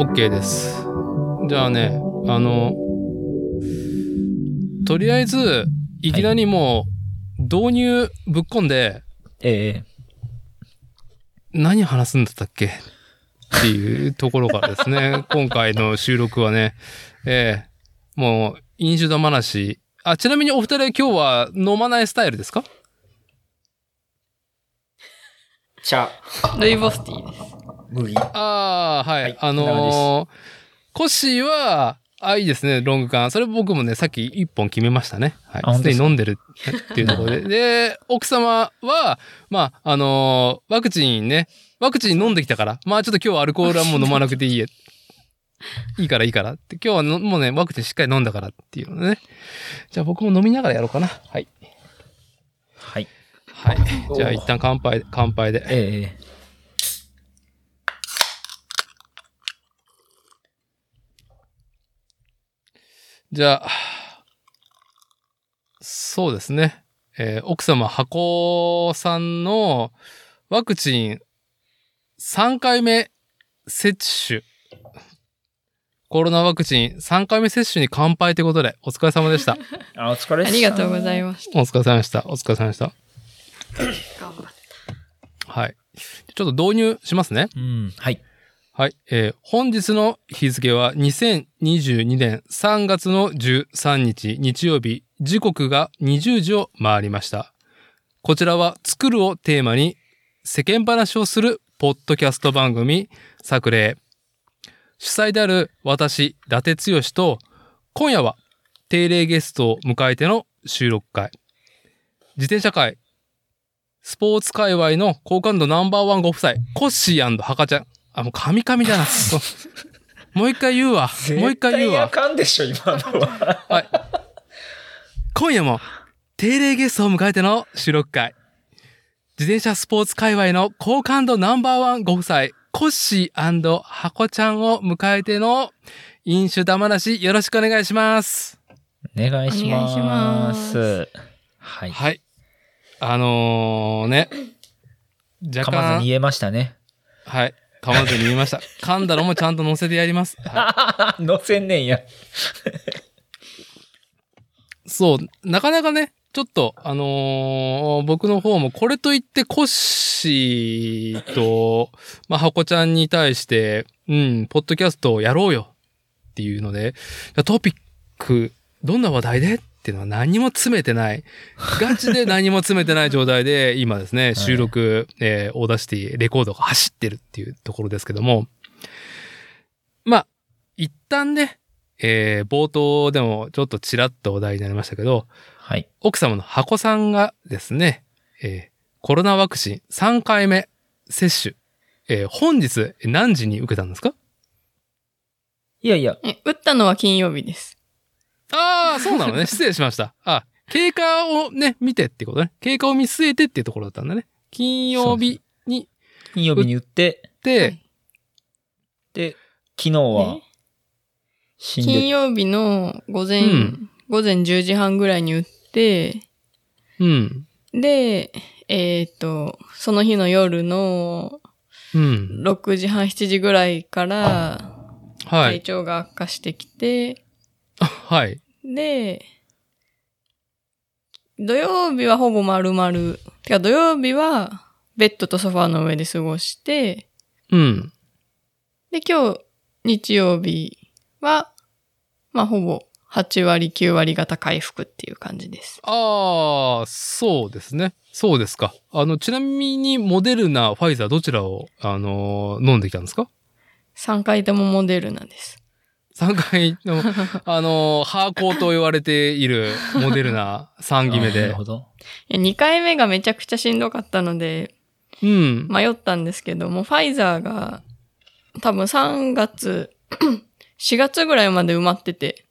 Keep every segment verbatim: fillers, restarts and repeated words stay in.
OK です。じゃあね、あのとりあえずいきなりもう導入ぶっこんで、はい、えー、何話すんだったっけっていうところからですね今回の収録はね、えー、もう飲酒だ話。あ、ちなみにお二人は今日は飲まないスタイルですか？茶、ルイボスティーです。麦。ああ、はい、はい。あのー、コッシーは、あ、いいですね、ロング缶。それ僕もね、さっき一本決めましたね。はい。すでに飲んでるっていうところで。で、奥様は、まあ、あのー、ワクチンね、ワクチン飲んできたから、まあちょっと今日はアルコールはもう飲まなくていいや。いいからいいからって。今日はのもうね、ワクチンしっかり飲んだからっていうのね。じゃあ僕も飲みながらやろうかな。はい。はい。はい。じゃあ一旦乾杯、乾杯で。ええー。じゃあ、そうですね。えー、奥様、箱さんのワクチンさんかいめ接種。コロナワクチンさんかいめ接種に乾杯ということで、お疲れ様でした。あ、お疲れ様でした。ありがとうございました。お疲れ様でした。お疲れ様でした。頑張った。はい。ちょっと導入しますね。うん、はい。はい、えー、本日の日付はにせんにじゅうにねんさんがつのじゅうさんにち日曜日、時刻がにじゅうじを回りました。こちらは作るをテーマに世間話をするポッドキャスト番組作例。主催である私、伊達剛と今夜は定例ゲストを迎えての収録会。自転車界、スポーツ界隈の好感度ナンバーワンご夫妻、コッシー&ハカちゃん。あ、もう神々だな。もう一回言うわ。もう一回言うわ。あかんでしょ、今のは。はい。今夜も定例ゲストを迎えての収録会。自転車スポーツ界隈の好感度ナンバーワンご夫妻、コッシー&ハコちゃんを迎えての飲酒だまなし、よろしくお願いします。お願いします。はい。はい。あのー、ね。若干。噛まず言えましたね。はい。噛まずに言いました。噛んだのもちゃんと乗せてやります。はい、乗せんねんや。そう、なかなかね、ちょっと、あのー、僕の方も、これといって、コッシーと、まあ、ハコちゃんに対して、うん、ポッドキャストをやろうよっていうので、トピック、どんな話題でっていうのは何も詰めてない。ガチで何も詰めてない状態で、今ですね、収録、はい、えー、オーダーシティ、レコードが走ってるっていうところですけども。まあ、一旦ね、えー、冒頭でもちょっとちらっとお題になりましたけど、はい、奥様の箱さんがですね、えー、コロナワクチンさんかいめ接種、えー、本日何時に受けたんですか？いやいや。え、打ったのは金曜日です。ああ、そうなのね。失礼しました。あ、経過をね、見てってことね。経過を見据えてっていうところだったんだね。金曜日に。金曜日に打って。で、はい、で、昨日は死んで。金曜日の午前、うん、午前じゅうじはんぐらいに打って、うん。で、えっと、その日の夜の、うん。ろくじはん、しちじぐらいから、はい。体調が悪化してきて、はい。で、土曜日はほぼ丸々、てか土曜日はベッドとソファーの上で過ごして、うん。で、今日、日曜日は、まあほぼはちわりきゅうわり型回復っていう感じです。ああ、そうですね。そうですか。あの、ちなみにモデルナ、ファイザーどちらを、あのー、飲んできたんですか？さんかいともモデルナです。さんかいの、あのー、ハーコーと言われているモデルナさんぎめで。なるほど。いや、にかいめがめちゃくちゃしんどかったので、うん。迷ったんですけども、ファイザーが多分さんがつ、しがつぐらいまで埋まってて。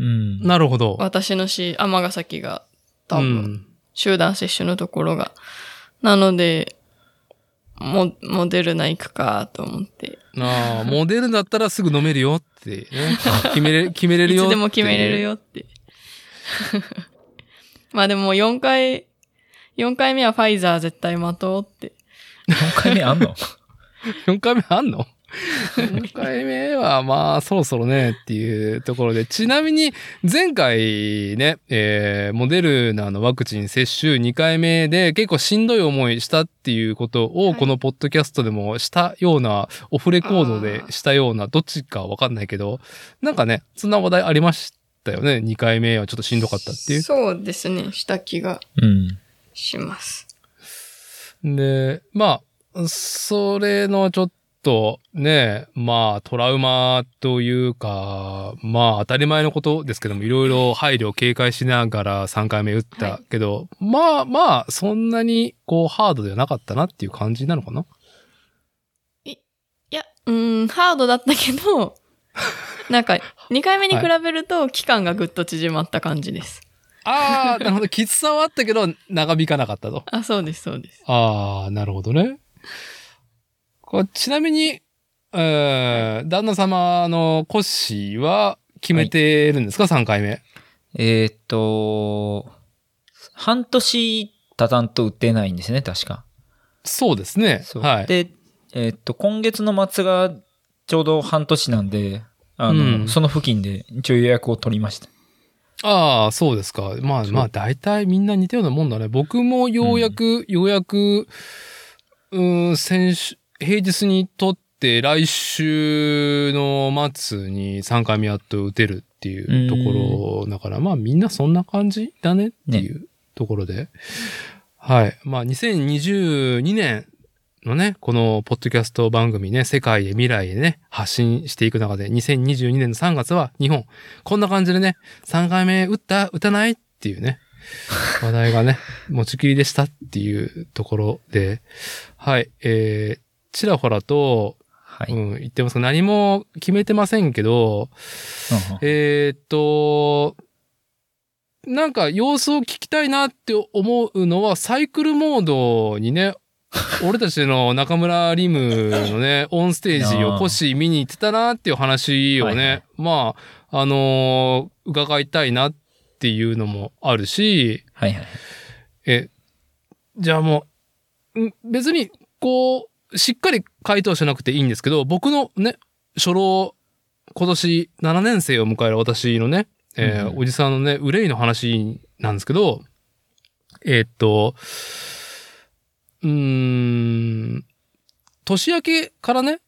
うん。なるほど。私の市、尼崎が多分、うん、集団接種のところが。なので、モ, モデルナ行くかと思って。ああ、モデルナだったらすぐ飲めるよって、ね、決めれ、決めれるよって。いつでも決めれるよって。まあでもよんかい、よんかいめはファイザー絶対待とうって。よんかいめあんの？ よん 回目あんのよんかいめはまあそろそろねっていうところで、ちなみに前回ね、えー、モデルナのワクチン接種にかいめで結構しんどい思いしたっていうことをこのポッドキャストでもしたような、はい、オフレコードでしたような、どっちかわかんないけど、なんかね、そんな話題ありましたよね。にかいめはちょっとしんどかったっていう。そうですね、した気がします、うん、で、まあそれのちょっととね、まあトラウマというか、まあ当たり前のことですけども、いろいろ配慮警戒しながらさんかいめ打ったけど、はい、まあまあそんなにこうハードではなかったなっていう感じなのかな。い、いや、うーん、ハードだったけど、なんかにかいめに比べると期間がぐっと縮まった感じです。はい、ああ、なるほど。きつさはあったけど長引かなかったと。あ、そうですそうです。ああ、なるほどね。ちなみに、えー、旦那様のコッシーは決めてるんですか、はい、さんかいめ。えー、っと、半年経たんと打てないんですね、確か。そうですね。はい。で、えー、っと、今月の末がちょうど半年なんで、あの、うん、その付近で一応予約を取りました。ああ、そうですか。まあまあ、大体みんな似たようなもんだね。僕もようやく、うん、ようやく、うーん、先週、平日にとって来週の末にさんかいめやっと打てるっていうところだから、まあみんなそんな感じだねっていうところで、ね、はい。まあにせんにじゅうにねんのね、このポッドキャスト番組ね、世界へ未来へね発信していく中で、にせんにじゅうにねんのさんがつは日本こんな感じでね、さんかいめ打った打たないっていうね話題がね持ちきりでしたっていうところで、はい、えーちらほらと、はい、うん、言ってますが、何も決めてませんけど、うん、えー、っと、なんか様子を聞きたいなって思うのは、サイクルモードにね、俺たちの中村リムのね、オンステージをコッシー見に行ってたなっていう話をね、はいはい、まあ、あのー、伺いたいなっていうのもあるし、はいはい、え、じゃあもう、別に、こう、しっかり回答しなくていいんですけど、僕のね、初老、今年ななねん生を迎える私のね、えーうん、おじさんのね、憂いの話なんですけど、えー、っと、うーん、年明けからね、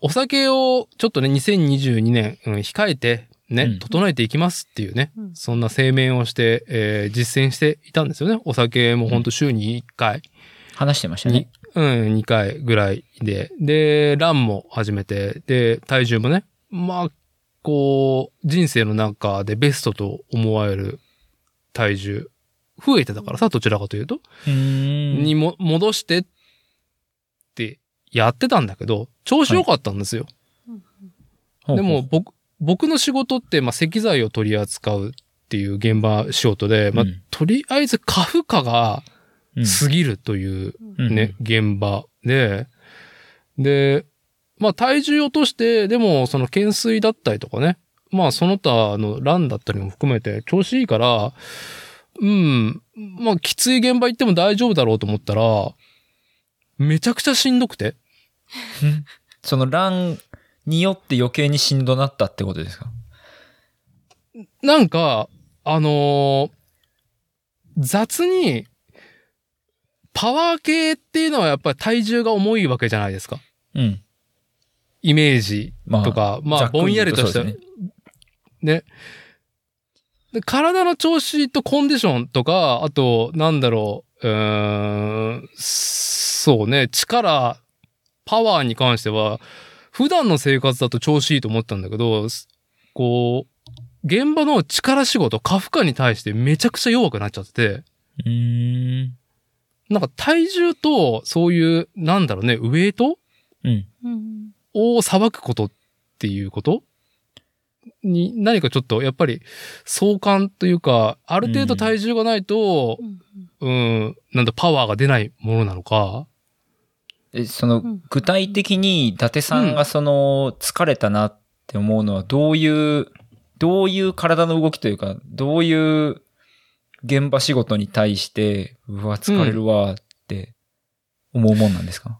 お酒をちょっとね、にせんにじゅうにねん、うん、控えて、ね、うん、整えていきますっていうね、うん、そんな声明をして、えー、実践していたんですよね。お酒もほんと週にいっかい。うん、話してましたね。うん、にかいぐらいで。で、ランも始めて、で、体重もね、まあ、こう、人生の中でベストと思われる体重、増えてたからさ、どちらかというと、うーんにも戻してってやってたんだけど、調子良かったんですよ。はい、でも、僕、僕の仕事って、まあ、石材を取り扱うっていう現場仕事で、まあ、とりあえず過負荷が、過ぎるというね、うん、現場で、で、まあ体重落として、でもその懸垂だったりとかね、まあその他のランだったりも含めて調子いいから、うん、まあきつい現場行っても大丈夫だろうと思ったら、めちゃくちゃしんどくて。そのランによって余計にしんどなったってことですか？なんか、あのー、雑に、パワー系っていうのはやっぱり体重が重いわけじゃないですか。うん。イメージとか、まあ、まあ、ぼんやりとした。ね。ね。で、体の調子とコンディションとか、あと、なんだろう、うーん、そうね、力、パワーに関しては、普段の生活だと調子いいと思ったんだけど、こう、現場の力仕事、過負荷に対してめちゃくちゃ弱くなっちゃってて。うーん。なんか体重とそういう、なんだろうね、ウェイト、うん、を裁くことっていうことに何かちょっとやっぱり相関というか、ある程度体重がないと、うん、うん、なんだパワーが出ないものなのか。え、その具体的に伊達さんがその疲れたなって思うのはどういう、どういう体の動きというか、どういう、現場仕事に対して、うわ、疲れるわって思うもんなんですか？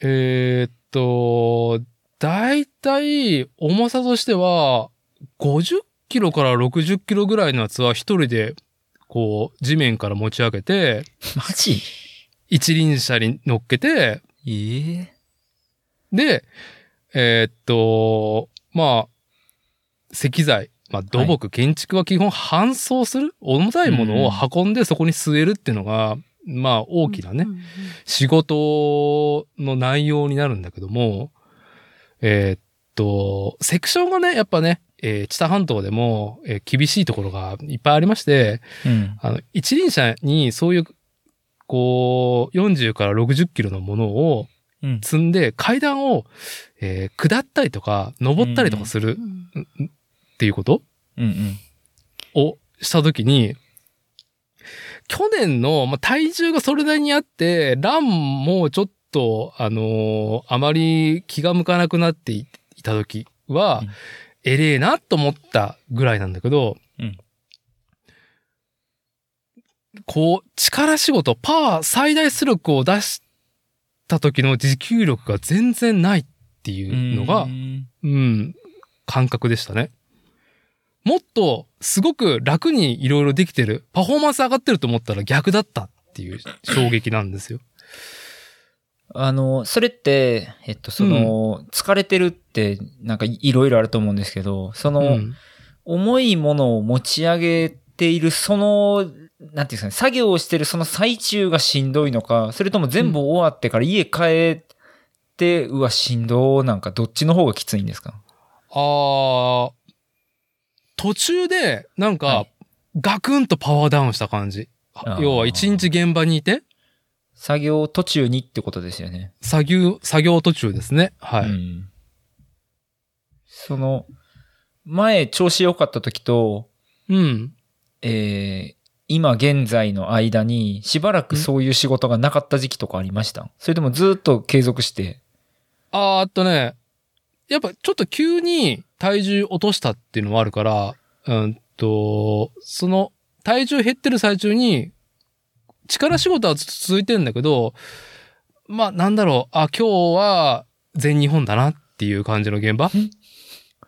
うん、えー、っと、だいたい重さとしてはごじゅっキロからろくじゅっキロぐらいのやつは一人でこう地面から持ち上げて、マジ？一輪車に乗っけて、えー、で、えー、っと、まあ、石材、まあ、土木、はい、建築は基本搬送する、重たいものを運んでそこに据えるっていうのが、うん、まあ、大きなね、うんうんうん、仕事の内容になるんだけども、えー、っと、セクションがね、やっぱね、えー、知多半島でも、えー、厳しいところがいっぱいありまして、うん、あの、一輪車にそういう、こう、よんじゅうからろくじゅっキロのものを積んで、うん、階段を、えー、下ったりとか、登ったりとかする、うん、っていうこと、うんうん、をしたときに、去年の、まあ、体重がそれなりにあって、ランもちょっと、あのー、あまり気が向かなくなっていたときは、うんえれえなと思ったぐらいなんだけど、うん、こう力仕事パワー最大出力を出した時の持久力が全然ないっていうのがうん、うん、感覚でしたね。もっとすごく楽にいろいろできてるパフォーマンス上がってると思ったら逆だったっていう衝撃なんですよ。あの、それって、えっと、その、うん、疲れてるって、なんかいろいろあると思うんですけど、その、うん、重いものを持ち上げている、その、なんていうんですかね、作業をしてるその最中がしんどいのか、それとも全部終わってから家帰って、うん、うわ、しんどーなんか、どっちの方がきついんですか？あー、途中で、なんか、はい、ガクンとパワーダウンした感じ。要は、一日現場にいて、作業途中にってことですよね。作業、作業途中ですね。はい。うん、その、前調子良かった時と、うん。えー、今現在の間にしばらくそういう仕事がなかった時期とかありました？それともずっと継続して。あーっとね、やっぱちょっと急に体重落としたっていうのもあるから、うんと、その体重減ってる最中に、力仕事はずっと続いてるんだけど、まあなんだろう、あ、今日は全日本だなっていう感じの現場？はい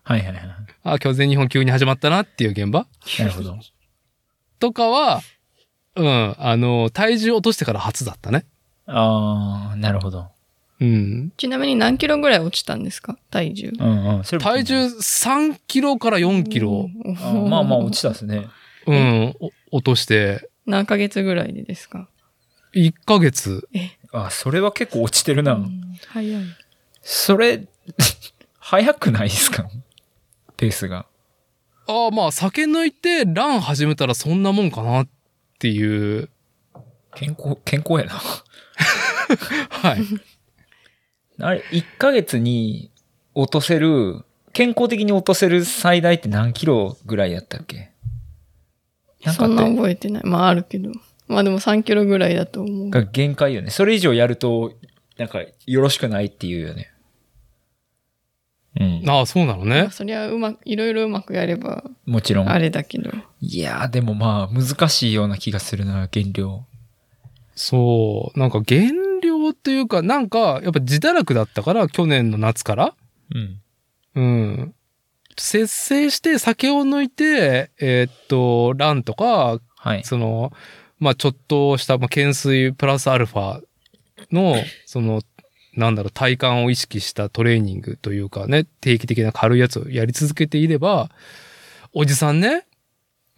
はいはい。あ、今日全日本急に始まったなっていう現場？なるほど。とかは、うん、あの、体重落としてから初だったね。ああ、なるほど。うん。ちなみに何キロぐらい落ちたんですか？体重。うんうん。それ体重さんキロからよんキロ。あ、まあまあ落ちたですね。うん、落として、何ヶ月ぐらいでですか？いっかげつ。え、あ、それは結構落ちてるな。うん、早い。それ早くないですか？ペースが。ああ、まあ酒抜いてラン始めたらそんなもんかなっていう。健康健康やな。はい。あれいっかげつに落とせる、健康的に落とせる最大って何キロぐらいやったっけ？なんかそんな覚えてない。まああるけど。まあでもさんキロぐらいだと思う。が限界よね。それ以上やると、なんかよろしくないっていうよね。うん。ああ、そうなのね。そりゃうまく、いろいろうまくやれば。もちろん。あれだけど。いやーでもまあ難しいような気がするな、減量。そう。なんか減量というか、なんかやっぱ自堕落だったから、去年の夏から。うん。うん。節制して酒を抜いて、えー、っと、ランとか、はい、その、まあ、ちょっとした、まあ、懸垂プラスアルファの、その、なんだろう、体幹を意識したトレーニングというかね、定期的な軽いやつをやり続けていれば、おじさんね、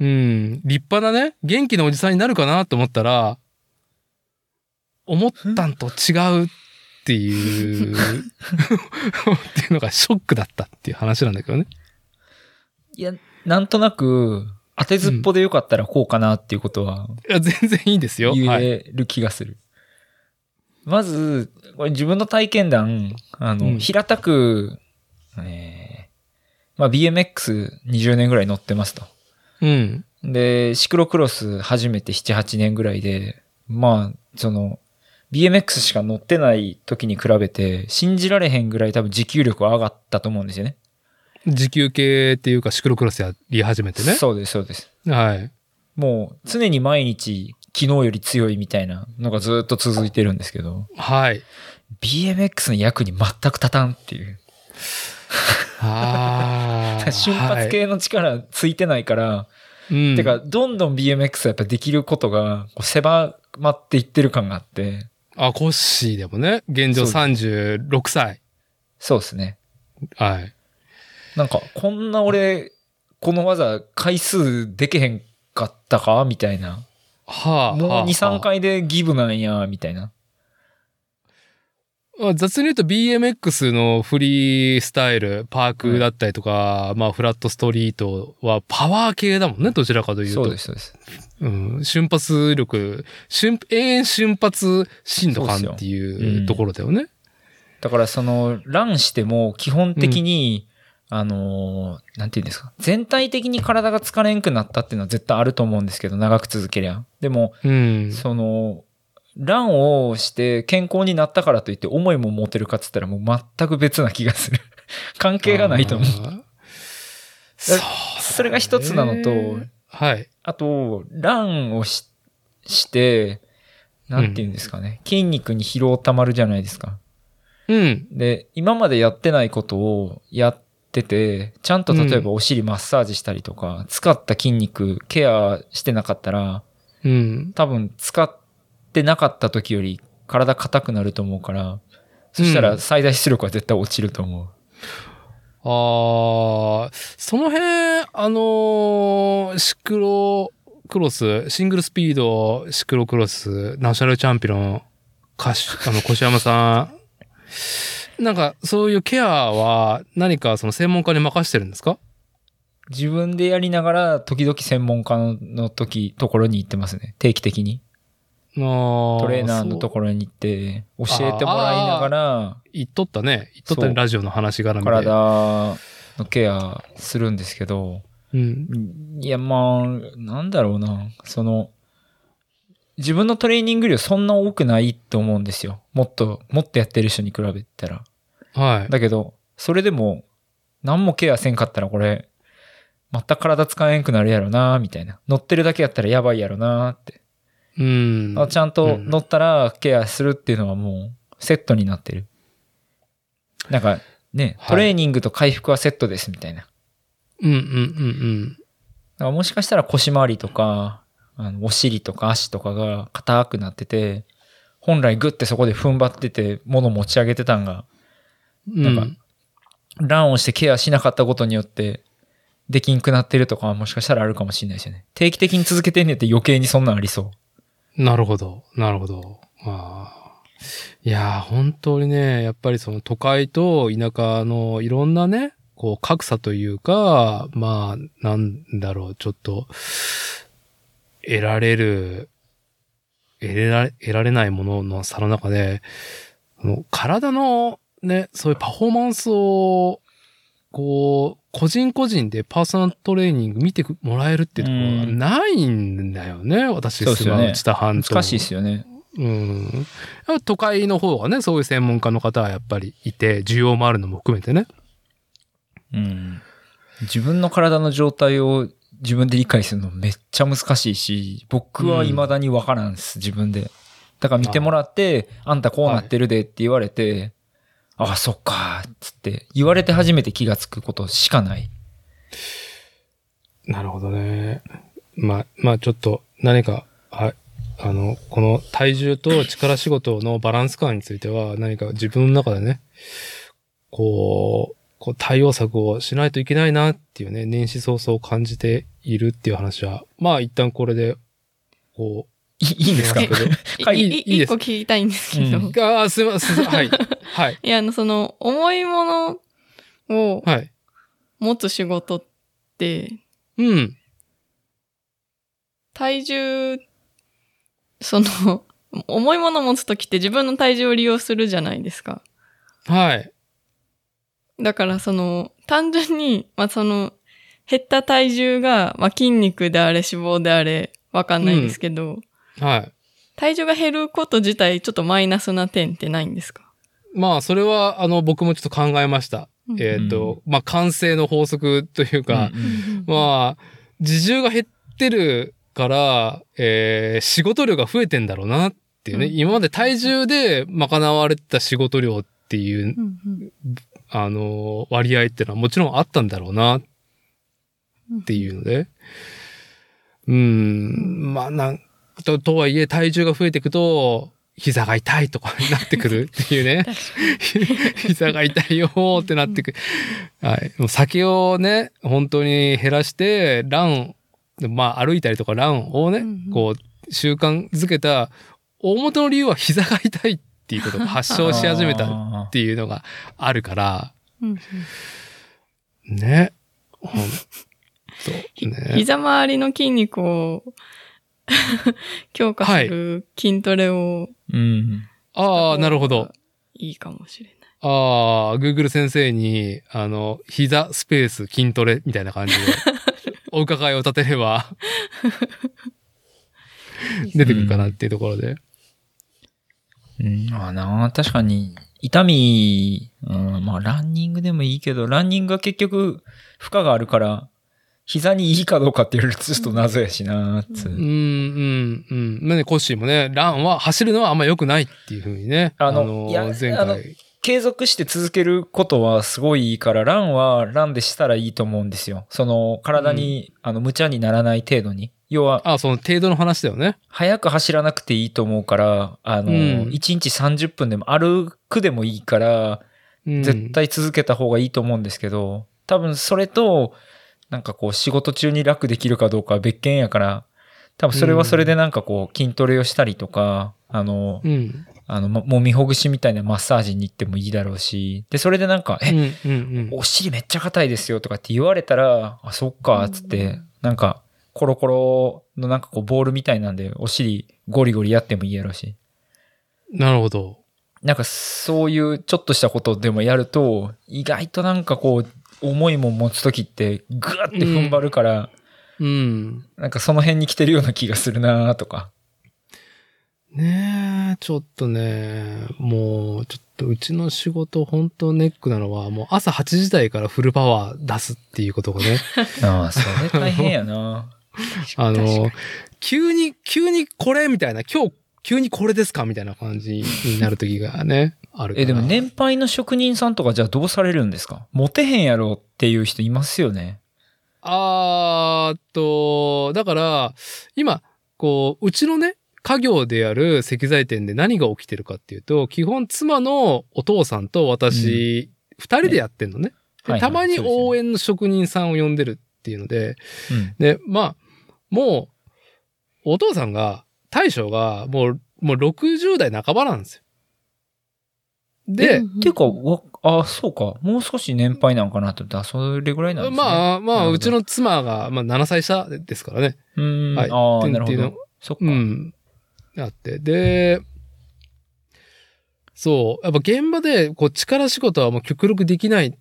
うん、立派なね、元気なおじさんになるかなと思ったら、思ったんと違う。っていう、っていうのがショックだったっていう話なんだけどね。いや、なんとなく、当てずっぽでよかったらこうかなっていうことは、うん、いや全然いいですよ。言える気がする。はい、まず、これ自分の体験談、あの、うん、平たく、えー、まあ、ビーエムエックスにじゅうねんぐらい乗ってますと。うん。で、シクロクロス初めてななはちねんぐらいで、まあ、その、ビーエムエックス しか乗ってない時に比べて信じられへんぐらい多分持久力は上がったと思うんですよね。持久系っていうかシクロクロスやり始めてね。そうですそうです。はい。もう常に毎日昨日より強いみたいなのがずっと続いてるんですけど。はい。ビーエムエックス の役に全く立たんっていう。あ瞬発系の力ついてないから、はい、てかどんどん ビーエムエックス やっぱできることがこう狭まっていってる感があって。あ、コッシーでもね、現状さんじゅうろくさい。そうですね。はい。なんかこんな俺この技回数でけへんかったかみたいな。はあ、もうにさんかいでギブなんやみたいな。まあ、雑に言うと ビーエムエックス のフリースタイルパークだったりとか、うん、まあフラットストリートはパワー系だもんね、どちらかというと。そうですそうです。うん、瞬発力、瞬永遠瞬発振動感っていうところだよね。うん、だからそのランしても基本的に、うん、あのなんていうんですか、全体的に体が疲れんくなったっていうのは絶対あると思うんですけど、長く続けりゃ。でも、うん、そのランをして健康になったからといって思いも持てるかっつったらもう全く別な気がする関係がないと思う。そうだね、それが一つなのと、はい、あとランを し, してなんていうんですかね、うん、筋肉に疲労たまるじゃないですか、うん、で今までやってないことをやっててちゃんと例えばお尻マッサージしたりとか、うん、使った筋肉ケアしてなかったら、うん、多分使ってでなかった時より体硬くなると思うから、そしたら最大出力は絶対落ちると思う。うん、ああ、その辺あのー、シクロクロス、シングルスピードシクロクロスナショナルチャンピオンかしあの越山さん、なんかそういうケアは何かその専門家に任してるんですか？自分でやりながら時々専門家の時ところに行ってますね。定期的に。トレーナーのところに行って教えてもらいながら行っとったね行っとったねラジオの話絡みで体のケアするんですけど、うん、いやまあなんだろうなその自分のトレーニング量そんな多くないと思うんですよもっともっとやってる人に比べたら、はい、だけどそれでも何もケアせんかったらこれまた体使えんくなるやろなみたいな乗ってるだけやったらやばいやろなってうん、ちゃんと乗ったらケアするっていうのはもうセットになってる。なんかね、はい、トレーニングと回復はセットですみたいな。うんうんうんうん。だからもしかしたら腰回りとかあのお尻とか足とかが硬くなってて、本来グッてそこで踏ん張ってて物持ち上げてたんが、なんか、うん、ランをしてケアしなかったことによって。できんくなってるとかもしかしたらあるかもしれないですよね。定期的に続けてんねって余計にそんなんありそう。なるほど、なるほど。あー。いやー、本当にね、やっぱりその都会と田舎のいろんなね、こう格差というか、まあ、なんだろう、ちょっと、得られる、得られ、得られないものの差の中で、あの体のね、そういうパフォーマンスを、こう、個人個人でパーソナルトレーニング見てもらえるっていうところはないんだよね。うん、私、すごい、下半島。難しいですよね。うん。都会の方がね、そういう専門家の方はやっぱりいて、需要もあるのも含めてね。うん。自分の体の状態を自分で理解するのめっちゃ難しいし、僕は未だにわからんです、うん、自分で。だから見てもらって、あんたこうなってるでって言われて、はいああ、そっか、つって、言われて初めて気がつくことしかない。なるほどね。まあ、まあちょっと、何か、はい、あの、この体重と力仕事のバランス感については、何か自分の中でね、こう、こう対応策をしないといけないなっていうね、年始早々を感じているっていう話は、まあ一旦これで、こう、いいんですか？一個聞きたいんですけど。うん、ああ、すいません。はい。はい。いや、あの、その、重いものを、はい。持つ仕事って、うん。体重、その、重いものを持つときって自分の体重を利用するじゃないですか。はい。だから、その、単純に、まあ、その、減った体重が、まあ、筋肉であれ、脂肪であれ、わかんないんですけど、うんはい。体重が減ること自体、ちょっとマイナスな点ってないんですか？まあ、それは、あの、僕もちょっと考えました。うん、えっ、ー、と、まあ、慣性の法則というか、うん、まあ、自重が減ってるから、えー、仕事量が増えてんだろうなっていうね、うん、今まで体重で賄われてた仕事量っていう、うん、あの割合ってのはもちろんあったんだろうなっていうので、うん、うん、まあなんと、とはいえ体重が増えていくと膝が痛いとかになってくるっていうね膝が痛いよーってなってくる、はい、もう酒をね本当に減らしてラン、まあ歩いたりとかランをね、うんうん、こう習慣づけた大元の理由は膝が痛いっていうことが発症し始めたっていうのがあるからね、ほんとね膝周りの筋肉を強化する筋トレを、はい、うん、ああなるほど、いいかもしれない。ああ Google 先生にあの膝スペース筋トレみたいな感じでお伺いを立てれば出てくるかなっていうところで、うん、うん、あな確かに痛み、うん、まあランニングでもいいけどランニングは結局負荷があるから。膝にいいかどうかって言われるとちょっと謎やしなーって。うんうんうん。ね、コッシーもね、ランは走るのはあんま良くないっていう風にね。あの、あのいや前回あの継続して続けることはすごいいいから、ランはランでしたらいいと思うんですよ。その体に、うん、あの無茶にならない程度に。要はあ、その程度の話だよね。早く走らなくていいと思うから、あの、うん、いちにちさんじゅっぷんでも歩くでもいいから、うん、絶対続けた方がいいと思うんですけど、多分それと。なんかこう仕事中に楽できるかどうかは別件やから、多分それはそれでなんかこう筋トレをしたりとか、うん、あの、うん、あの、もみほぐしみたいなマッサージに行ってもいいだろうし、で、それでなんか、うん、え、うんうん、お尻めっちゃ硬いですよとかって言われたら、あ、そっか、つって、なんかコロコロのなんかこうボールみたいなんでお尻ゴリゴリやってもいいやろうし。なるほど。なんかそういうちょっとしたことでもやると、意外となんかこう、重いもん持つときってグーって踏ん張るから、うんうん、なんかその辺に来てるような気がするなとかねえ、ちょっとねもうちょっとうちの仕事本当ネックなのはもう朝はちじ台からフルパワー出すっていうことがねああそれ大変やなあの急に急にこれみたいな今日急にこれですかみたいな感じになるときがねあるから。え、でも年配の職人さんとかじゃあどうされるんですか？モテへんやろっていう人いますよね。あーっと、だから、今、こう、うちのね、家業である石材店で何が起きてるかっていうと、基本妻のお父さんと私、二、うん、人でやってんのね。ねではいはい、たまに応援の職人さんを呼んでるっていうので、うん、で、まあ、もう、お父さんが、大将がもう、もうろくじゅう代半ばなんですよ。で、っていうか、あ、そうか、もう少し年配なんかなと思ったら、それぐらいなんですね。まあまあ、うちの妻が、まあ、ななさい下ですからね。うん。はい、ああ、なるほど。そっか。うん。あって。で、そう、やっぱ現場で、こう、力仕事はもう極力できない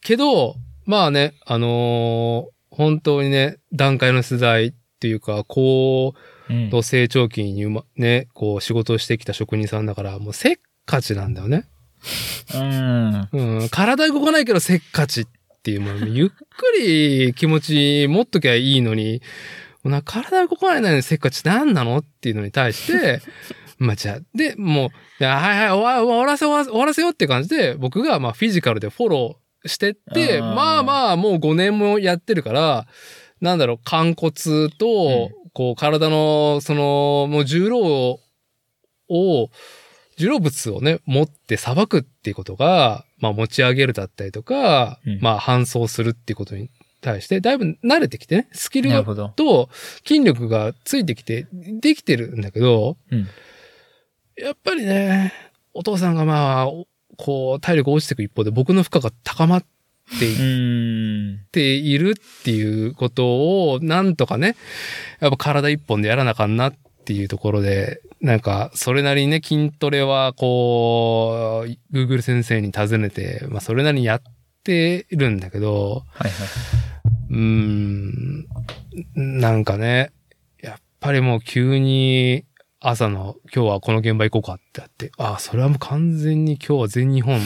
けど、まあね、あのー、本当にね、段階の世代っていうか、こう、と成長期にうまねこう仕事をしてきた職人さんだからもうせっかちなんだよね。うん、うん、体動かないけどせっかちっていうもうゆっくり気持ち持っときゃいいのに、な体動かないのにせっかちなんなのっていうのに対して、まあじゃあでもうはいはい終わ、終わらせ終わらせ終わらせよって感じで僕がまあフィジカルでフォローしてってまあまあもうごねんもやってるからなんだろう肝骨と、うんこう、体の、その、もう重労を、重労物をね、持って捌くっていうことが、まあ持ち上げるだったりとか、うん、まあ搬送するっていうことに対して、だいぶ慣れてきてね、スキルと筋力がついてきて、できてるんだけど、うん、やっぱりね、お父さんがまあ、こう、体力落ちていく一方で僕の負荷が高まって、っていっているっていうことをなんとかねやっぱ体一本でやらなあかんなっていうところでなんかそれなりにね筋トレはこう Google 先生に尋ねて、まあ、それなりにやってるんだけど、はいはい、うーんなんかねやっぱりもう急に朝の今日はこの現場行こうかってあって、ああ、それはもう完全に今日は全日本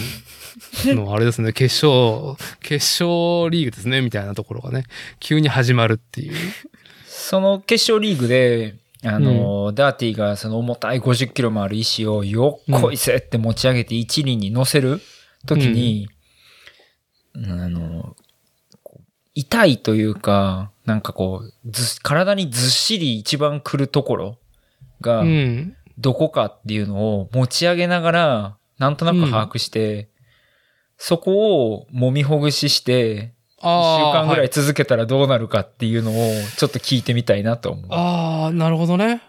のあれですね、決勝、決勝リーグですね、みたいなところがね、急に始まるっていう。その決勝リーグで、あの、うん、ダーティーがその重たいごじゅっキロもある石をよっこいせって持ち上げて一輪に乗せるときに、あの、痛いというか、なんかこう、ず、体にずっしり一番来るところが、どこかっていうのを持ち上げながら、なんとなく把握して、うん、そこを揉みほぐしして、いっしゅうかんぐらい続けたらどうなるかっていうのを、ちょっと聞いてみたいなと思う。ああ、なるほどね。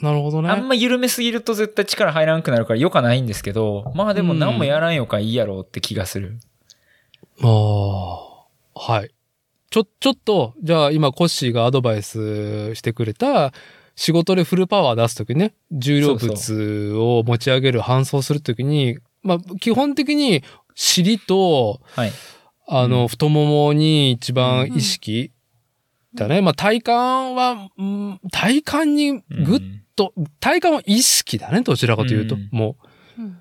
なるほどね。あんま緩めすぎると絶対力入らんくなるから良かないんですけど、まあでも何もやらんよかいいやろうって気がする。うん、ああ、はい。ちょ、ちょっと、じゃあ今コッシーがアドバイスしてくれた、仕事でフルパワー出すときね、重量物を持ち上げる、搬送するときに、まあ基本的に尻と、はい、あの、太ももに一番意識だね。うん、まあ体幹は、うん、体幹にグッと、うん、体幹は意識だね、どちらかというと、うん、もう、うん。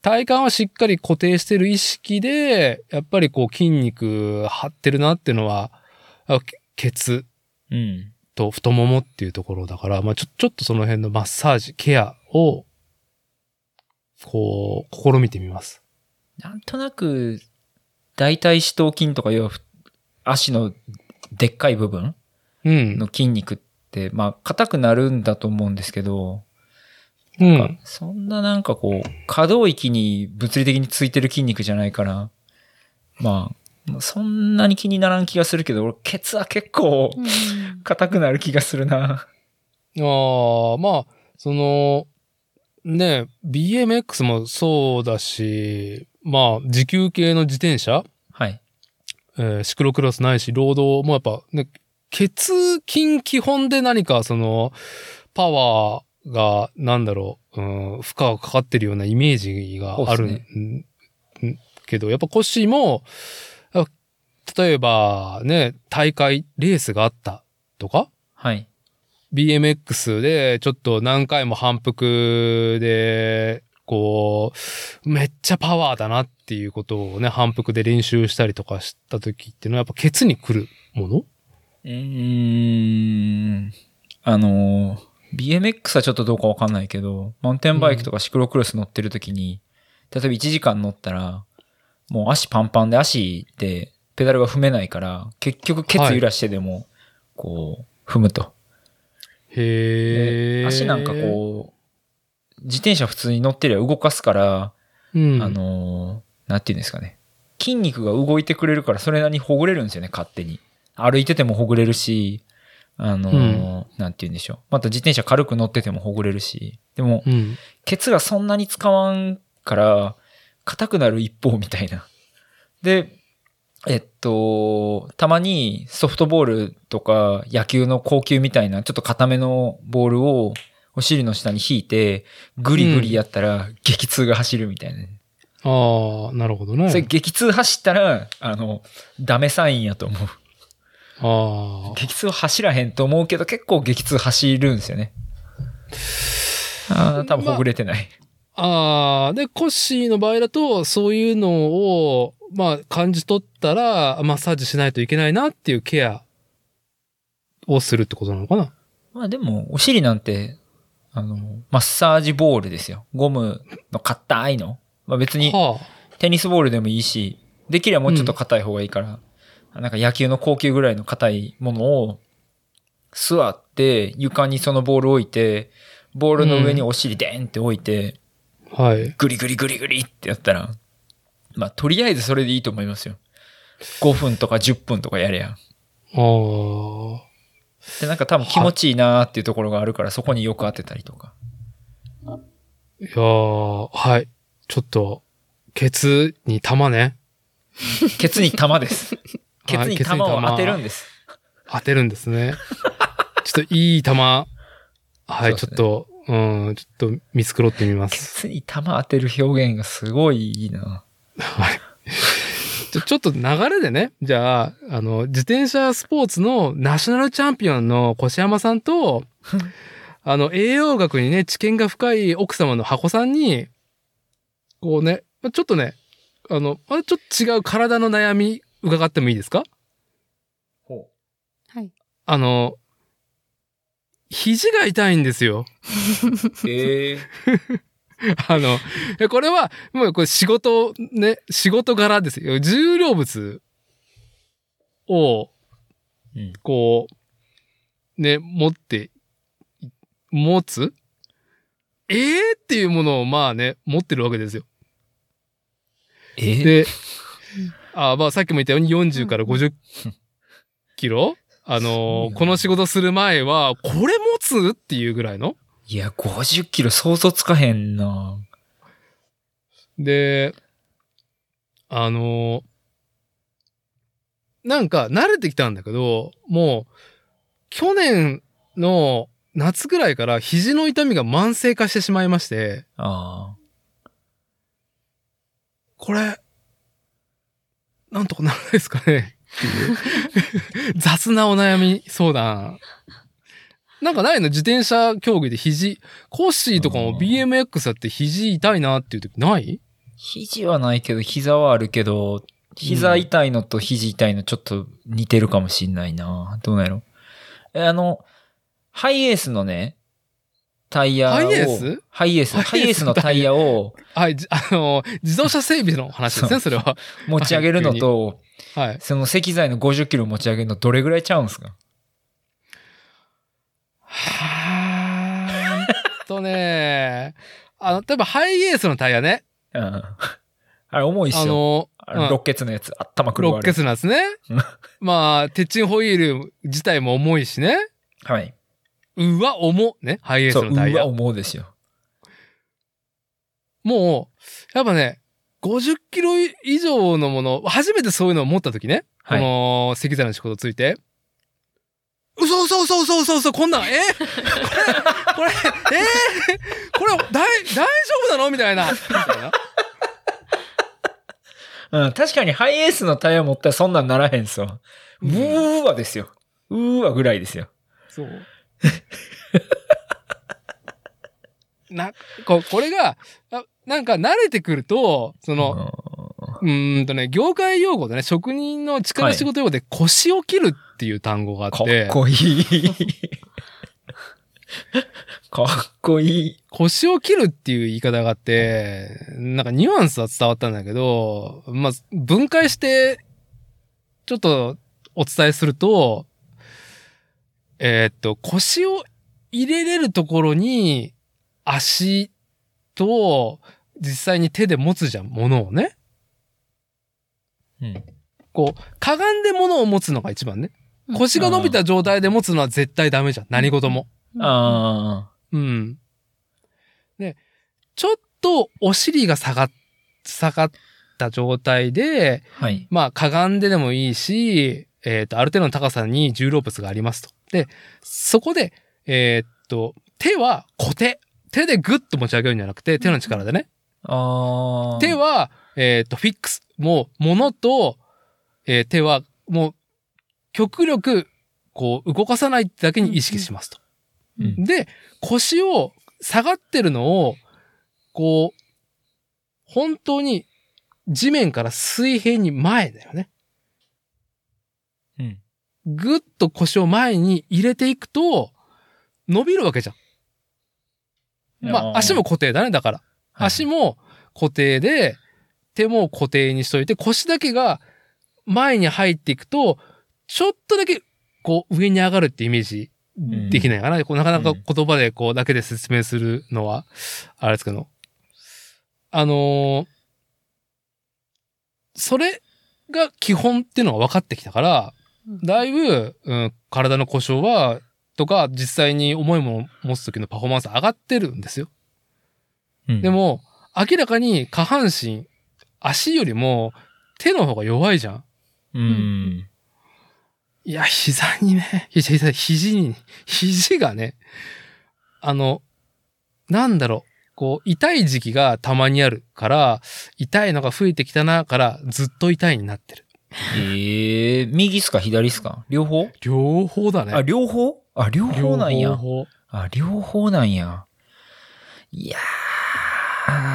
体幹はしっかり固定してる意識で、やっぱりこう筋肉張ってるなっていうのは、ケツと太ももっていうところだから、まあちょ、ちょっとその辺のマッサージ、ケアを、こう、試みてみます。なんとなく、大腿四頭筋とかいう足のでっかい部分の筋肉って、うん、まあ硬くなるんだと思うんですけど、うん、なんかそんななんかこう可動域に物理的についてる筋肉じゃないから、まあそんなに気にならん気がするけど、俺ケツは結構硬くなる気がするな。うん、ああ、まあそのね ビーエムエックス もそうだし。まあ、持久系の自転車、はいえー、シクロクロスないし、ロードもやっぱ、ね、血筋基本で何かその、パワーが、なんだろう、うん、負荷がかかってるようなイメージがある、ね、けど、やっぱコッシーも、例えばね、大会、レースがあったとか、はい、ビーエムエックス でちょっと何回も反復で、こう、めっちゃパワーだなっていうことをね、反復で練習したりとかした時っていうのはやっぱケツに来るもの？うーん。あの、ビーエムエックス はちょっとどうかわかんないけど、マウンテンバイクとかシクロクロス乗ってる時に、うん、例えばいちじかん乗ったら、もう足パンパンで足でペダルが踏めないから、結局ケツ揺らしてでも、こう、踏むと。はい、へー。足なんかこう、自転車普通に乗ってりゃ動かすから、うん、あの、なんていうんですかね。筋肉が動いてくれるからそれなりにほぐれるんですよね、勝手に。歩いててもほぐれるし、あの、うん、なんていうんでしょう。また自転車軽く乗っててもほぐれるし。でも、うん、ケツがそんなに使わんから、硬くなる一方みたいな。で、えっと、たまにソフトボールとか野球の硬球みたいな、ちょっと硬めのボールを、お尻の下に引いて、グリグリやったら、激痛が走るみたいな、ねうん。ああ、なるほどね。それ激痛走ったら、あの、ダメサインやと思う。ああ。激痛走らへんと思うけど、結構激痛走るんですよね。ああ、多分ほぐれてない。まあ、ああ、で、コッシーの場合だと、そういうのを、まあ、感じ取ったら、マッサージしないといけないなっていうケアをするってことなのかな。まあでも、お尻なんて、あの、マッサージボールですよ。ゴムの硬いの。まあ、別に、テニスボールでもいいし、できればもうちょっと硬い方がいいから、うん、なんか野球の高級ぐらいの硬いものを、座って、床にそのボール置いて、ボールの上にお尻でーんって置いて、うん、はい。グリグリグリグリってやったら、まあ、とりあえずそれでいいと思いますよ。ごふんとかじゅっぷんとかやれや。あー。で、なんか多分気持ちいいなーっていうところがあるから、そこによく当てたりとか。いやー、はい。ちょっと、ケツに玉ね。ケツに玉です。ケツに玉を当てるんです。はい、当てるんですね。ちょっといい玉。はい、ね、ちょっと、うん、ちょっと見繕ってみます。ケツに玉当てる表現がすごいいいな。はい。ちょっと流れでね、じゃあ、あの、自転車スポーツのナショナルチャンピオンの越山さんと、あの、栄養学にね、知見が深い奥様の箱さんに、こうね、ちょっとね、あの、ちょっと違う体の悩み伺ってもいいですか？ほう。はい。あの、肘が痛いんですよ。えーあの、これは、もうこれ仕事、ね、仕事柄ですよ。重量物を、こう、ね、持って、持つえーっていうものを、まあね、持ってるわけですよ。えー、で、あまあさっきも言ったようによんじゅうからごじゅっキロあの、この仕事する前は、これ持つっていうぐらいのいや、ごじゅっキロ想像つかへんな。で、あの、なんか慣れてきたんだけど、もう、去年の夏ぐらいから肘の痛みが慢性化してしまいまして、ああ。これ、なんとかならないですかねっていう雑なお悩み相談。なんかないの？自転車競技で肘、コッシーとかも ビーエムエックス だって肘痛いなっていう時ない？肘はないけど、膝はあるけど、膝痛いのと肘痛いのちょっと似てるかもしんないな。どうなんやろ？え、あの、ハイエースのね、タイヤを、ハイエース？ハイエース、ハイエースのタイヤを、はい、あの、自動車整備の話ですね、それは。持ち上げるのと、はい、その石材のごじゅっキロ持ち上げるのどれぐらいちゃうんですか？はーんとねあの、例えばハイエースのタイヤね。うん。あれ重いっしょ。あの、ろっけつ、うん、のやつ、頭くるわ。ろっけつのやつね。まあ、鉄チンホイール自体も重いしね。はい。うわ、重ね。ハイエースのタイヤ。そう、うわ、重ですよ。もう、やっぱね、ごじゅっキロ以上のもの、初めてそういうのを持ったときね。はい、この石材の仕事ついて。そうそうそうそうそうそうこんなんえこれこれえー、これ大大丈夫なのみたいなみたいな。うん確かにハイエースのタイヤ持ったらそんなんならへんすわ。うーわですよ。うーわぐらいですよ。そう。なここれがな、なんか慣れてくるとその。うーんとね、業界用語でね、職人の力仕事用語で腰を切るっていう単語があって。かっこいい。かっこいい。腰を切るっていう言い方があって、なんかニュアンスは伝わったんだけど、まあ、分解して、ちょっとお伝えすると、えー、っと、腰を入れれるところに、足と、実際に手で持つじゃん、ものをね。うん、こう、かがんで物を持つのが一番ね。腰が伸びた状態で持つのは絶対ダメじゃん。何事も。ああ。うん。で、ちょっとお尻が下がっ、下がった状態で、はい、まあ、かがんででもいいし、えっと、ある程度の高さに重量物がありますと。で、そこで、えー、っと、手は固定。手でグッと持ち上げるんじゃなくて、手の力でね。ああ。手は、えっと、フィックス。もう、物と、えー、手は、もう、極力、こう、動かさないってだけに意識しますと。うん、で、腰を下がってるのを、こう、本当に、地面から水平に前だよね。うん。ぐっと腰を前に入れていくと、伸びるわけじゃん。まあ、足も固定だね、だから。はい、足も固定で、手も固定にしといて、腰だけが前に入っていくと、ちょっとだけこう上に上がるってイメージできないかな。うん、こうなかなか言葉でこうだけで説明するのは、あれですけど、あのー、それが基本っていうのが分かってきたから、だいぶ、うん、体の故障は、とか実際に重いものを持つ時のパフォーマンス上がってるんですよ。うん、でも、明らかに下半身、足よりも手の方が弱いじゃん。うん。いや、膝にね、膝、膝、肘に、肘がね、あの、なんだろう、こう、痛い時期がたまにあるから、痛いのが増えてきたな、から、ずっと痛いになってる。ええー、右っすか左っすか両方両方だね。あ、両方あ、両方なんや。両方。あ、両方なんや。いや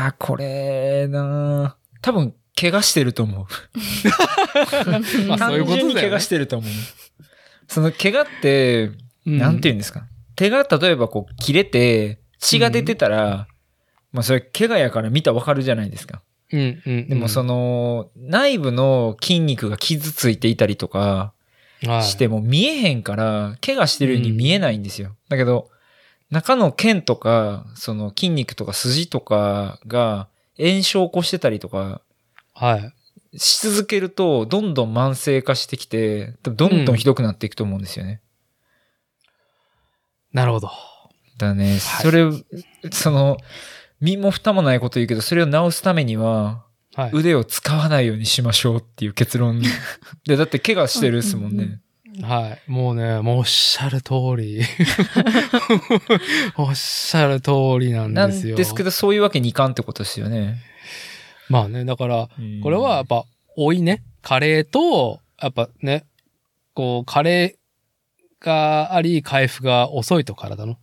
ー、これなー。多分、怪我してると思う。単純に怪我してると思う。その怪我って、なんて言うんですか。手が例えばこう切れて血が出てたら、まあ、それ怪我やから見たら分かるじゃないですか。うんうんうん、でもその内部の筋肉が傷ついていたりとかしても見えへんから怪我してるように見えないんですよ。うん、だけど中の腱とかその筋肉とか筋とかが炎症を起こしてたりとかし続けるとどんどん慢性化してきてどんどんひどくなっていくと思うんですよね。うん、なるほど。だね。それ、はい、その身も蓋もないこと言うけどそれを治すためには腕を使わないようにしましょうっていう結論で、だって怪我してるですもんね。はい、もうね、もうおっしゃる通りおっしゃる通りなんですよ。なんですけどそういうわけにいかんってことですよね。まあね、だからこれはやっぱ老いね、加齢とやっぱね、こう加齢があり回復が遅いと体の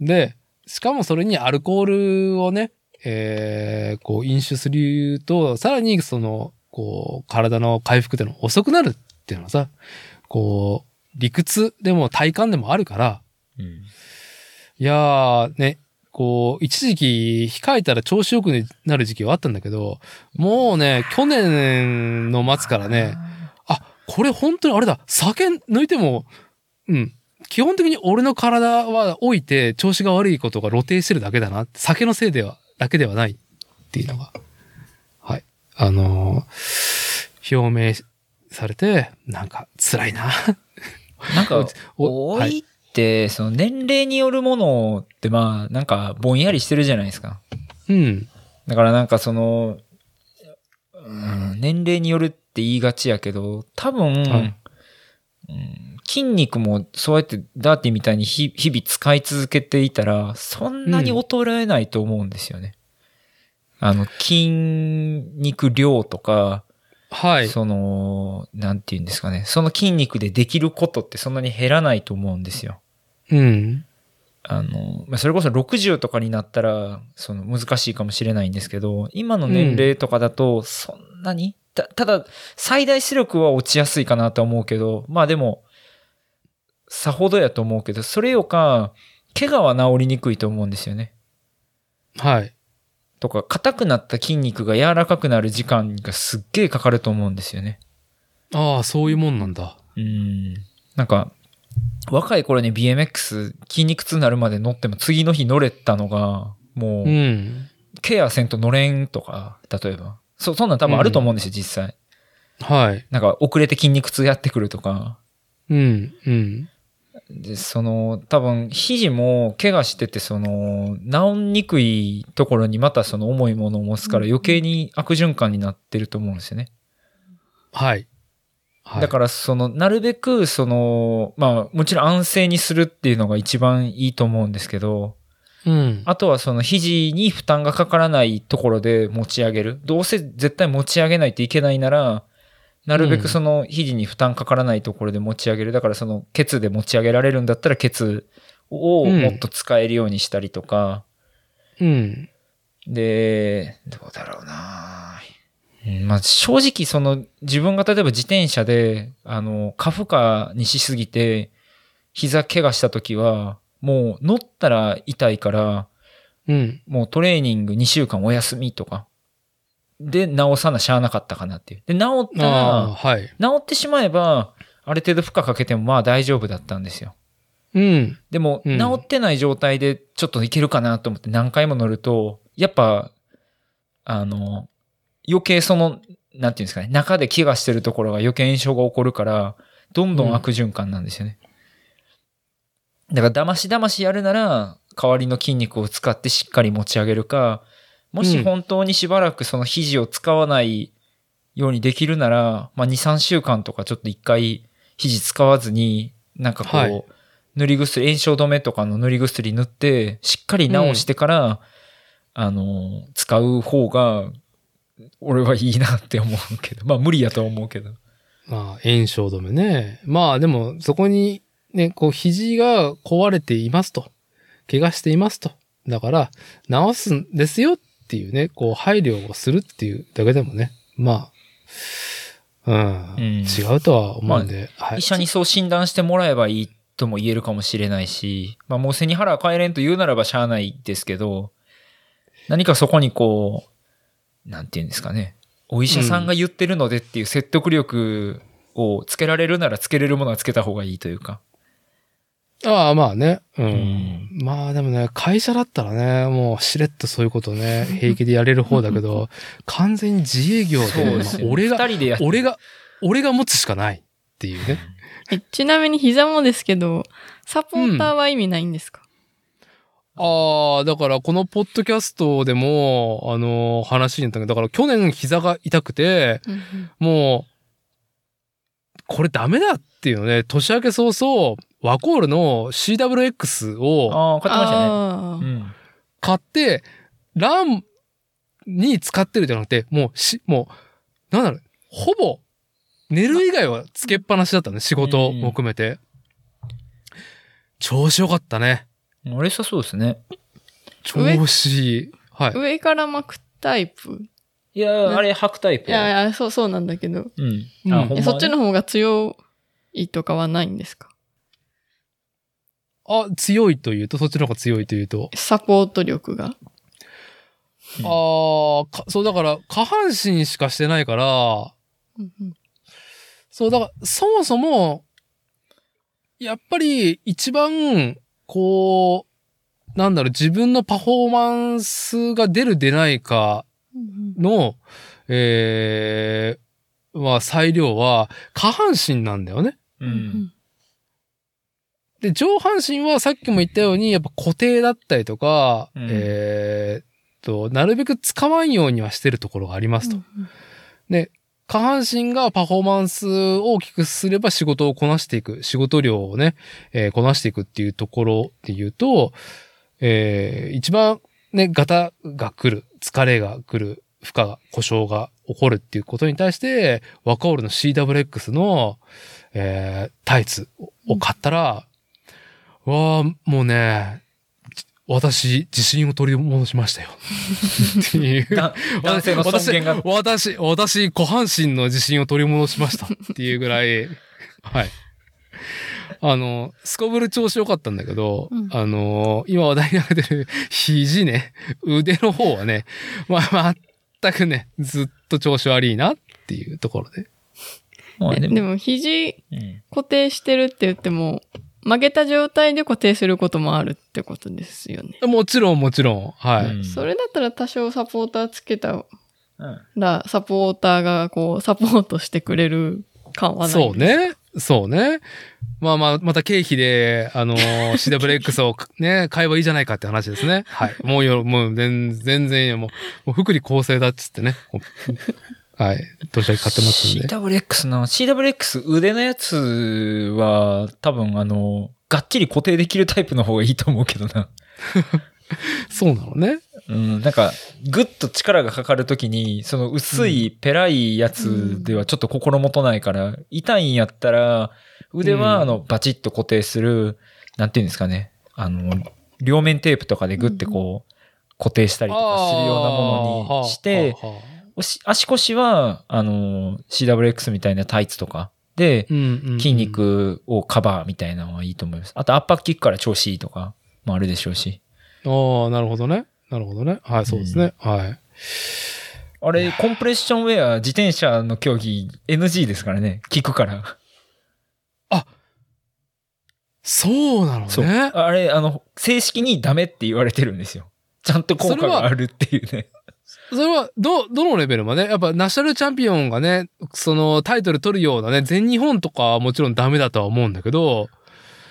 で、しかもそれにアルコールをね、えー、こう飲酒するとさらにそのこう体の回復っていうのが遅くなるっていうのはさ、こう理屈でも体感でもあるから、うん、いやーね、こう一時期控えたら調子よくなる時期はあったんだけど、もうね去年の末からね、あ、これ本当にあれだ、酒抜いても、うん。基本的に俺の体は老いて調子が悪いことが露呈してるだけだな。酒のせいでは、だけではないっていうのが。はい。あのー、表明されて、なんか辛いな。なんか、老いって、はい、その年齢によるものってまあ、なんかぼんやりしてるじゃないですか。うん。だからなんかその、うん、年齢によるって言いがちやけど、多分、うんうん、筋肉もそうやってダーティみたいに日々使い続けていたらそんなに衰えないと思うんですよね。うん、あの筋肉量とか、はい、そのなんていうんですかね、その筋肉でできることってそんなに減らないと思うんですよ。うん。あのまあ、それこそろくじゅうとかになったらその難しいかもしれないんですけど、今の年齢とかだとそんなに。うんた, ただ最大出力は落ちやすいかなと思うけど、まあでもさほどやと思うけど、それよか怪我は治りにくいと思うんですよね。はい。とか硬くなった筋肉が柔らかくなる時間がすっげえかかると思うんですよね。ああ、そういうもんなんだ。うん。なんか若い頃に ビーエムエックス 筋肉痛になるまで乗っても次の日乗れたのがもう、うん、ケアせんと乗れんとか、例えば。そ, そんなん多分あると思うんですよ、うん、実際。はい。なんか遅れて筋肉痛やってくるとか。うん、うん。で、その、多分、肘も怪我してて、その、治んにくいところにまたその重いものを持つから余計に悪循環になってると思うんですよね。はい。はい、だから、その、なるべく、その、まあ、もちろん安静にするっていうのが一番いいと思うんですけど、うん、あとはその肘に負担がかからないところで持ち上げる。どうせ絶対持ち上げないといけないなら、なるべくその肘に負担かからないところで持ち上げる。だからそのケツで持ち上げられるんだったらケツをもっと使えるようにしたりとか。うん。で、どうだろうな。まあ正直その自分が例えば自転車であの過負荷にしすぎて膝怪我したときは、もう乗ったら痛いから、うん、もうトレーニングにしゅうかんお休みとかで治さなしゃあなかったかなっていう。で治ったら、はい、治ってしまえばある程度負荷かけてもまあ大丈夫だったんですよ。うん、でも、うん、治ってない状態でちょっといけるかなと思って何回も乗るとやっぱあの余計そのなんていうんですかね、中で怪我してるところが余計炎症が起こるからどんどん悪循環なんですよね。うん、だからだましだましやるなら代わりの筋肉を使ってしっかり持ち上げるか、もし本当にしばらくその肘を使わないようにできるなら、まあにさんしゅうかんとかちょっと一回肘使わずになんかこう塗り薬、炎症止めとかの塗り薬塗ってしっかり治してからあの使う方が俺はいいなって思うけど、まあ無理やとは思うけど。まあ炎症止めね。まあでもそこにね、こう、肘が壊れていますと。怪我していますと。だから、治すんですよっていうね、こう、配慮をするっていうだけでもね、まあ、うん、うん、違うとは思うんで、まあはい。医者にそう診断してもらえばいいとも言えるかもしれないし、まあ、もう背に腹は変えれんと言うならばしゃあないですけど、何かそこにこう、なんていうんですかね、お医者さんが言ってるのでっていう説得力をつけられるならつけれるものはつけた方がいいというか。ああ、まあね、うん。うん。まあでもね、会社だったらね、もうしれっとそういうことね、平気でやれる方だけど、完全に自営業 で, で、ね、俺が、俺が、俺が持つしかないっていうね。え、ちなみに膝もですけど、サポーターは意味ないんですか？うん、ああ、だからこのポッドキャストでも、あのー、話になったけど、だから去年膝が痛くて、うんうん、もう、これダメだっていうのね、年明け早々、ワコールの シーダブリューエックス を買ってましたね。買ってランに使ってるじゃなくて、もうしもうなんだろう、ほぼ寝る以外はつけっぱなしだったね。仕事も含めて調子良かったね。あれさ、そうですね。調子いい。はい。上から巻くタイプ。いやあれ履くタイプ。いやいや、そうそうなんだけど。うん。あ、ほんまね。そっちの方が強いとかはないんですか？あ、強いというと、そっちの方が強いというと。サポート力が。ああ、そう、だから、下半身しかしてないから、うんうん、そう、だから、そもそも、やっぱり、一番、こう、なんだろう、自分のパフォーマンスが出る出ないかの、うんうん、えー、まあ、裁量は、下半身なんだよね。うんうん、で、上半身はさっきも言ったように、やっぱ固定だったりとか、うん、えー、っと、なるべく使わんようにはしてるところがありますと。うんうん、で、下半身がパフォーマンスを大きくすれば仕事をこなしていく、仕事量をね、えー、こなしていくっていうところで言うと、えー、一番ね、ガタが来る、疲れが来る、負荷が、故障が起こるっていうことに対して、ワコールの シーダブリューエックス の、えー、タイツを買ったら、うんわあ、もうね、私、自信を取り戻しましたよ。っていう男性の尊厳が。私、私、股半身の自信を取り戻しました。っていうぐらい、はい。あの、すこぶる調子良かったんだけど、うん、あの、今話題になってる肘ね、腕の方はね、まあ、全くね、ずっと調子悪いなっていうところで。えでも、でも肘固定してるって言っても、曲げた状態で固定することもあるってことですよね。もちろんもちろん。はい。うん、それだったら多少サポーターつけたら、サポーターがこうサポートしてくれる感はない。そうね。そうね。まあまあ、また経費で、あのー、シーダブリューエックス をね、買えばいいじゃないかって話ですね。はい。もうよ、もう全然、もう、福利厚生だっつってね。はい。どうしたら買ってますんで。シーダブリューエックス な、シーダブリューエックス 腕のやつは、多分あの、がっちり固定できるタイプの方がいいと思うけどな。そうなのね。うん。なんか、ぐっと力がかかるときに、その薄い、ペラいやつではちょっと心もとないから、うん、痛いんやったら、腕はあの、バチッと固定する、うん、なんていうんですかね。あの、両面テープとかでぐってこう、固定したりとかするようなものにして、足腰は、あの、シーダブリューエックス みたいなタイツとかで、筋肉をカバーみたいなのはいいと思います。あと、アッパーキックから調子いいとかもあるでしょうし。ああ、なるほどね。なるほどね。はい、そうですね。うん、はい。あれ、コンプレッションウェア、自転車の競技 エヌジー ですからね。効くから。あ、そうなのね。そう。あれ、あの、正式にダメって言われてるんですよ。ちゃんと効果があるっていうね。それは、ど、どのレベルまで？やっぱ、ナショナルチャンピオンがね、その、タイトル取るようなね、全日本とかはもちろんダメだとは思うんだけど、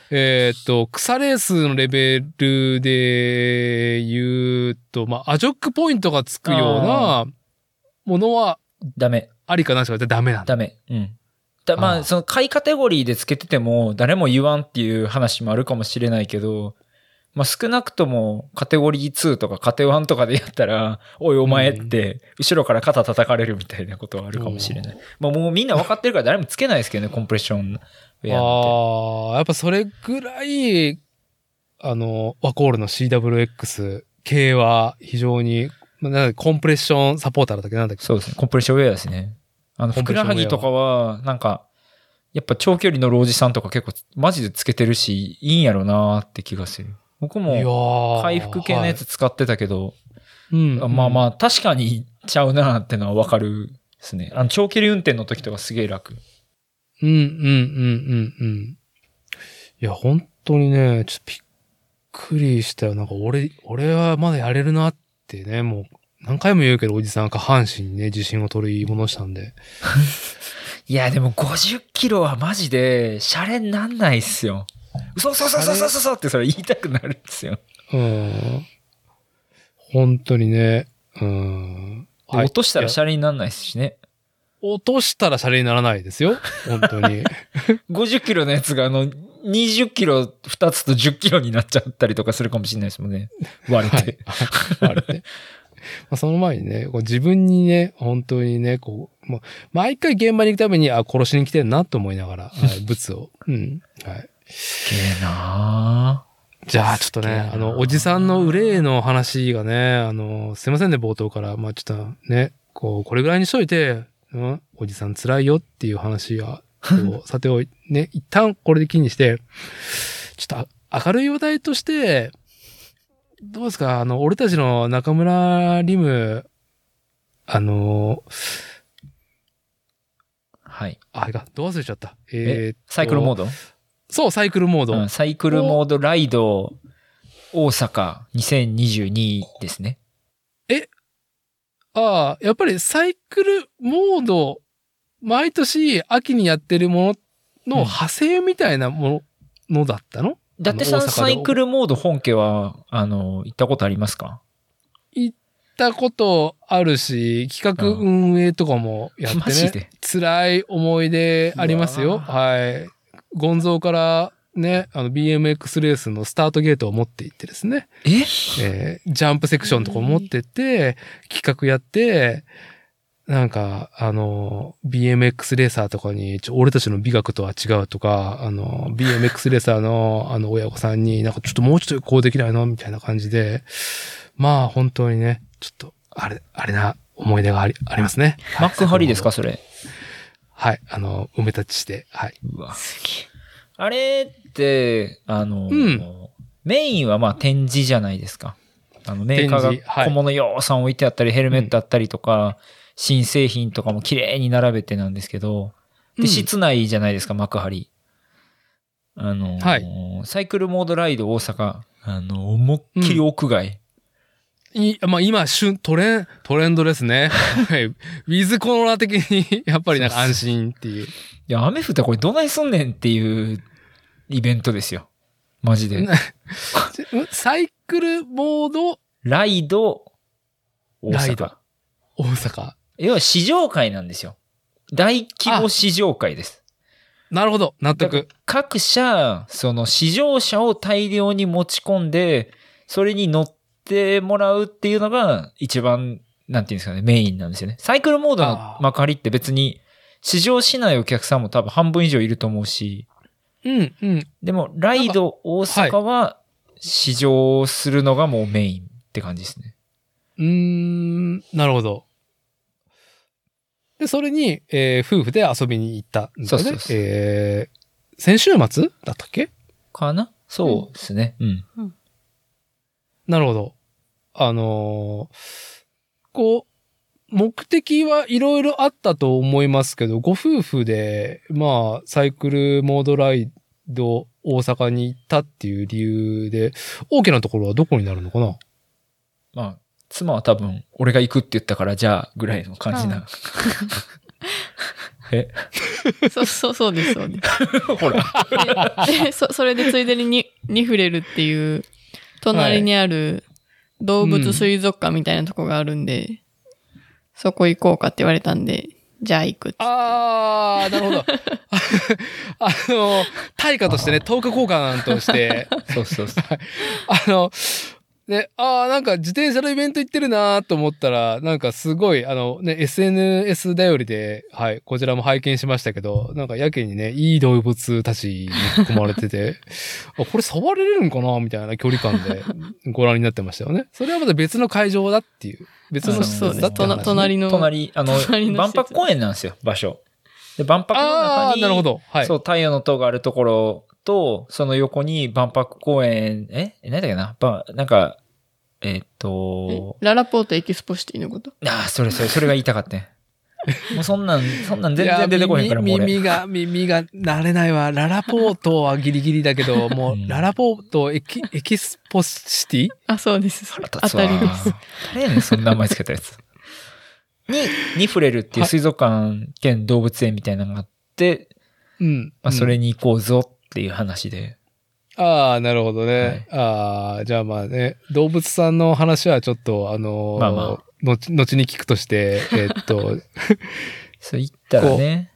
えー、っと、草レースのレベルで言うと、まあ、アジョックポイントがつくようなものは、ダメ。ありかなしかダメなんだ。ダメ。うん。だまあ、その、下位カテゴリーでつけてても、誰も言わんっていう話もあるかもしれないけど、まあ、少なくともカテゴリーツーとかカテワンとかでやったら、おいお前って後ろから肩叩かれるみたいなことはあるかもしれない。まあ、もうみんな分かってるから誰もつけないですけどね、コンプレッションウェアなんて。ああ、やっぱそれぐらい、あの、ワコールの シーダブリューエックス 系は非常に、なんかコンプレッションサポーターだけなんだっけ？そうですね、コンプレッションウェアですね。あの、ふくらはぎとかは、なんか、やっぱ長距離の老人さんとか結構マジでつけてるし、いいんやろなーって気がする。僕も回復系のやつ使ってたけど、はい、うんうん、まあまあ確かにちゃうなってのは分かるですね。あの長距離運転の時とかすげえ楽。うんうんうんうんうん。いや本当にね、ちょっとびっくりしたよ。なんか俺俺はまだやれるなってね、もう何回も言うけどおじさん下半身にね自信を取り戻したんで。いやでもごじゅっキロはマジでシャレになんないっすよ。嘘嘘嘘嘘嘘嘘ってそれ言いたくなるんですよ。うん。本当にね。うん。落としたらシャレにならないですしね。落としたらシャレにならないですよ。本当に。ごじゅっキロのやつがあのにじゅっキロふたつとじゅっキロになっちゃったりとかするかもしれないですもんね。割れて。はい、割れて。まあその前にね、こう自分にね、本当にね、こう、もう毎回現場に行くために、あ、殺しに来てるなと思いながら、ブツを。うん。はい。すげえなぁ。じゃあちょっとね、あの、おじさんの憂いの話がね、あの、すいませんね、冒頭から。まあちょっとね、こう、これぐらいにしといて、うん、おじさん辛いよっていう話は、さておい、ね、一旦これで気にして、ちょっと明るい話題として、どうですか？あの、俺たちの中村リム、あのー、はい。あれか、どう忘れちゃった。えー、っと、サイクルモード？そう、サイクルモード、うん。サイクルモードライド大阪にせんにじゅうにですね。えああ、やっぱりサイクルモード、毎年秋にやってるものの派生みたいなものだったの？伊達さん、サイクルモード本家は、あの、行ったことありますか？行ったことあるし、企画運営とかもやってね。マジで。辛い思い出ありますよ。はい。ゴンゾーからね、あの ビーエムエックス レースのスタートゲートを持って行ってですね。え？えー、ジャンプセクションとか持ってって、企画やって、なんか、あの、ビーエムエックス レーサーとかに、ちょ、俺たちの美学とは違うとか、あの、ビーエムエックス レーサーの、あの、親御さんになんかちょっともうちょっとこうできないのみたいな感じで、まあ、本当にね、ちょっと、あれ、あれな思い出があり、ありますね。マックハリですか、それ。はい、あの、埋め立ちして、はい。うわ。あれって、あの、うん、メインはまあ展示じゃないですか。あの、メーカーが小物用さん置いてあったり、はい、ヘルメットあったりとか、うん、新製品とかも綺麗に並べてなんですけど、で、室内じゃないですか、うん、幕張。あの、はい、サイクルモードライド大阪、あの、思いっきり屋外。うん、いまあ、今、旬、トレン、トレンドですね。はい。ウィズコロナ的に、やっぱりなんか安心っていう。いや、雨降ったらこれどないすんねんっていうイベントですよ。マジで。サイクルモードライド大阪。ライド大阪。要は試乗会なんですよ。大規模試乗会です。なるほど。納得。各社、その試乗車を大量に持ち込んで、それに乗ってもらうっていうのが一番、なんていうんですかね、メインなんですよね。サイクルモードの幕張って別に試乗しないお客さんも多分半分以上いると思うし。うんうん。でも、ライド大阪は試乗するのがもうメインって感じですね。うーん、なるほど。で、それに、えー、夫婦で遊びに行ったんだよね。そうそうそう。えー、先週末だったっけかな？そうですね。うん。うん、なるほど。あのー、こう、目的はいろいろあったと思いますけど、ご夫婦で、まあ、サイクルモードライド大阪に行ったっていう理由で、大きなところはどこになるのかな？まあ、妻は多分、俺が行くって言ったから、じゃあ、ぐらいの感じな。えそう、そう、そうです、そうです。ほらでそ。それでついでにに、ニフレルっていう、隣にある動物水族館みたいなとこがあるんで、はいうん、そこ行こうかって言われたんで、じゃあ行くっつって。ああ、なるほど。あの、対価としてね、とおか交換として。そうそうそう。あの、で、ああ、なんか自転車のイベント行ってるなーと思ったら、なんかすごい、あのね、エスエヌエス 頼りで、はい、こちらも拝見しましたけど、なんかやけにね、いい動物たちに囲まれてて、あ、これ触れるんかなみたいな距離感でご覧になってましたよね。それはまた別の会場だっていう。別の施設だって話、ね。そうです。隣の。隣、あの、万博公園なんですよ、場所。で、万博の中に、なるほど、はい、そう、太陽の塔があるところ、と、その横に万博公園、え何だっけなば、なんか、えっ、ー、とララポートエキスポシティのこと。ああ、それそれそれが言いたかったね。もうそんなんそんなん全然出てこへんから、もう俺耳が耳が慣れないわ。ララポートはギリギリだけど、もう、うん、ララポートエキエキスポシティ。あ、そうです、当たりです。誰やねんその名前つけたやつ。にに触れるっていう水族館兼動物園みたいなのがあって、はいうんまあ、それに行こうぞっていう話で、うん、ああなるほどね、はい、ああじゃあまあね、動物さんの話はちょっとあのー、まあまあ後後に聞くとしてえー、っとそう言ったらね、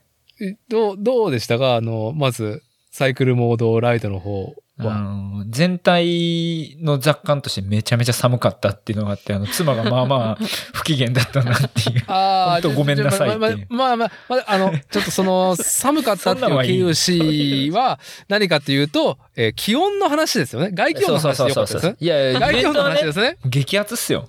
どうどうでしたか、あのまずサイクルモードライドの方は。あの全体の雑感としてめちゃめちゃ寒かったっていうのがあって、あの妻がまあまあ不機嫌だったなっていう。ああ、本当ごめんなさいって。まあまあ、まあまあ、あのちょっとその寒かったっていう形容詞は何かというと、えー、気温の話ですよね。外気温の話ですね。いやいや、外気温の話ですね。激アツっすよ。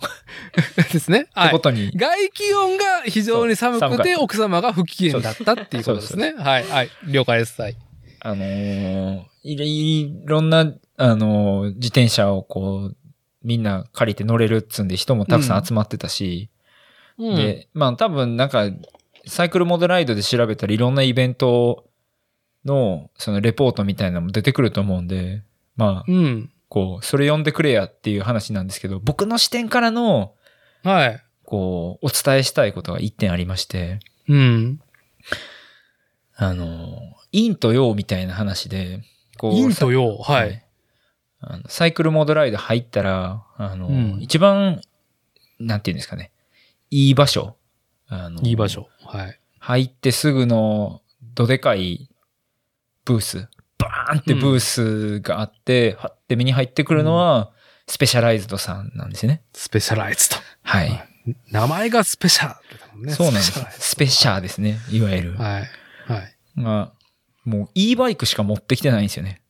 ですね。はい。ってことに外気温が非常に寒くて奥様が不機嫌だったっていうことですね。はいはい、了解です。はい。あのー、いろんな、あのー、自転車をこう、みんな借りて乗れるっつんで人もたくさん集まってたし、うん、で、まあ多分なんか、サイクルモードライドで調べたらいろんなイベントの、そのレポートみたいなのも出てくると思うんで、まあ、うん、こう、それ読んでくれやっていう話なんですけど、僕の視点からの、はい。こう、お伝えしたいことが一点ありまして、うん。あのー、陰と陽みたいな話で、こう陰と陽、はい、はい、あのサイクルモードライド入ったら、あの、うん、一番なんていうんですかね、いい場所、あのいい場所、はい、入ってすぐのどでかいブース、バーンってブースがあって、うん、はって目に入ってくるのは、うん、スペシャライズドさんなんですね。スペシャライズド、はい、はい、名前がスペシャルだもんね。そうなんです。スペシャーですね、いわゆる、はいはい、まあ。もう E バイクしか持ってきてないんですよね。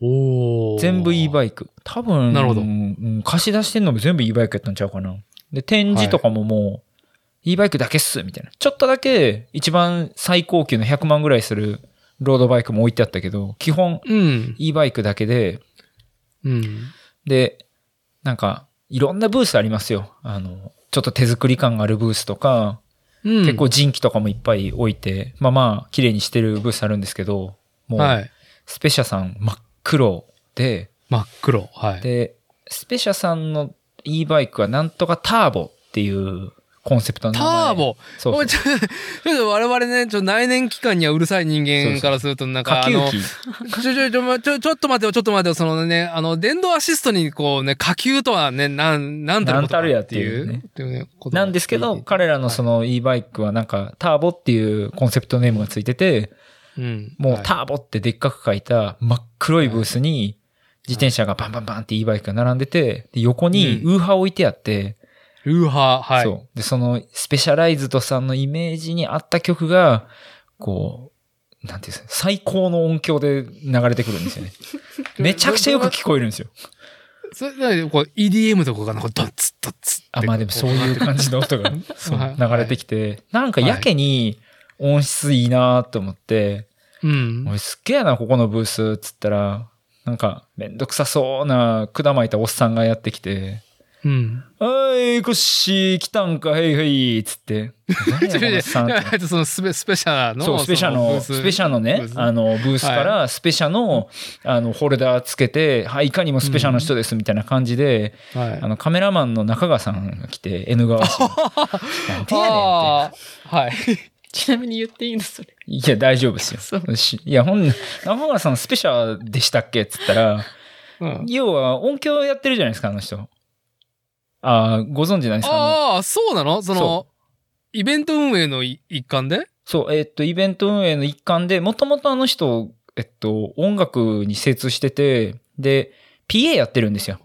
おー。全部 E バイク。多分、なるほど、うん、貸し出してんのも全部 E バイクやったんちゃうかな。で、展示とかももう E バイクだけっす、みたいな。ちょっとだけ一番最高級のひゃくまんぐらいするロードバイクも置いてあったけど、基本 E バイクだけで、うん、で、なんかいろんなブースありますよ。あの、ちょっと手作り感があるブースとか、うん、結構人気とかもいっぱい置いて、まあまあ綺麗にしてるブースあるんですけど、もうスペシャさん真っ黒で、真っ黒、はい、でスペシャさんの E バイクはなんとかターボっていうコンセプトの名前。ターボ、そうそう、ちょっと我々ね、ちょっと内燃機関にはうるさい人間からすると、なんかそうそう、あのちょちょちょちょちょっと待てよちょっと待てよ、そのね、あの電動アシストにこうね、火球とはね、なんなんたることかっていうね、なんですけど、彼らのその E バイクはなんかターボっていうコンセプトネームがついてて、うん、もうターボってでっかく書いた真っ黒いブースに自転車がバンバンバンって E バイクが並んでて、で横にウーハー置いてあって。ウーハー、はい。そう。で、その、スペシャライズドさんのイメージに合った曲が、こう、なんていうんですか、最高の音響で流れてくるんですよね。めちゃくちゃよく聞こえるんですよ。それ、なんかこう、イーディーエム とかがなんか、ドッツッドッツッ。あ、まあでもそういう感じの音がそう流れてきて、はい、なんかやけに音質いいなと思って、うん。俺すっげえな、ここのブース、つったら、なんか、めんどくさそうな、管巻いたおっさんがやってきて、うん。はい、コッシー来たんか、へいへい、つって。そのスペ、スペシャの。そう、スペシャの、スペシャのね、あの、ブースから、スペシャの、はい、あの、ホルダーつけて、はい、いかにもスペシャの人です、みたいな感じで、うん、あの、カメラマンの中川さんが来て、N 川氏。なんてやねんって。はい。ちなみに言っていいのそれ。いや、大丈夫ですよ。いや、ほん、中川さんスペシャでしたっけつったら、うん、要は音響やってるじゃないですか、あの人。ああ、ご存知ないですか？ああ、そうなの？その、イベント運営の一環で？そう、えー、っと、イベント運営の一環で、もともとあの人、えっと、音楽に精通してて、で、ピーエー やってるんですよ。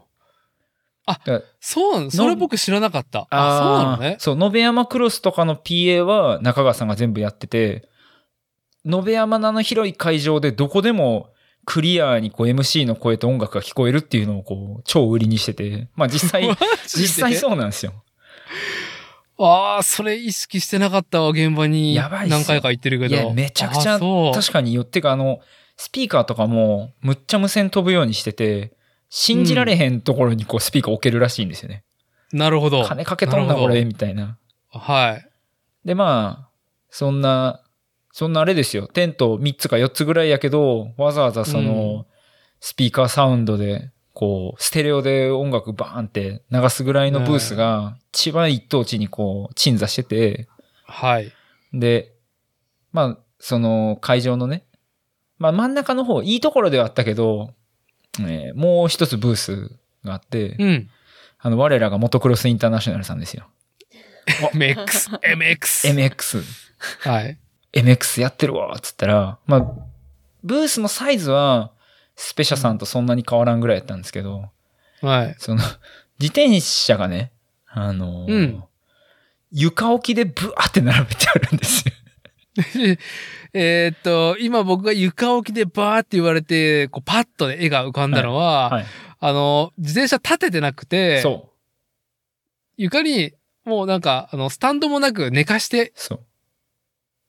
あ、そうなの？それ僕知らなかった。あ、そうなのね。そう、野辺山クロスとかの ピーエー は中川さんが全部やってて、野辺山のあの広い会場でどこでも、クリアにこう エムシー の声と音楽が聞こえるっていうのをこう超売りにしてて、まあ実際実際そうなんですよ。ああ、それ意識してなかったわ、現場に何回か行ってるけど。いや、めちゃくちゃ確かによってか、あのスピーカーとかもむっちゃ無線飛ぶようにしてて、信じられへんところにこうスピーカー置けるらしいんですよね。うん、なるほど。金かけとんなこれみたいな。はい。でまあそんなそんなあれですよ。テントみっつかよっつぐらいやけど、わざわざそのスピーカーサウンドでこうステレオで音楽バーンって流すぐらいのブースが一番一等地にこう鎮座してて、はい。でまあその会場のね、まあ真ん中の方いいところではあったけど。えー、もう一つブースがあって、うん、あの我らがモトクロスインターナショナルさんですよ。エムエックス、エムエックス、エムエックス、はい、エムエックス やってるわっつったら、まあブースのサイズはスペシャさんとそんなに変わらんぐらいやったんですけど、はい、その自転車がね、あのーうん、床置きでブワーって並べてあるんですよ。えっと今僕が床置きでバーって言われてこうパッと、ね、絵が浮かんだのは、はいはい、あの自転車立ててなくてそう床にもうなんかあのスタンドもなく寝かしてそう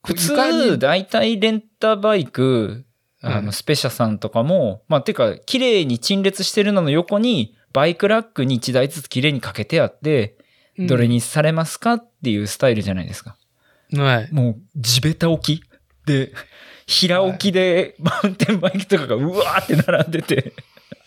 普通だいたいレンタバイクあのスペシャさんとかも、うん、まあていうか綺麗に陳列してるのの横にバイクラックにいちだいずつ綺麗にかけてあって、うん、どれにされますかっていうスタイルじゃないですか。はい、もう地べた置きで平置きでマウンテンバイクとかがうわーって並んでて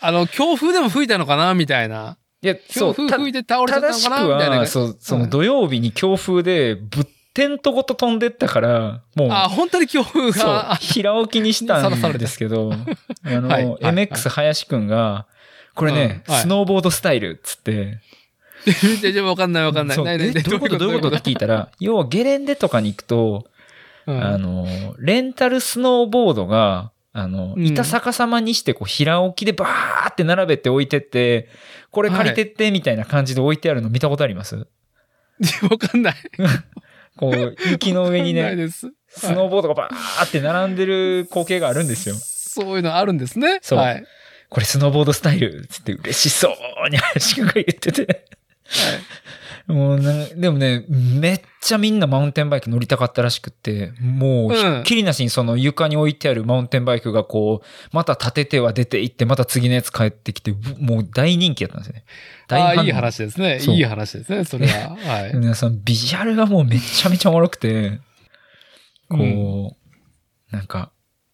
あの強風でも吹いたのかなみたいな。いや強風吹いて倒れちゃったのかなみたいな。そう、その土曜日に強風でぶっテントごと飛んでったからもうあ本当に強風が平置きにしたんですけどあの、はい、エムエックス 林くんがこれね、うんはい、スノーボードスタイルっつって。全然わかんないわかんない。どういうことどういうことって聞いたら、要はゲレンデとかに行くと、うん、あのレンタルスノーボードがあの板逆さまにしてこう平置きでバーって並べて置いてって、これ借りてってみたいな感じで置いてあるの見たことあります？わ、はい、かんない。こう雪の上にね、はい、スノーボードがバーって並んでる光景があるんですよ。そういうのあるんですね。そう。はい、これスノーボードスタイルつって嬉しそうに林くんが言ってて。はい、もうね、でもねめっちゃみんなマウンテンバイク乗りたかったらしくってもうひっきりなしにその床に置いてあるマウンテンバイクがこうまた立てては出ていってまた次のやつ帰ってきてもう大人気やったんですね。大あいい話ですね。いい話ですねそれは。はい、皆さんビジュアルがもうめちゃめちゃおもろくてこう、うん、なんか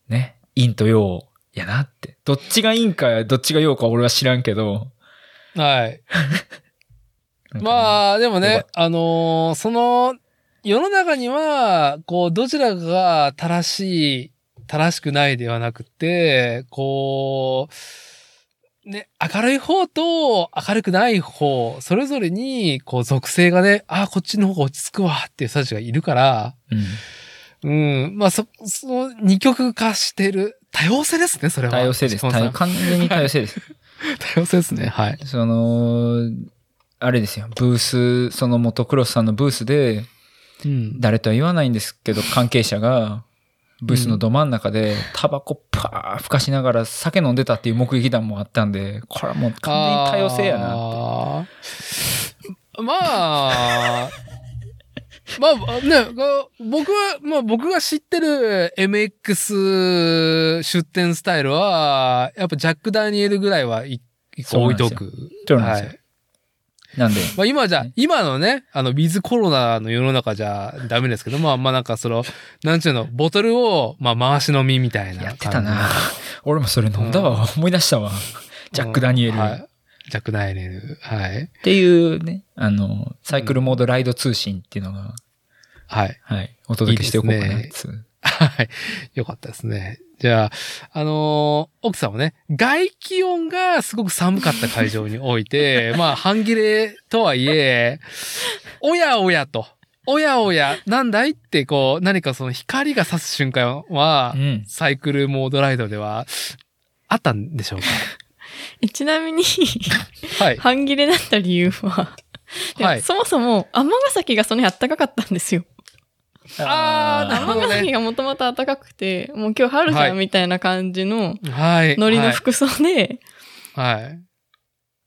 ね陰と陽やなってどっちが陰かどっちが陽か俺は知らんけどはいまあでもね、あのー、その世の中にはこうどちらかが正しい正しくないではなくてこうね明るい方と明るくない方それぞれにこう属性がねあこっちの方が落ち着くわっていう人たちがいるから、うん、うん、まあそその二極化してる多様性ですねそれは多様性です完全に多様性です多様性ですねはいそのあれですよブースそのモトクロスさんのブースで、うん、誰とは言わないんですけど関係者がブースのど真ん中でタバコパーふかしながら酒飲んでたっていう目撃談もあったんでこれはもう完全に多様性やなってまあまあね僕は、まあ、僕が知ってる エムエックス 出店スタイルはやっぱジャック・ダニエルぐらいは一個置いとくそうなんですよなんでまあ今じゃ、ね、今のね、あの、ウィズコロナの世の中じゃダメですけど、まあまあなんかその、なんちゅうの、ボトルを、まあ回し飲みみたいな。やってたな俺もそれ飲んだわ、うん。思い出したわ。ジャック・ダニエル、うんはい。ジャック・ダニエル。はい。っていうね、あの、サイクルモードライド通信っていうのが、うん、はい。はい。お届けしておこうかなって。はい。よかったですね。じゃあ、あのー、奥さんはね、外気温がすごく寒かった会場において、まあ、半切れとはいえ、おやおやと、おやおや、なんだいって、こう、何かその光が差す瞬間は、うん、サイクルモードライドでは、あったんでしょうかちなみに、はい、半切れだった理由は、はい、そもそも、尼崎がその日暖かかったんですよ。ああ、尼崎がもともと暖かくて、もう今日春じゃんみたいな感じの、はい。ノリの服装で、は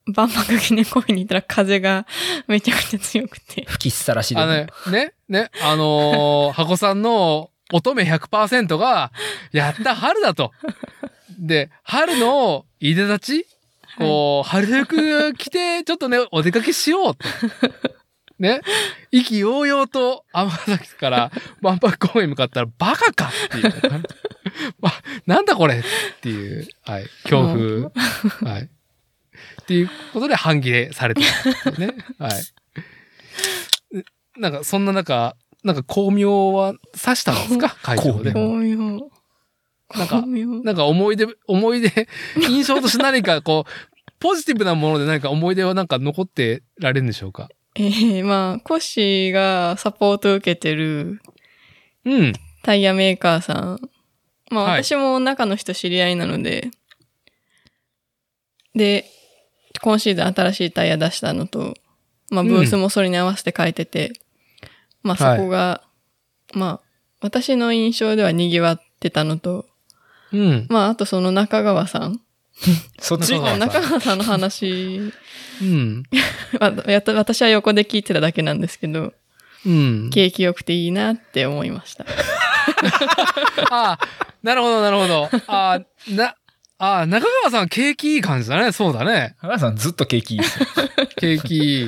い。万博記念公園に行ったら風がめちゃくちゃ強くて。吹きさらしで。あのね、ね、ね、あのー、箱さんの乙女 ひゃくパーセント が、やった春だと。で、春のいでたちもう、春服着て、ちょっとね、お出かけしようと。ね。意気揚々と、天崎から万博公園に向かったら、バカかっていう。なんだこれっていう、はい。恐怖。はい。っていうことで、半切れされてる、ね。はい。なんか、そんな中、なんか、光明は刺したんですか会場で。光明。なんか、なんか思い出、思い出、印象として何かこう、ポジティブなもので何か思い出はなんか残ってられるんでしょうか？ええー、まあ、コッシーがサポート受けてる、うん。タイヤメーカーさん。まあ、私も中の人知り合いなので、はい、で、今シーズン新しいタイヤ出したのと、まあ、ブースもそれに合わせて変えてて、うん、まあ、そこが、はい、まあ、私の印象では賑わってたのと、うん。まあ、あとその中川さん。そっちの中川さんの話。うん。私は横で聞いてただけなんですけど、うん。景気良くていいなって思いました。ああ、なるほど、なるほど。ああ、な、ああ、中川さん景気いい感じだね。そうだね。中川さんずっと景気いい。景気い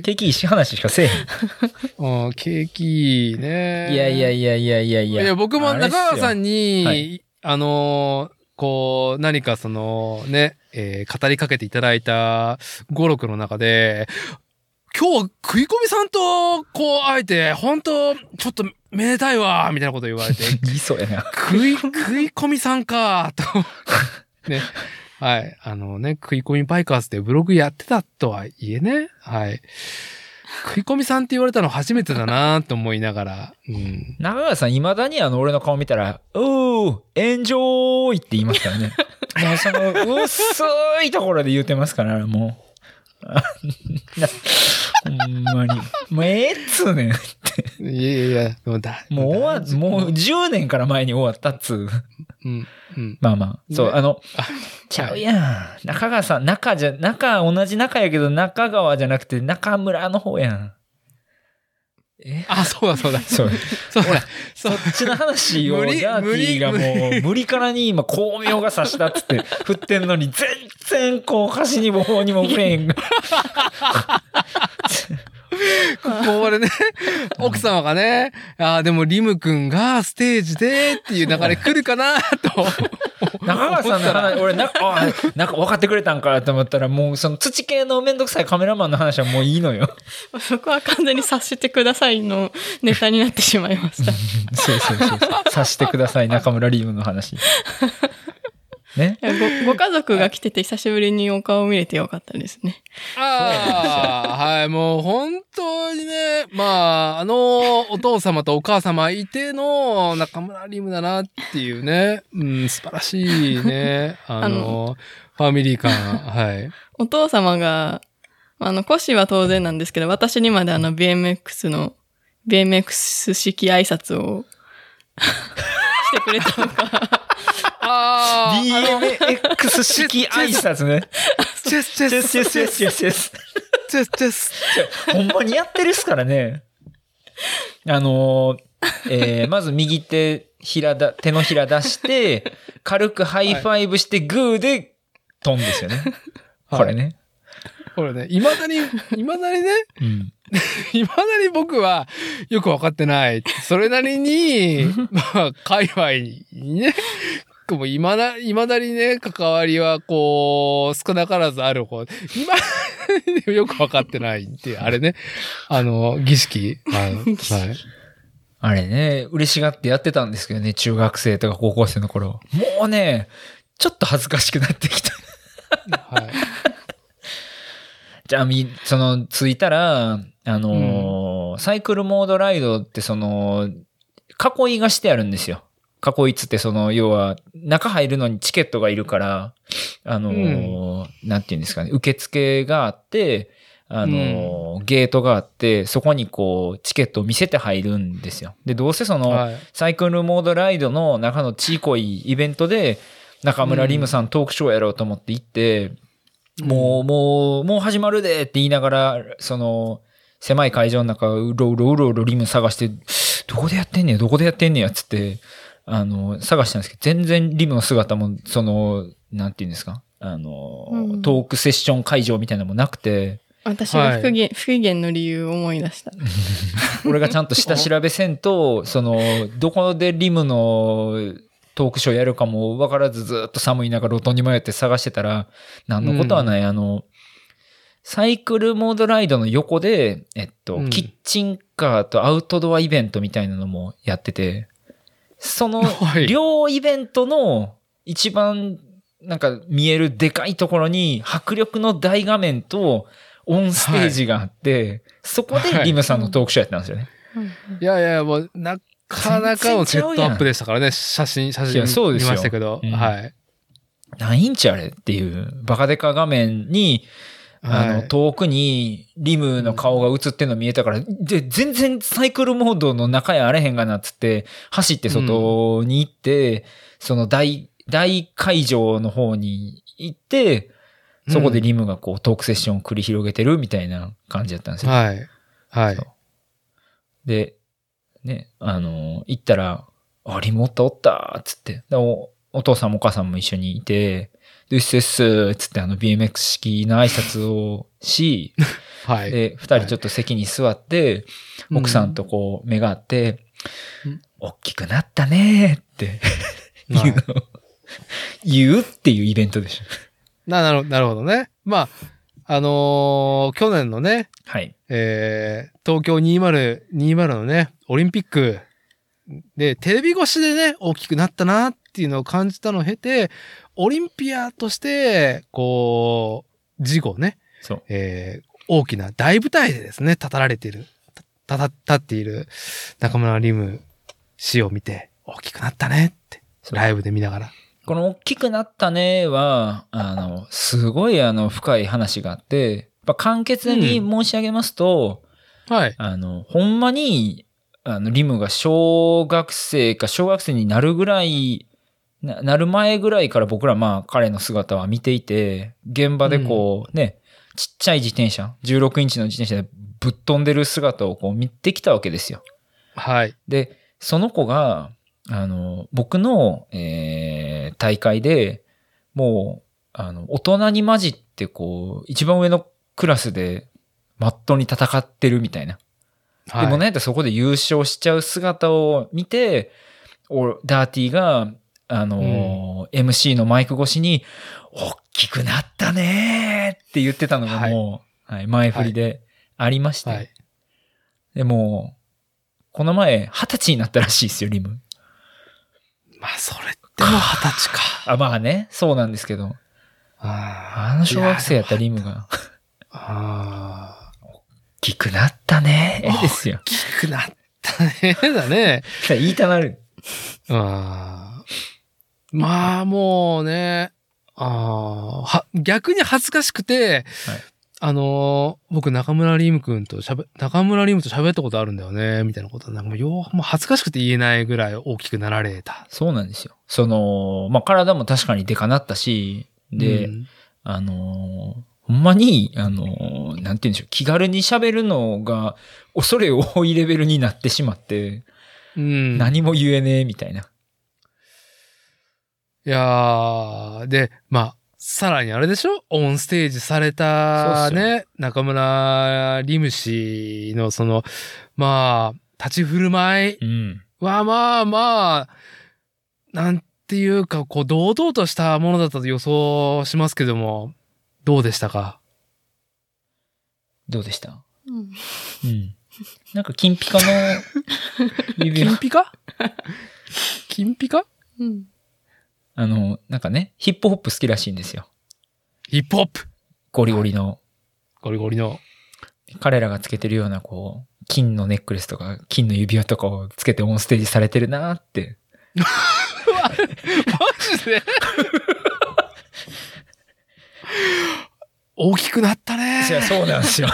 い。景気いいし話しかせえへん。うん、景気いいね。いやいやいやいやいやいや。いや、僕も中川さんに、はいあのー、こう、何かそのね、えー、語りかけていただいた語録の中で、今日食い込みさんとこう会えて、本当ちょっとめでたいわ、みたいなこと言われて。言いそうやな。食い、食い込みさんか、と。ね。はい。あのね、食い込みバイカーズでブログやってたとはいえね。はい。食い込みさんって言われたの初めてだなと思いながら。うん。中川さん、未だにあの、俺の顔見たら、おー、エンジョーイって言いますからね。その、薄いところで言うてますから、もう。ほんまに。もうええっつうねんって。いやいや、もうだ。もう終わっ、もうじゅうねんから前に終わったっつう。うん。うん、まあまあ。そう、あの、あちゃうやん。はい、中川さん、中じゃ、中、同じ中やけど、中川じゃなくて、中村の方やん。えあ、そうだそうだ。そうそうだ。そっちの話を、ジャーティーがもう、無理からに今、光明が差したっつって、振ってんのに、全然、こう、箸にも棒にも振れへん。これね、奥様がね、ああ、でもリム君がステージでっていう流れ来るかなと。中川さんの話、俺な、あなんか分かってくれたんかと思ったら、もうその土系のめんどくさいカメラマンの話はもういいのよ。そこは完全に察してくださいのネタになってしまいました。そうそうそう。察してください、中村リムの話。ね、ご, ご家族が来てて久しぶりにお顔を見れてよかったですね。ああ、はい、もう本当にね、まあ、あの、お父様とお母様いての中村リムだなっていうね、うん、素晴らしいね、あの、あのファミリー感、はい。お父様が、あの、腰は当然なんですけど、私にまであの ビーエムエックス の、ビーエムエックス 式挨拶をしてくれたのか。あ ビーエムエックス 式挨拶ね。チェスチェスチェスチェスチェスチェスチェスチェス。ほんまにやってるっすからね。あのー、えー、まず右手、ひらだ、手のひら出して、軽くハイファイブしてグーで飛んですよね。はい、これね。これね、いまだに、いまだにね、うん。いまだに僕はよくわかってない。それなりに、まあ、界隈にね、もういまだ、いまだにね、関わりは、こう、少なからずある方、いまだによくわかってないっていう、あれね、あの、儀式。あのはい、あれね、嬉しがってやってたんですけどね、中学生とか高校生の頃。もうね、ちょっと恥ずかしくなってきた。はい。じゃあ、み、その、着いたら、あのーうん、サイクルモードライドって、その、囲いがしてあるんですよ。囲いつって、その、要は、中入るのにチケットがいるから、あのーうん、なんて言うんですかね、受付があって、あのーうん、ゲートがあって、そこにこう、チケットを見せて入るんですよ。で、どうせその、はい、サイクルモードライドの中のちいこいイベントで、中村リムさんトークショーやろうと思って行って、うん、もう、もう、もう始まるでって言いながら、その、狭い会場の中、うろうろうろうろリム探して、どこでやってんねん、どこでやってんねんや、つって、あの、探したんですけど、全然リムの姿も、その、なんて言うんですかあの、うん、トークセッション会場みたいなのもなくて、私が復元、はい、復元の理由を思い出した。俺がちゃんと下調べせんと、その、どこでリムのトークショーやるかも分からずずっと寒い中路頭に迷って探してたら、何のことはない、うん、あの、サイクルモードライドの横で、えっと、うん、キッチンカーとアウトドアイベントみたいなのもやってて、その両イベントの一番なんか見えるでかいところに迫力の大画面とオンステージがあって、はい、そこでリムさんのトークショーやってたんですよね。はい、いやいや、もうなかなかのセットアップでしたからね、写真、写真見ましたけど。うん、はい。何インチあれっていうバカデカ画面に、あの、はい、遠くにリムの顔が映ってるの見えたから、で、全然サイクルモードの中へあれへんがなっつって、走って外に行って、うん、その大、大会場の方に行って、そこでリムがこうトークセッションを繰り広げてるみたいな感じだったんですよ。はい。はい。で、ね、あの、行ったら、あ、リムおったおったっつって、お、お父さんもお母さんも一緒にいて、うっすうっすつってあの ビーエムエックス 式の挨拶をし、はい、で、二人ちょっと席に座って、はい、奥さんとこう目が合って、うん、おっきくなったねって言うの、はい、言うっていうイベントでした。な、なる、なるほどね。まあ、あのー、去年のね、はい、えー、東京にせんにじゅうのね、オリンピックで、テレビ越しでね、大きくなったなっていうのを感じたのを経て、オリンピアとして、こう、事後ね、そう、えー、大きな大舞台でですね、立たられている、たた、立っている中村輪夢氏を見て、大きくなったねって、ライブで見ながら。この大きくなったねは、あの、すごいあの、深い話があって、まあ、簡潔に申し上げますと、うん、はい。あの、ほんまに、あの、輪夢が小学生か小学生になるぐらい、な, なる前ぐらいから僕らまあ彼の姿は見ていて、現場でこうね、うん、ちっちゃい自転車、じゅうろくインチの自転車でぶっ飛んでる姿をこう見てきたわけですよ。はい。で、その子が、あの、僕の、えー、大会で、もう、あの、大人に混じってこう、一番上のクラスで、まっとうに戦ってるみたいな。はい、でもなんやったらそこで優勝しちゃう姿を見て、おダーティーが、あのーうん、エムシー のマイク越しに、おっきくなったねーって言ってたのがもう、はいはい、前振りでありまして。はい、でも、この前、二十歳になったらしいですよ、リム。まあ、それってもう二十歳か。あ、まあね、そうなんですけど。あ, あの小学生やったリムが。ああ。おっきくなったねーですよ。おっきくなったねーだね。言いたなる。ああ。まあもうね、あは逆に恥ずかしくて、はい、あのー、僕中村輪夢くんとしゃべ中村輪夢と喋ったことあるんだよねみたいなことはなんかもうよもう恥ずかしくて言えないぐらい大きくなられた。そうなんですよ。そのまあ体も確かにでかなったし、で、うん、あのー、ほんまにあのー、なんて言うんでしょう、気軽に喋るのが恐れ多いレベルになってしまって、うん、何も言えねえみたいな。いやー、で、まあ、さらにあれでしょ？オンステージされたね、中村輪夢氏のその、まあ、立ち振る舞いはまあまあ、なんていうか、こう、堂々としたものだったと予想しますけども、どうでしたか？どうでした？うん。うん。なんか金ピカの指輪。金ピカ？金ピカ？うん。あの、なんかね、ヒップホップ好きらしいんですよ。ヒップホップゴリゴリの、はい。ゴリゴリの。彼らがつけてるような、こう、金のネックレスとか、金の指輪とかをつけてオンステージされてるなーって。マジで大きくなったねー。いや、そうなんですよ。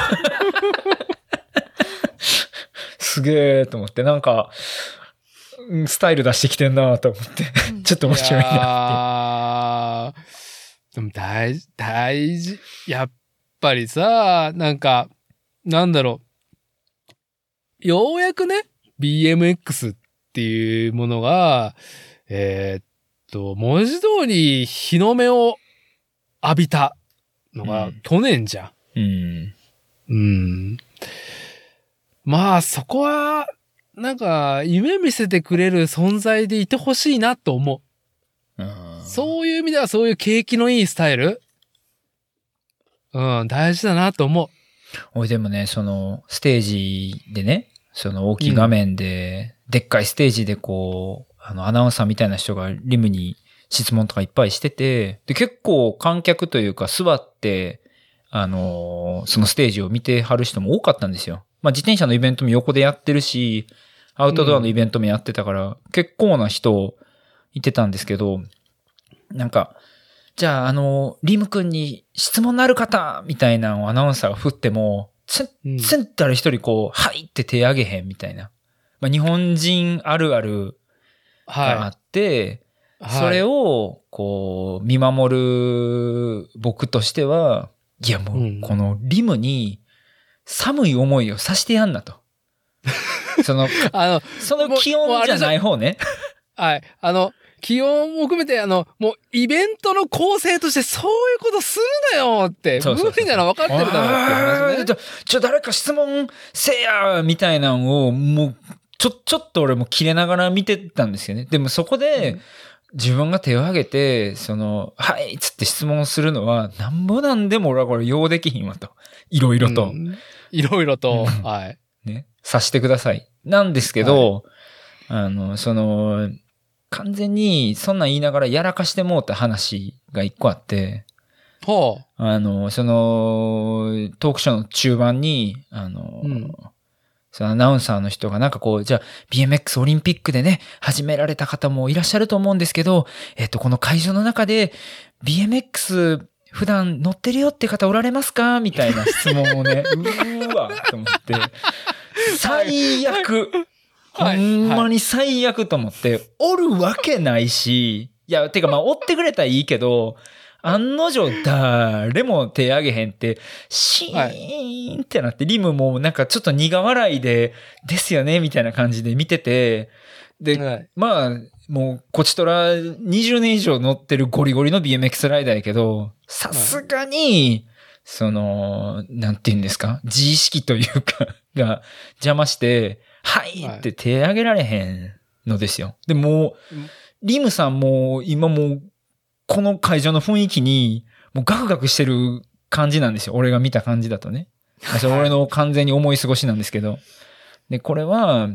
すげーと思って、なんか、スタイル出してきてんなと思って、ちょっと面白いなって。でも大事、大事。やっぱりさ、なんか、なんだろう。ようやくね、ビーエムエックス っていうものが、えー、っと、文字通り日の目を浴びたのが去年じゃん。うん。うん。まあそこは、なんか夢見せてくれる存在でいてほしいなと思う。うん。そういう意味ではそういう景気のいいスタイル、うん、大事だなと思う。俺でもね、そのステージでね、その大きい画面で、うん、でっかいステージでこう、あのアナウンサーみたいな人がリムに質問とかいっぱいしてて、で結構観客というか座って、あのー、そのステージを見てはる人も多かったんですよ。まあ自転車のイベントも横でやってるし、アウトドアのイベントもやってたから、うん、結構な人いてたんですけど、なんか、じゃあ、あの、リム君に質問のある方みたいなのをアナウンサーが振っても、全然誰一人こう、はいって手上げへんみたいな。まあ、日本人あるあるがあって、はい、それをこう、見守る僕としては、いやもう、このリムに寒い思いをさせてやんなと。その、あの、その気温じゃない方ね。はい。あの、気温も含めて、あの、もう、イベントの構成として、そういうことするなよって、そうそうそうそう無理なの分かってるだろうって、ね。ちょ、誰か質問せやみたいなのを、もう、ちょ、ちょっと俺も切れながら見てたんですよね。でもそこで、うん、自分が手を挙げて、その、はいっつって質問するのは、なんぼなんでも俺はこれ、用できひんわと。いろいろと。うん、いろいろと、はい。ね、さしてください。なんですけど、はい、あの、その、完全にそんなん言いながらやらかしてもうた話が一個あって、ほう。あの、その、トークショーの中盤に、あの、うん、そのアナウンサーの人がなんかこう、じゃあ ビーエムエックス オリンピックでね、始められた方もいらっしゃると思うんですけど、えっと、この会場の中で ビーエムエックス 普段乗ってるよって方おられますかみたいな質問をね、うーわと思って、最悪。ほんまに最悪と思って、はい、おるわけないし、いや、てかまあ、追ってくれたらいいけど、案の定誰も手上げへんって、シーンってなって、リムもなんかちょっと苦笑いで、ですよね、みたいな感じで見てて、で、はい、まあ、もう、こちとらにじゅうねん以上乗ってるゴリゴリの ビーエムエックス ライダーやけど、さすがに、その、なんて言うんですか、自意識というか、が邪魔して、はいって手挙げられへんのですよ。でもリムさんも今もうこの会場の雰囲気にもうガクガクしてる感じなんですよ。俺が見た感じだとね。俺の完全に思い過ごしなんですけど。でこれは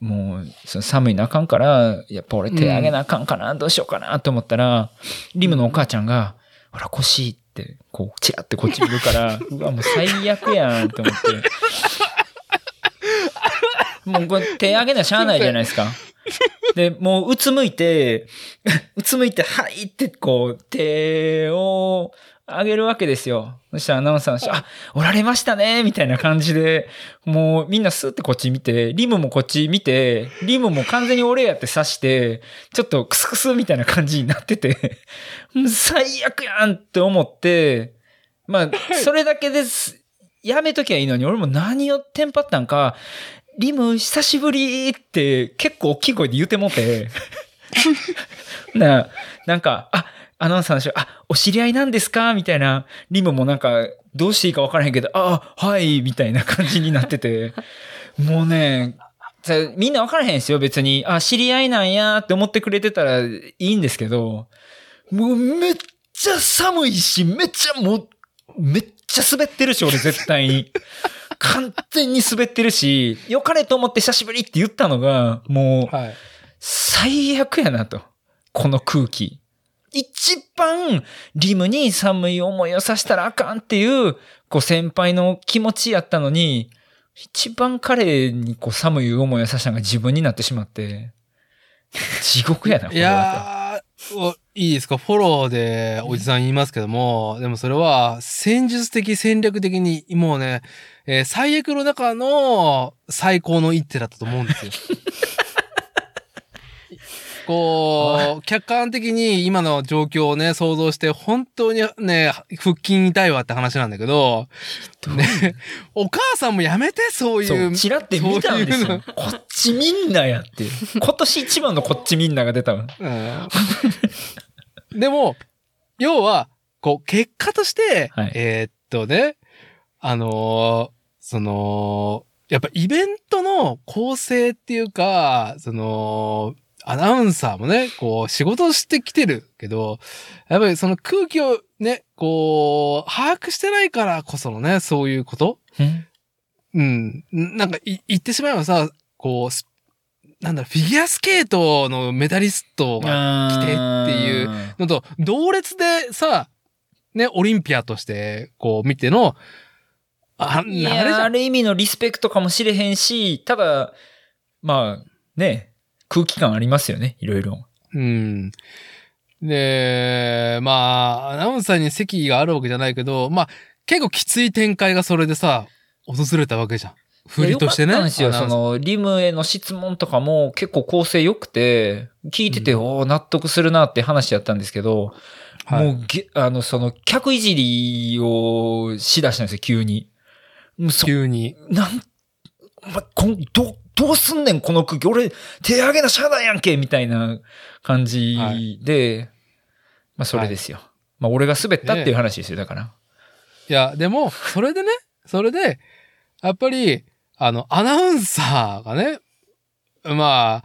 もうその寒いなあかんからやっぱ俺手挙げなあかんかな、うん、どうしようかなと思ったらリムのお母ちゃんがほら腰ってこうチラってこっち見るからうわもう最悪やんと思って。もうこれ手上げなしゃあないじゃないですか。で、もううつむいて、うつむいて、はいってこう手を上げるわけですよ。そしたらアナウンサーの人、あ、おられましたね、みたいな感じで、もうみんなスーってこっち見て、リムもこっち見て、リムも完全に俺やって刺して、ちょっとクスクスみたいな感じになってて、最悪やんって思って、まあ、それだけです。やめときゃいいのに、俺も何をテンパったんか、リム久しぶりって結構大きい声で言うてもってな、なんか、あ、アナウンサーの人、あ、お知り合いなんですかみたいな、リムもなんかどうしていいか分からへんけど、あ、はい、みたいな感じになってて、もうね、みんな分からへんですよ、別に。あ、知り合いなんやって思ってくれてたらいいんですけど、もうめっちゃ寒いし、めっちゃもう、めっちゃ滑ってるし、俺絶対に。完全に滑ってるし、良かれと思って久しぶりって言ったのが、もう、はい、最悪やなと。この空気。一番、リムに寒い思いをさせたらあかんっていう、こう先輩の気持ちやったのに、一番彼にこう寒い思いをさせたのが自分になってしまって、地獄やな、これは。いやー、いいですか、フォローでおじさん言いますけども、でもそれは戦術的戦略的に、もうね、えー、最悪の中の最高の一手だったと思うんですよ。こう、客観的に今の状況をね、想像して、本当にね、腹筋痛いわって話なんだけど、ね、お母さんもやめて、そういう。ちらって見たんですよ。こっちみんなやって。今年一番のこっちみんなが出たわ。うん、でも、要は、こう、結果として、はい、えー、っとね、あのー、その、やっぱイベントの構成っていうか、その、アナウンサーもね、こう、仕事をしてきてるけど、やっぱりその空気をね、こう、把握してないからこそのね、そういうことうん。なんか、い、言ってしまえばさ、こう、なんだろ、フィギュアスケートのメダリストが来てっていうのと、同列でさ、ね、オリンピアとして、こう見ての、あ、いや、ある意味のリスペクトかもしれへんし、ただ、まあ、ね、空気感ありますよね、いろいろ。うん。で、まあ、アナウンサーに席があるわけじゃないけど、まあ、結構きつい展開がそれでさ、訪れたわけじゃん。振りとしてね。そうですよ。その、リムへの質問とかも結構構成良くて、聞いてて、うん、おー、納得するなって話やったんですけど、はい、もう、あの、その、客いじりをしだしたんですよ、急に。急に。なん、ま、こん、ど、どうすんねん、この空気。俺、手上げなシャダやんけみたいな感じで、はい、まあ、それですよ。はい、まあ、俺が滑ったっていう話ですよ、だから。いや、でも、それでね、それで、やっぱり、あの、アナウンサーがね、まあ、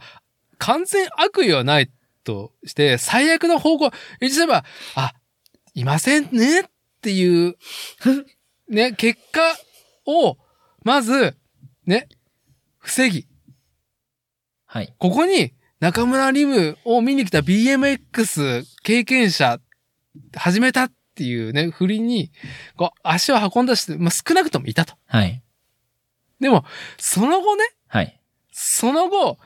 完全悪意はないとして、最悪の方向、言ってれば、あ、いませんねっていう、ね、結果を、まず、ね、防ぎ。はい。ここに、中村輪夢を見に来た ビーエムエックス 経験者、始めたっていうね、振りに、こう、足を運んだして、まあ、少なくともいたと。はい。でも、その後ね。はい。その後、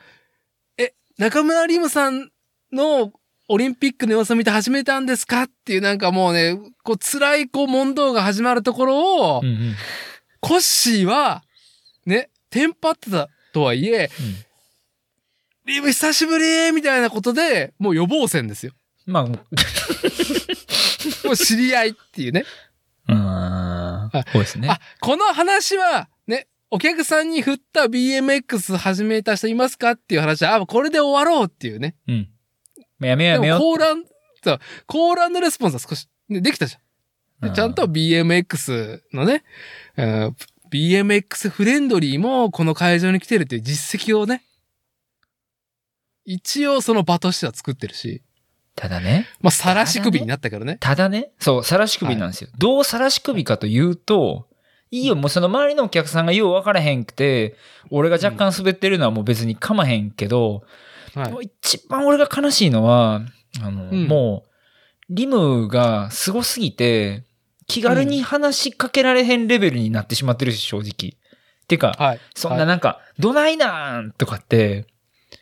え、中村輪夢さんのオリンピックの様子を見て始めたんですかっていうなんかもうね、こう辛いこう問答が始まるところを、うんうん、コッシーは、ね、テンパってたとはいえ、うん、輪夢久しぶりみたいなことで、もう予防線ですよ。まあ、もう。もう知り合いっていうね。うーん。そうですね。あ、この話は、お客さんに振った ビーエムエックス 始めた人いますかっていう話は、あ、これで終わろうっていうね。うん。やめようやめよう。コーラン、そう、コーランのレスポンスは少し、ね、できたじゃん。でちゃんと ビーエムエックス のね、うん、ビーエムエックス フレンドリーもこの会場に来てるっていう実績をね、一応その場としては作ってるし。ただね。まあ、さらし首になったからね。ただね。そう、さらし首なんですよ。はい、どうさらし首かというと、いいよ、もうその周りのお客さんがよう分からへんくて、俺が若干滑ってるのはもう別にかまへんけど、うんはい、一番俺が悲しいのは、あの、うん、もう、リムがすごすぎて、気軽に話しかけられへんレベルになってしまってるし、正直。てか、はい、そんななんか、はい、どないなんとかって、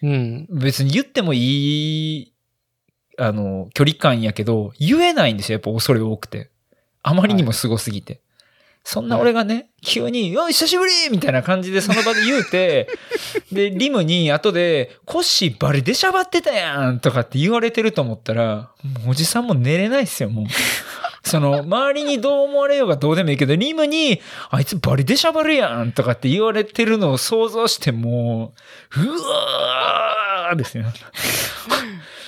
うん、別に言ってもいい、あの、距離感やけど、言えないんですよ、やっぱ恐れ多くて。あまりにもすごすぎて。はいそんな俺がね、はい、急に、おい、久しぶりみたいな感じでその場で言うて、で、リムに後で、コッシーバリでしゃばってたやんとかって言われてると思ったら、おじさんも寝れないっすよ、もう。その、周りにどう思われようがどうでもいいけど、リムに、あいつバリでしゃばるやんとかって言われてるのを想像して、もう、うわーですよ。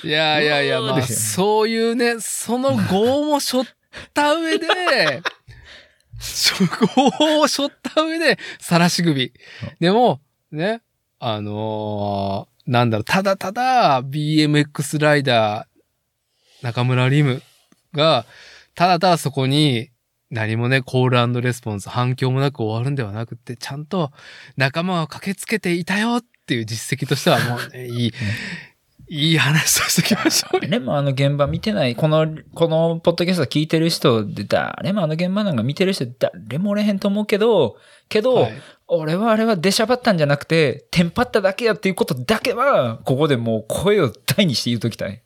いやいやいや、まあ、そういうね、その業も背負った上で、そこを背負った上で、さらし首。でも、ね、あのー、なんだろう、ただただ、ビーエムエックス ライダー、中村輪夢が、ただただそこに、何もね、コール&レスポンス、反響もなく終わるんではなくて、ちゃんと、仲間が駆けつけていたよっていう実績としては、もうね、いい。いい話としてきましょう。誰もあの現場見てない、この、このポッドキャスト聞いてる人で、誰もあの現場なんか見てる人、誰もおれへんと思うけど、けど、はい、俺はあれは出しゃばったんじゃなくて、テンパっただけやっていうことだけは、ここでもう声を大にして言うときたい。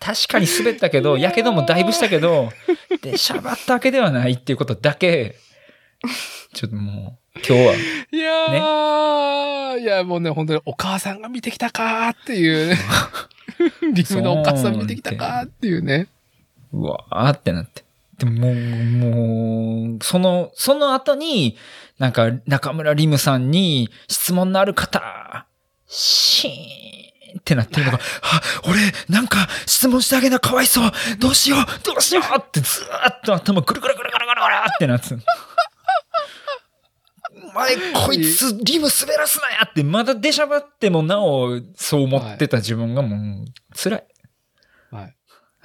確かに滑ったけど、やけどもだいぶしたけど、出しゃばったわけではないっていうことだけ、ちょっともう。今日は。いやー、ね、いやもうね、本当にお母さんが見てきたかーっていうね。リムのお母さん見てきたかーっていうね。うわーってなって。でも、もう、その、その後に、なんか、中村輪夢さんに質問のある方、シってなってるのが、あ、俺なんか質問してあげな、かわいそう、どうしようどうしようってずーっと頭ぐるぐるぐるぐるぐるってなってる。お前こいつリム滑らすなやって、まだ出しゃばってもなおそう思ってた自分がもう辛い。はい。はい、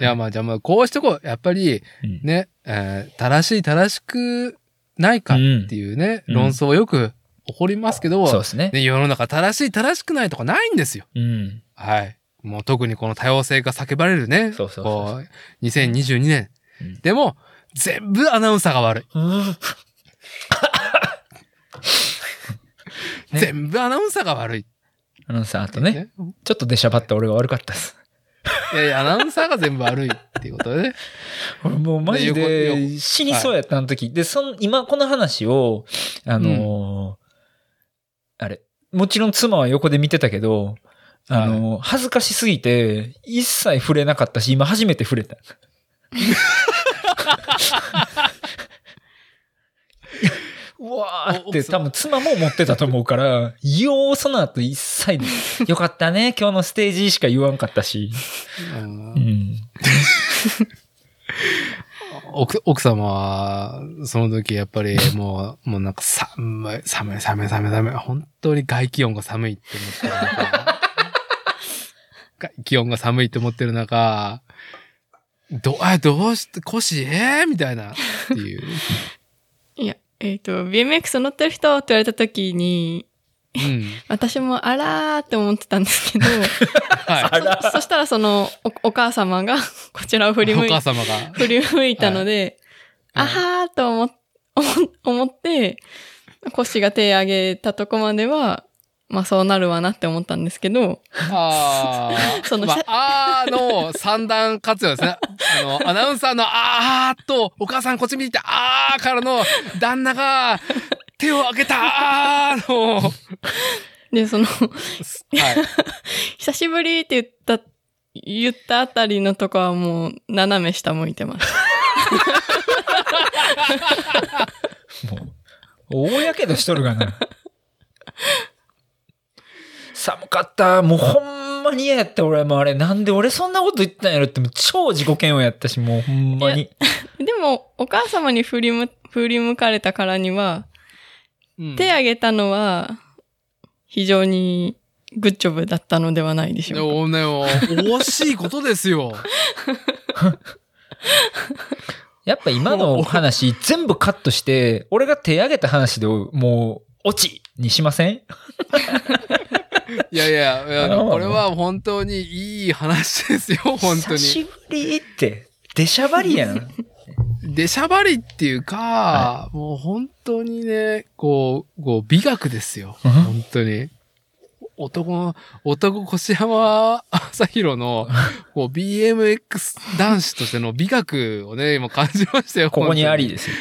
いやまあじゃあまあこうしとこう、やっぱりね、うん、えー、正しい正しくないかっていうね、うん、論争をよく起こりますけど、うん、そうですね。世の中正しい正しくないとかないんですよ。うん、はい。もう特にこの多様性が叫ばれるね。そうそうそうそう。こうにせんにじゅうにねん、うん、でも全部アナウンサーが悪い。うんね、全部アナウンサーが悪い。アナウンサーとね、ね、ちょっと出しゃばって俺が悪かったです。いやいや、アナウンサーが全部悪いっていうことでね。俺もうマジで死にそうやったあの時。はい、で、その今この話をあのーうん、あれもちろん妻は横で見てたけど、あのー、恥ずかしすぎて一切触れなかったし、今初めて触れた。うわーって多分妻も思ってたと思うから、ようその後一切で、よかったね、今日のステージしか言わんかったし。うん、奥, 奥様は、その時やっぱりもう、もうなんか寒い、寒い、寒い、寒い、寒い。本当に外気温が寒いって思ってる中、外気温が寒いって思ってる中、ど、あ、どうして、腰、えー、みたいな、っていう。いや。えっと、ビーエムエックス 乗ってる人って言われた時に、うん、私もあらーって思ってたんですけど、はい、そ, そしたらその お, お母様がこちらを振り向いたので、はい、あはーと 思, 思って、コッシーが手を挙げたとこまでは、まあそうなるわなって思ったんですけど、あー、その、まあ、あーの三段活用ですね。あの、アナウンサーのあーと、お母さんこっち見て、あーからの、旦那が手を挙げたあーの。で、その、はい、久しぶりって言った、言ったあたりのとこはもう、斜め下向いてます。もう、大やけどしとるがな。寒かった。もうほんまに嫌やった。俺もあれ、なんで俺そんなこと言ったんやろって、もう超自己嫌悪やったし、もうほんまに。でも、お母様に振りむ、振り向かれたからには、うん、手挙げたのは、非常にグッジョブだったのではないでしょうか。お惜しいことですよ。やっぱ今のお話、全部カットして、俺が手挙げた話でもう、オチにしません？いやいや、いやこれは本当にいい話ですよ、本当に。久しぶりって、出しゃばりやん。出しゃばりっていうか、はい、もう本当にね、こう、こう美学ですよ、本当に。男の、男越山朝弘のこう ビーエムエックス 男子としての美学をね、今感じましたよ。ここにありですよ。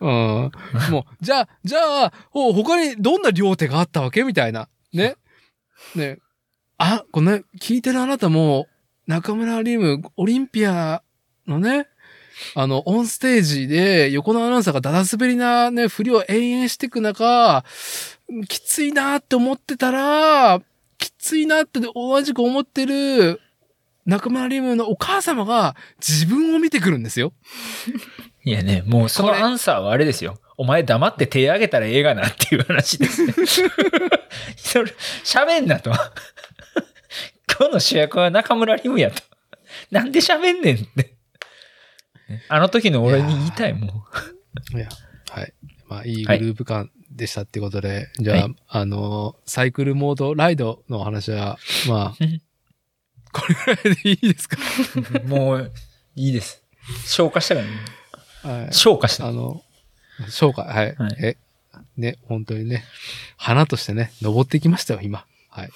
うん。もう、じゃあ、じゃあ、他にどんな両手があったわけみたいな。ね。ね、あ、この、ね、聞いてるあなたも、中村輪夢、オリンピアのね、あの、オンステージで、横のアナウンサーがダダ滑りなね、振りを延々していく中、きついなって思ってたら、きついなって同じく思ってる、中村輪夢のお母様が、自分を見てくるんですよ。いやね、もうそのアンサーはあれですよ。お前黙って手挙げたらええがなっていう話ですね。それ、喋んなと。今日の主役は中村輪夢やと。なんで喋んねんって。あの時の俺に言いたいもん。いや、はい。まあ、いいグループ感でしたってことで、はい、じゃあ、はい、あの、サイクルモードライドの話は、まあ、これぐらいでいいですか？もう、いいです。消化したからね。はい、消化した。あの、消化、はい。はい、え、ね、本当にね、花としてね、登ってきましたよ、今。はい。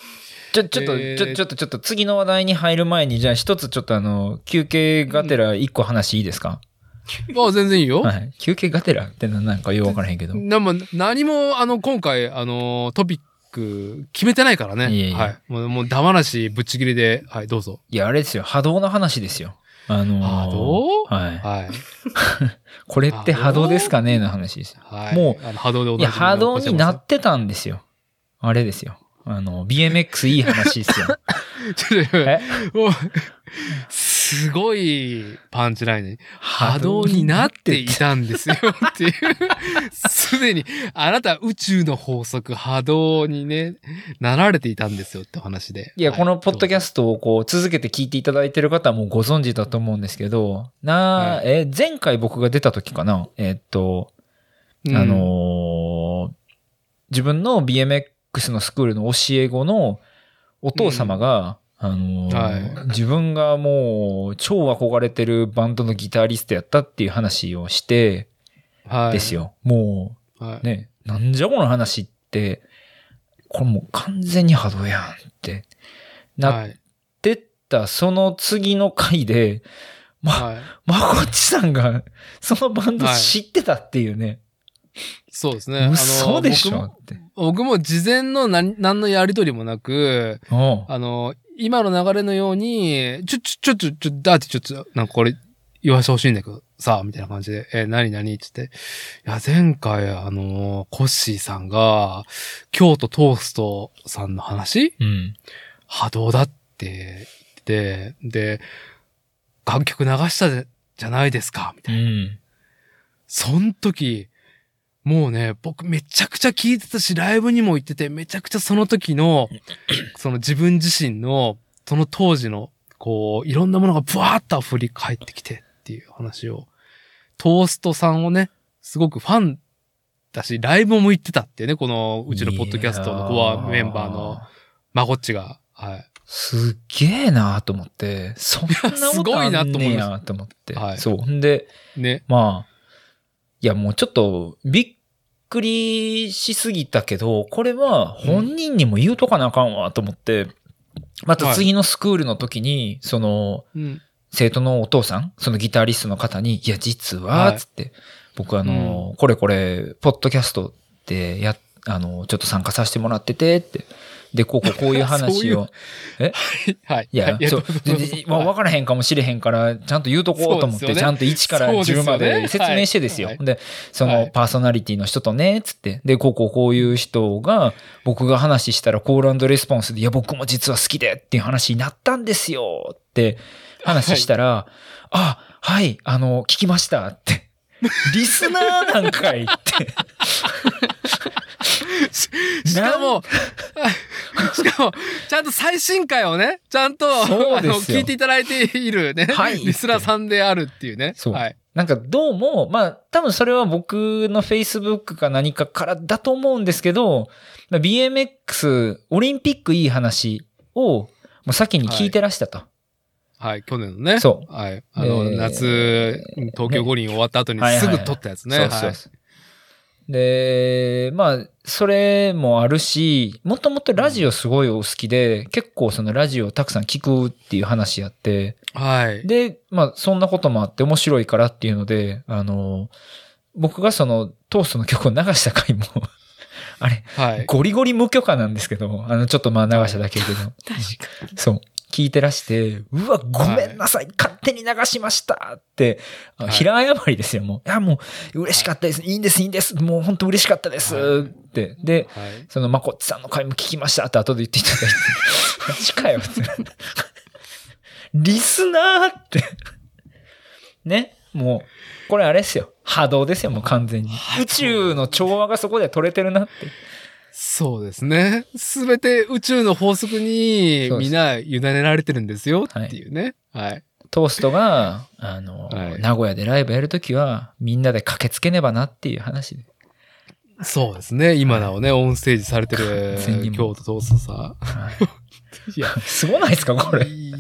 ちょ、ちょっと、えー、ちょ、ちょっと、ちょっと、次の話題に入る前に、じゃあ一つちょっとあの、休憩がてら一個話いいですか？あ、全然いいよ。はい。休憩がてらってなんかようわからへんけど。でも、何も、あの、今回、あの、トピック決めてないからね。いやいや。はい。もう、もう、だまなし、ぶっちぎりで、はい、どうぞ。いや、あれですよ、波動の話ですよ。あのー、波動？はい。はい、これって波動ですかねの話ですよ。はい、もう、波動でお願いします。波動になってたんですよ。あれですよ。あの、ビーエムエックス いい話ですよ。ちょっともうすごいパンチラインに波動になっていたんですよっていうすでにあなた宇宙の法則波動にねなられていたんですよって話で、いや、はい、このポッドキャストをこう続けて聞いていただいてる方はもうご存知だと思うんですけどな、はい、えー、前回僕が出た時かな、えー、っとあのーうん、自分の ビーエムエックス のスクールの教え子のお父様が、うん、あのーはい、自分がもう超憧れてるバンドのギタリストやったっていう話をして、はい、ですよ。もう、はい、ね、なんじゃこの話って、これもう完全に波動やんってなってったその次の回で、ま、はい、まこっちさんがそのバンド知ってたっていうね。はい、そうですね。嘘でしょって。僕も事前の何、何のやりとりもなく、あの、今の流れのように、ちょ、ちょ、ちょ、ちょ、だってちょっと、なんかこれ言わせてほしいんだけどさ、みたいな感じで、え、何何って言って。いや、前回、あの、コッシーさんが、京都トーストさんの話、うん、波動だって言って、で、楽曲流したじゃないですか、みたいな。うん、そん時、もうね、僕めちゃくちゃ聴いてたし、ライブにも行ってて、めちゃくちゃその時の、その自分自身の、その当時の、こう、いろんなものがブワーッと振り返ってきてっていう話を、トーストさんをね、すごくファンだし、ライブも行ってたっていうね、この、うちのポッドキャストのコアメンバーの、まこっちが、はい。すげえなーと思って、そんなことあんねーなーと思って。すごいなと思って。はい。そう。んで、ね。まあ、いやもうちょっとびっくりしすぎたけど、これは本人にも言うとかなあかんわと思って、また次のスクールの時に、その、生徒のお父さん、そのギタリストの方に、いや実は、つって、僕あの、これこれ、ポッドキャストってや、あの、ちょっと参加させてもらってて、って。で、こうこうこういう話を。えはい。いや、そう。わからへんかもしれへんから、ちゃんと言うとこうと思って、ちゃんといちからじゅうまで説明してですよ。で、そのパーソナリティの人とね、つって。で、こうこうこういう人が、僕が話したらコール&レスポンスで、いや、僕も実は好きでっていう話になったんですよって話したら、あ、はい、あの、聞きましたって。リスナーなんかいって。し, しかも、しかも、ちゃんと最新回をね、ちゃんとあの聞いていただいているね、はい、リスナーさんであるっていうね。そう。はい、なんかどうも、まあ多分それは僕の Facebook か何かからだと思うんですけど、ビーエムエックス、オリンピックいい話をもう先に聞いてらしたと。はいはい、去年のね。そう。はい。あの、えー、夏、東京五輪終わった後にすぐ撮ったやつね。はいはいはい、そうそうそう。で、まあ、それもあるし、もともとラジオすごいお好きで、うん、結構そのラジオたくさん聞くっていう話やって、はい。で、まあ、そんなこともあって面白いからっていうので、あの、僕がその、トーストの曲を流した回も、あれ、はい、ゴリゴリ無許可なんですけど、あの、ちょっとまあ流しただけだけど。確かに。そう。聞いてらして、うわ、ごめんなさい、はい、勝手に流しましたって、はい、平謝りですよ、もう。いや、もう、嬉しかったです、はい。いいんです、いいんです。もう、本当嬉しかったです。はい、って。で、はい、その、まこっちさんの回も聞きましたって後で言っていただいて。マジかよ、って。リスナーって。ね。もう、これあれですよ。波動ですよ、もう完全に。宇宙の調和がそこで取れてるなって。そうですね。すべて宇宙の法則にみんな委ねられてるんですよっていうね。はい。はい、トーストが、あの、はい、名古屋でライブやるときはみんなで駆けつけねばなっていう話で。そうですね。今なおね、はい、オンステージされてる京都トーストさ。はい、いや、すごないですか、これ。い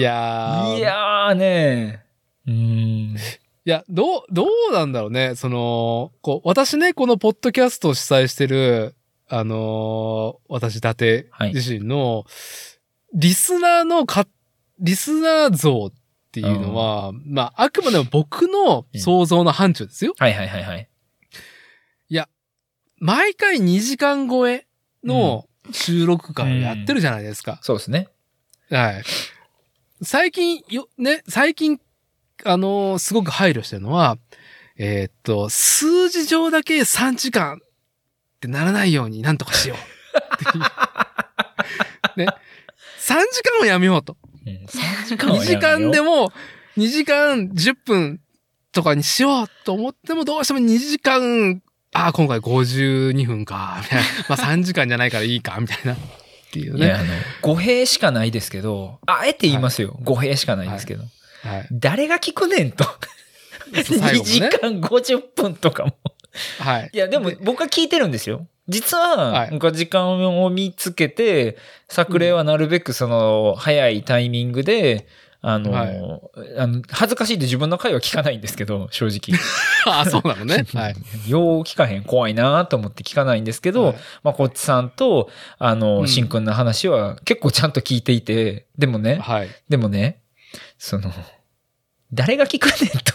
やー。いやーねー。うーん。いや、どう、どうなんだろうね。その、こう、私ね、このポッドキャストを主催してる、あのー、私、伊達自身の、リスナーのか、リスナー像っていうのは、うん、まあ、あくまでも僕の想像の範疇ですよ。うん、はいはいはいはい。いや、毎回にじかん超えの収録会をやってるじゃないですか。うんうん、そうですね。はい。最近よ、ね、最近、あのー、すごく配慮してるのは、えー、っと、数字上だけさんじかん、ってならないようになんとかしよう。ね。さんじかんはやめようと、うん、さんじかんはやめようにじかんでもにじかんじゅっぷんとかにしようと思ってもどうしてもにじかん、ああ今回ごじゅうにふんかみたいな、まあさんじかんじゃないからいいかみたいなっていうね。いやあの語弊しかないですけど、あえて言いますよ、はい、語弊しかないですけど、はいはい、誰が聞くねんとにじかんごじゅっぷんとかもはい、いやでも僕は聞いてるんですよ実は。僕は時間を見つけて作例はなるべくその早いタイミングで、あの、はい、あの恥ずかしいって自分の回は聞かないんですけど正直ああそうなのね、はい、よう聞かへん、怖いなと思って聞かないんですけど、はい、まあ、こっちさんとあの、うん、しんくんの話は結構ちゃんと聞いていて、でもね、はい、でもねその誰が聞くねんと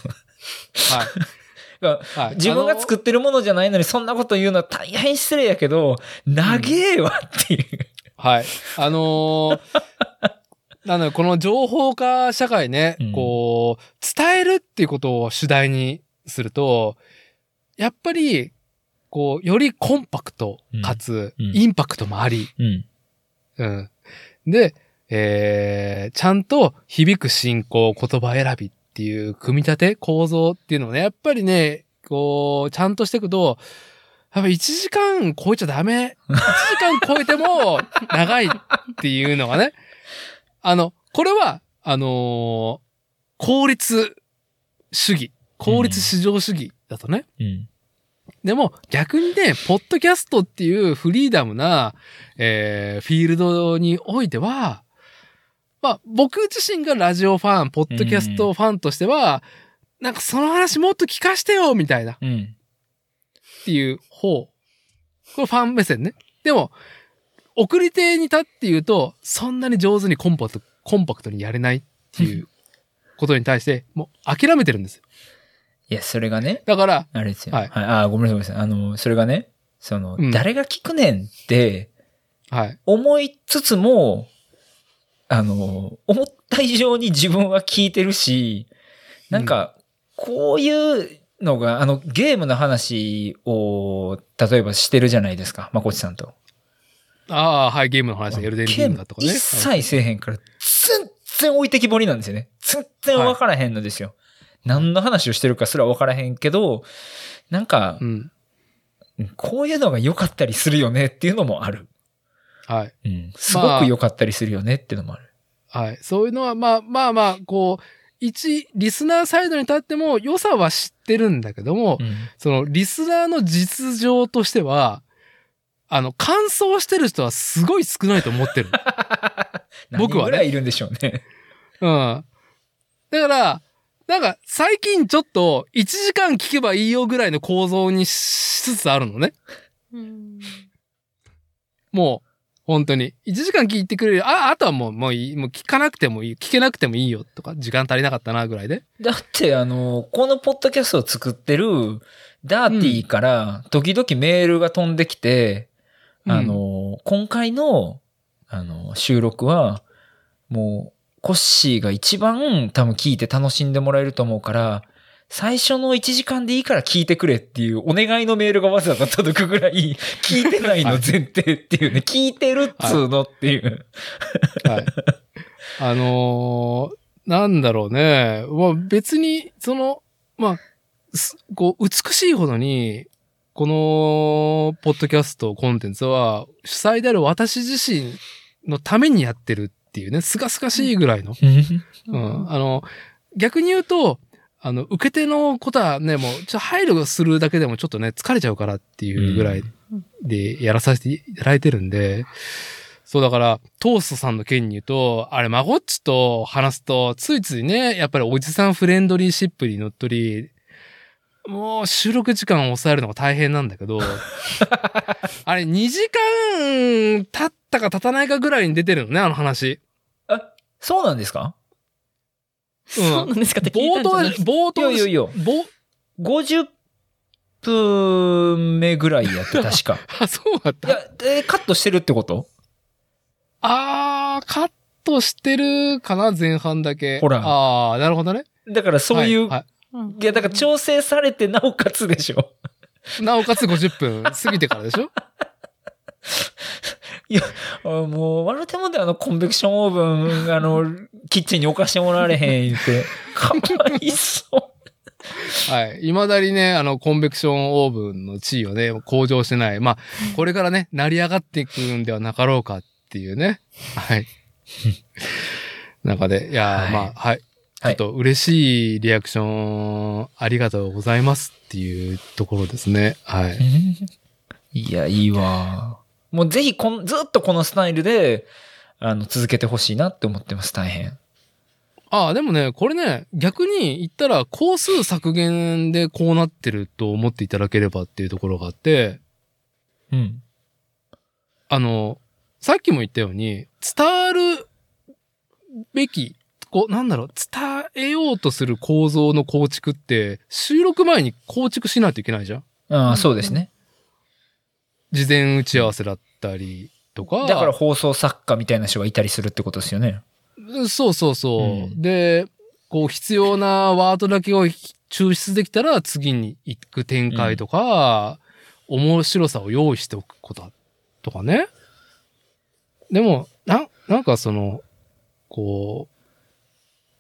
はいはい、自分が作ってるものじゃないのにそんなこと言うのは大変失礼やけど、長えわっていう、うん。はい。あのー、なんだろう、この情報化社会ね、うん、こう、伝えるっていうことを主題にすると、やっぱり、こう、よりコンパクトかつ、インパクトもあり、うんうんうん、で、えー、ちゃんと響く進行、言葉選び、っていう組み立て構造っていうのをね、やっぱりね、こう、ちゃんとしていくと、やっぱいちじかん超えちゃダメ。いちじかん超えても長いっていうのがね。あの、これは、あのー、効率主義、効率至上主義だとね。うんうん、でも逆にね、ポッドキャストっていうフリーダムな、えー、フィールドにおいては、まあ、僕自身がラジオファン、ポッドキャストファンとしては、うん、なんかその話もっと聞かしてよみたいな、うん、っていう方、これファン目線ね。でも送り手に立って言うと、そんなに上手にコンパクト、コンパクトにやれないっていうことに対してもう諦めてるんですよ。いやそれがね、だからあれですよ。はい、はい、ああごめんなさいごめんなさい。あのそれがね、その、うん、誰が聞くねんって思いつつも。はい、あの思った以上に自分は聞いてるし、なんかこういうのが、あのゲームの話を例えばしてるじゃないですか、まこっちさんと。ああはい、ゲームの話、エルデンリングだとかね。一切せえへんから、全然置いてきぼりなんですよね。全然分からへんのですよ、はい。何の話をしてるかすら分からへんけど、なんか、うん、こういうのが良かったりするよねっていうのもある。はい、うん。すごく良かったりするよねってのもある。まあ、はい。そういうのは、まあまあまあ、こう、一、リスナーサイドに立っても良さは知ってるんだけども、うん、その、リスナーの実情としては、あの、感想してる人はすごい少ないと思ってる。僕はね。何人ぐらいいるんでしょうね。うん。だから、なんか、最近ちょっと、いちじかん聞けばいいよぐらいの構造にしつつあるのね。うん、もう、本当に。いちじかん聞いてくれる。あ、あとはもう、もういい。もう聞かなくてもいい。聞けなくてもいいよとか、時間足りなかったな、ぐらいで。だって、あの、このポッドキャストを作ってる、ダーティーから、時々メールが飛んできて、うん、あの、今回の、あの、収録は、もう、コッシーが一番多分聞いて楽しんでもらえると思うから、最初のいちじかんでいいから聞いてくれっていうお願いのメールがわざわざ届くぐらい、聞いてないの前提っていうね、はい、聞いてるっつうのっていう、はい。はい。あのー、なんだろうね。まあ別に、その、まあ、こう、美しいほどに、この、ポッドキャストコンテンツは、主催である私自身のためにやってるっていうね、すがすがしいぐらいの。うん、あの、逆に言うと、あの、受け手のことはね、もう、ちょっと配慮するだけでもちょっとね、疲れちゃうからっていうぐらいでやらさせていただいてるんで、うん、そうだから、トーストさんの件に言うと、あれ、まこっちと話すと、ついついね、やっぱりおじさんフレンドリーシップに乗っ取り、もう収録時間を抑えるのが大変なんだけど、あれ、にじかん経ったか経たないかぐらいに出てるのね、あの話。え、そうなんですか？うん、そうなんですかって聞いたんじゃないですか。冒頭、冒頭、いやいやいや、ごじゅっぷんめぐらいやって、確か。あ、そうだった。いや、えー、カットしてるってこと？あー、カットしてるかな、前半だけ。ほら。あー、なるほどね。だからそういう、はいはい、いや、だから調整されて、なおかつでしょ。なおかつごじゅっぷん過ぎてからでしょ。いや、もう、笑ってもんだよ、あの、コンベクションオーブン、あの、キッチンに置かしてもらえへんって。かわいそう。はい。いまだにね、あの、コンベクションオーブンの地位はね、向上してない。まあ、これからね、成り上がっていくんではなかろうかっていうね。はい。中で、いや、はい、まあ、はい。ちょっと嬉しいリアクション、ありがとうございますっていうところですね。はい。いや、いいわ。もうぜひこの、ずっとこのスタイルで、あの、続けてほしいなって思ってます、大変。ああ、でもね、これね、逆に言ったら、工数削減でこうなってると思っていただければっていうところがあって、うん。あの、さっきも言ったように、伝わるべき、こう、なんだろう、伝えようとする構造の構築って、収録前に構築しないといけないじゃん。ああ、そうですね。事前打ち合わせだったりとか。だから放送作家みたいな人がいたりするってことですよね。そうそうそう。うん、で、こう必要なワードだけを抽出できたら次に行く展開とか、うん、面白さを用意しておくこととかね。でも、な、なんかその、こ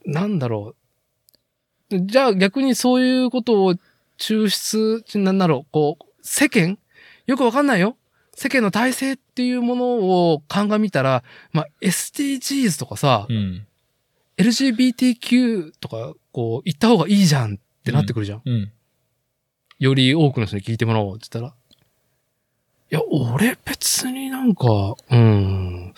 う、なんだろう。じゃあ逆にそういうことを抽出、なんだろう、こう、世間よくわかんないよ。世間の体制っていうものを鑑みたら、まあ、エスディージーズ とかさ、うん、エルジービーティーキュー とか、こう、言った方がいいじゃんってなってくるじゃん。うんうん、より多くの人に聞いてもらおうって言ったら。いや、俺別になんか、うん、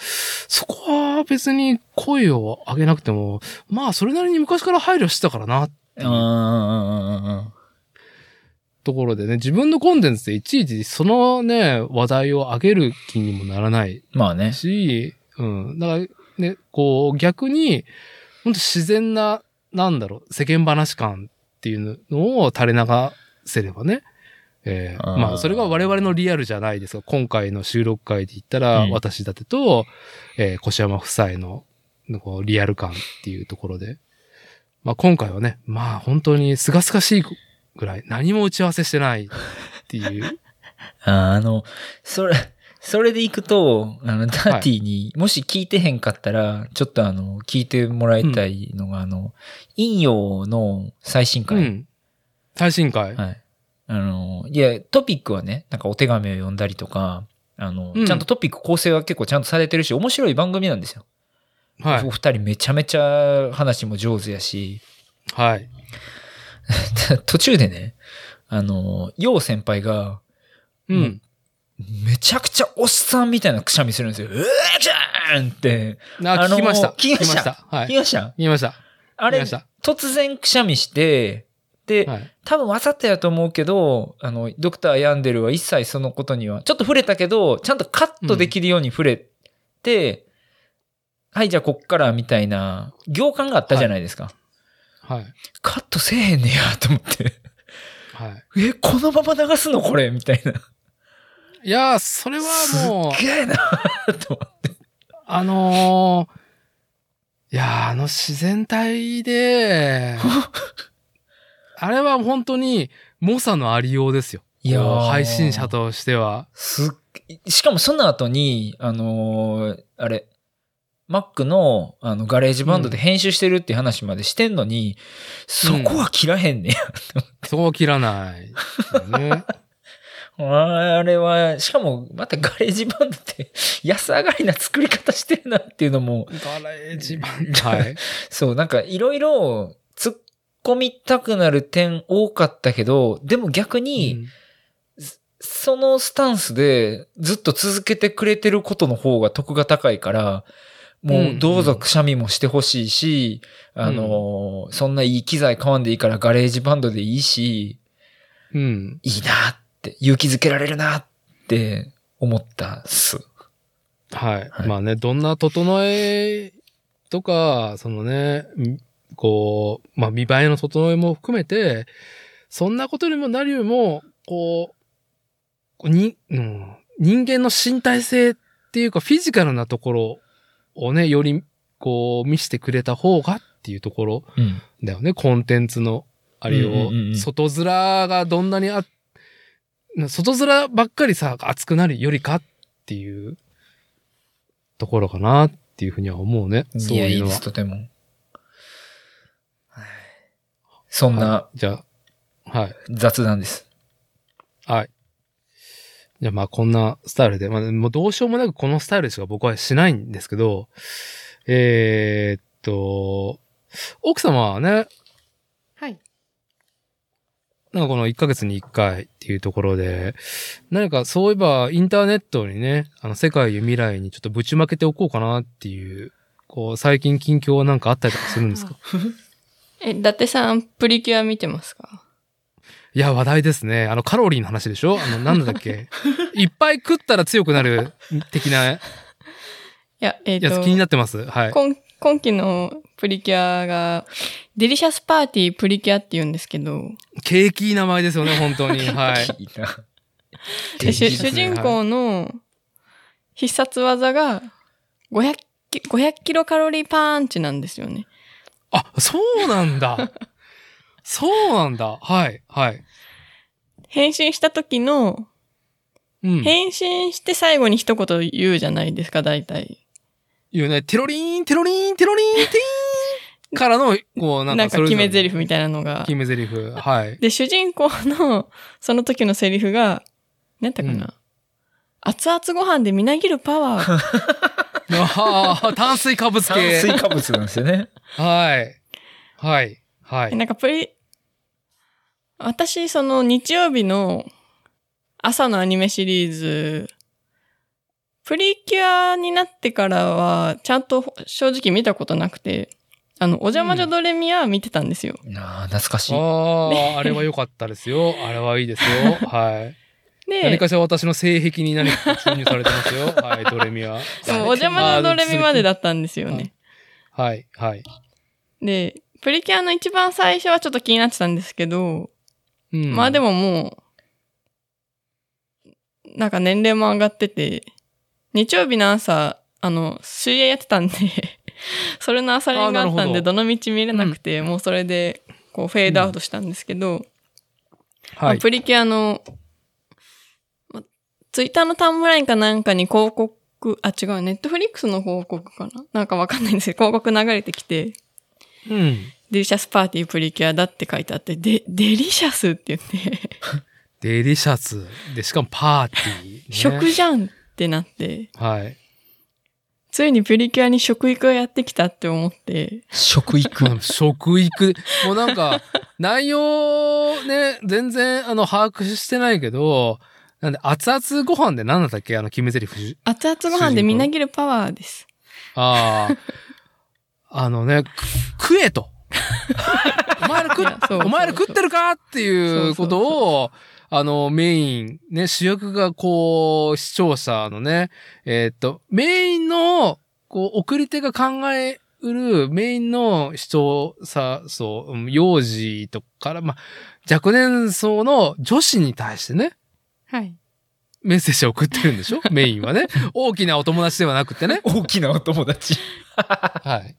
そこは別に声を上げなくても、まあ、それなりに昔から配慮してたからなっていう。あところでね、自分のコンテンツでいちいちそのね、話題を上げる気にもならないし。まあね。うん。だからね、こう逆に、ほんと自然な、なんだろう、世間話感っていうのを垂れ流せればね。えー、あまあ、それが我々のリアルじゃないですが、今回の収録会で言ったら、うん、私だてと、えー、越山夫妻の、こうリアル感っていうところで。まあ今回はね、まあ本当に清々しい、ぐらい何も打ち合わせしてないっていうあ, あのそれそれでいくとあのダーティーに、はい、もし聞いてへんかったらちょっとあの聞いてもらいたいのが、うん、あの陰陽の最新回、うん、最新回はいあのいやトピックはねなんかお手紙を読んだりとかあの、うん、ちゃんとトピック構成は結構ちゃんとされてるし面白い番組なんですよ。はいお二人めちゃめちゃ話も上手やしはい。途中でね、あの、ヨウ先輩が、うん。めちゃくちゃおっさんみたいなくしゃみするんですよ。うーじゃーんって。なあの、聞きました。聞きました。はい。聞きました。聞きました。あれ、突然くしゃみして、で、はい、多分わざとやと思うけど、あの、ドクターヤンデルは一切そのことには、ちょっと触れたけど、ちゃんとカットできるように触れて、うん、はい、じゃあこっからみたいな、行間があったじゃないですか。はいはい、カットせえへんねやと思って、はい、えこのまま流すのこれみたいな。いやーそれはもうすっげえなと思ってあのー、いやーあの自然体であれは本当に猛者のありようですよ。いや配信者としてはすっしかもその後にあのー、あれマック の, あのガレージバンドで編集してるって話までしてんのに、うん、そこは切らへんねや、うん。そこは切らない、ね。あれは、しかもまたガレージバンドって安上がりな作り方してるなっていうのも。ガレージバンドはい。そう、なんかいろいろ突っ込みたくなる点多かったけど、でも逆に、うんそのスタンスでずっと続けてくれてることの方が得が高いから、もうどうぞくしゃみもしてほしいし、うんうん、あの、そんないい機材買わんでいいからガレージバンドでいいし、うん、いいなって、勇気づけられるなって思ったっす。はい。はい、まあね、どんな整えとか、そのね、こう、まあ見栄えの整えも含めて、そんなことにもなるよりも、こう、にうん、人間の身体性っていうかフィジカルなところをね、よりこう見せてくれた方がっていうところだよね、うん、コンテンツのあれを、うんうんうん、外面がどんなにあ、外面ばっかりさ、熱くなるよりかっていうところかなっていうふうには思うね。そういうのは。いや、いいです、とても。そんな、はい、じゃあ、はい。雑談です。はい。じゃあまあこんなスタイルで、まあもうどうしようもなくこのスタイルしか僕はしないんですけど、えー、っと、奥様はね、はい。なんかこのいっかげつにいっかいっていうところで、何かそういえばインターネットにね、あの世界や未来にちょっとぶちまけておこうかなっていう、こう最近近況はなんかあったりとかするんですか？え、伊達さん、プリキュア見てますか？いや、話題ですね。あの、カロリーの話でしょ？あの、なんだっけいっぱい食ったら強くなる的な。いや、えっと。いや、気になってます。はい。今、今期のプリキュアが、デリシャスパーティープリキュアって言うんですけど。ケーキー名前ですよね、本当に。はい。で、主人公の必殺技がごひゃく、ごひゃくキロカロリーパンチなんですよね。あ、そうなんだ。そうなんだ。はい、はい。変身した時の、うん、変身して最後に一言言うじゃないですか、大体。言うね。テロリーン、テロリーン、テロリーン、テリーンからの、こう、なんかそれぞれ。なんか決め台詞みたいなのが。決め台詞。はい。で、主人公の、その時のセリフが、なんだかな。うん、熱々ご飯でみなぎるパワー。ああ、炭水化物系。炭水化物なんですよね。はい。はい。はい。なんかプリ、私、その日曜日の朝のアニメシリーズ、プリキュアになってからは、ちゃんと正直見たことなくて、あの、おじゃまじょドレミは見てたんですよ。うん、ああ、懐かしい。ああ、あれは良かったですよ。あれはいいですよ。はい。で、何かしら私の性癖に何か注入されてますよ。はい、ドレミは。でも、お邪魔のドレミまでだったんですよね。はい、はい。で、プリキュアの一番最初はちょっと気になってたんですけど、うん、まあでももう、なんか年齢も上がってて、日曜日の朝、あの、水泳やってたんで、それの朝練があったんで、どの道見れなくて、うん、もうそれで、こう、フェードアウトしたんですけど、うん、はい、まあ、プリキュアの、ツイッターのタイムラインかなんかに広告、あ、違う、ネットフリックスの広告かな、なんかわかんないんですけど、広告流れてきて、うん。デリシャスパーティープリキュアだって書いてあって、で、デリシャスって言って。デリシャス。で、しかもパーティー、ね。食じゃんってなって。はい。ついにプリキュアに食育がやってきたって思って。食育食育。もうなんか、内容ね、全然、あの、把握してないけど、なんで、熱々ご飯で何だったっけ、あの、決め台詞。熱々ご飯でみなぎるパワーです。ああ。あのね、食えと。お前ら食、そうそうそう、お前ら食ってるかっていうことを、そうそうそう、あの、メイン、ね、主役がこう、視聴者のね、えー、っと、メインの、こう、送り手が考えるメインの視聴者、そう、幼児とから、まあ、若年層の女子に対してね、はい。メッセージを送ってるんでしょメインはね。大きなお友達ではなくてね。大きなお友達。はい。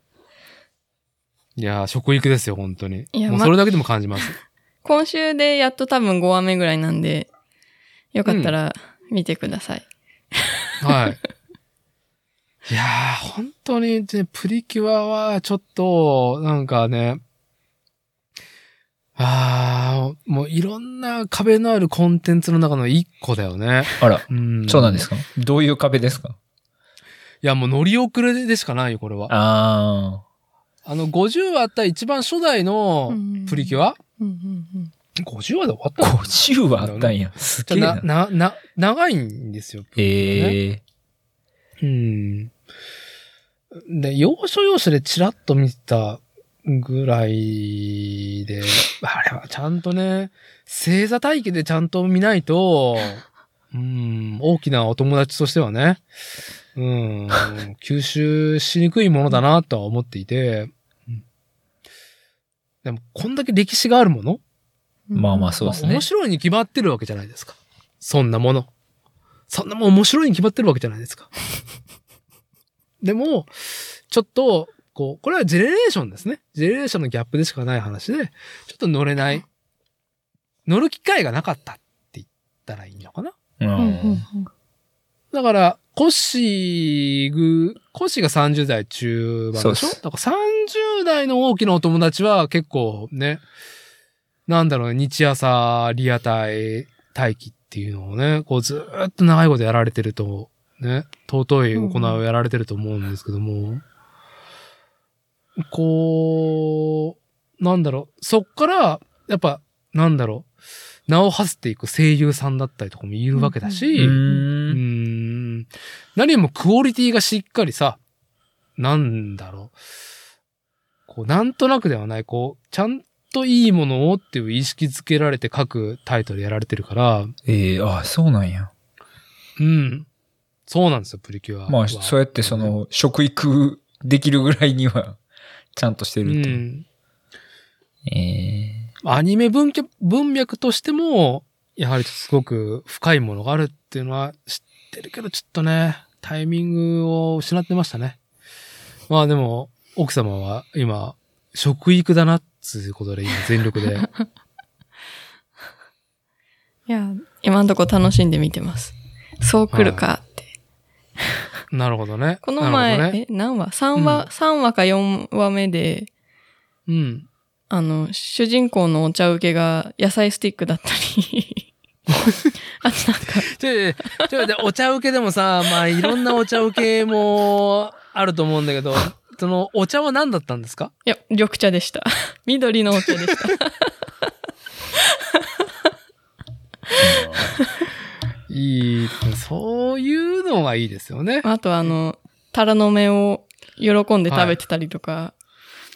いやー、食育ですよ、本当に。いや、もうそれだけでも感じます。ま、今週でやっと多分ごわめぐらいなんで、よかったら見てください。うん、はい。いやー、本当に、ね、プリキュアはちょっと、なんかね、ああ、もういろんな壁のあるコンテンツの中の一個だよね。あら、うん、そうなんですか？どういう壁ですか？いや、もう乗り遅れでしかないよ、これは。ああ。あの、ごじゅうわあった一番初代のプリキュア、うんうんうんうん、ごじゅうわで終わったの ?ごじゅうわあったんや。すげえな。な、な、長いんですよ、プリキュア、ね。へえ。うん。で、要所要所でチラッと見てたぐらいで、あれはちゃんとね、正座体系でちゃんと見ないと、うん、大きなお友達としてはね、うん、吸収しにくいものだなとは思っていて、うん、でもこんだけ歴史があるもの、まあまあそうですね。まあ、面白いに決まってるわけじゃないですか。そんなもの。そんなもん面白いに決まってるわけじゃないですか。でも、ちょっと、こう、これはジェネレーションですね。ジェネレーションのギャップでしかない話で、ちょっと乗れない。乗る機会がなかったって言ったらいいのかな。うん、だから、コッシーぐ、コッシーがさんじゅう代中盤でしょ？だからさんじゅう代の大きなお友達は結構ね、なんだろうね、日朝リアタイ待機っていうのをね、こうずーっと長いことやられてると、ね、尊い行いをやられてると思うんですけども、うん、こう、なんだろう、そっから、やっぱ、なんだろう、名を馳せていく声優さんだったりとかもいるわけだし、うん、うーん何よりもクオリティがしっかりさ、なんだろう、こうなんとなくではない、こうちゃんといいものをっていう意識づけられて各タイトルやられてるから、ええー、ああそうなんや、うん、そうなんですよプリキュアは。まあそうやってその、うん、食育できるぐらいにはちゃんとしてるって。うん、ええー。アニメ文脈、文脈としても、やはりすごく深いものがあるっていうのは知ってるけど、ちょっとね、タイミングを失ってましたね。まあでも、奥様は今、食育だな、っていうことで今全力で。いや、今んとこ楽しんで見てます。そう来るかって。はい、なるほどね。この前、ね、え、何話 ?さん 話、うん、さんわかよんわめで、うん。あの、主人公のお茶受けが野菜スティックだったり。あとなんか。ちょいちょい、お茶受けでもさ、まあいろんなお茶受けもあると思うんだけど、そのお茶は何だったんですか？いや、緑茶でした。緑のお茶でした。いい、そういうのはいいですよね。あとあの、タラの芽を喜んで食べてたりとか、はい。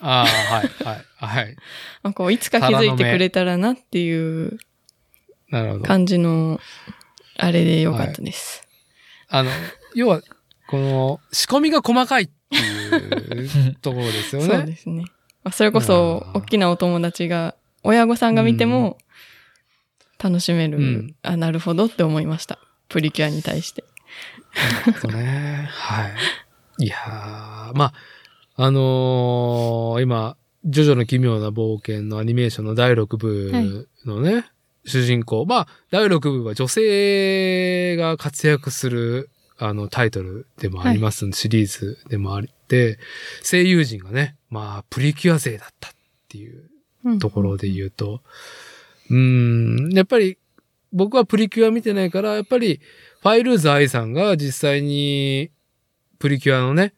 ああ、はい、はい、はい。なんかいつか気づいてくれたらなっていう感じの、あれでよかったです。はい、あの、要は、この、仕込みが細かいっていうところですよね。そうですね。それこそ、大きなお友達が、親御さんが見ても、楽しめる、うん、あ、なるほどって思いました。プリキュアに対して。そうね。はい。いやー、まあ、あのー、今、ジョジョの奇妙な冒険のアニメーションのだいろくぶのね、はい、主人公。まあ、だいろくぶは女性が活躍する、あの、タイトルでもあります、はい、シリーズでもあって、声優陣がね、まあ、プリキュア勢だったっていうところで言うと、うん、うーん、やっぱり、僕はプリキュア見てないから、やっぱり、ファイルーズ愛さんが実際に、プリキュアのね、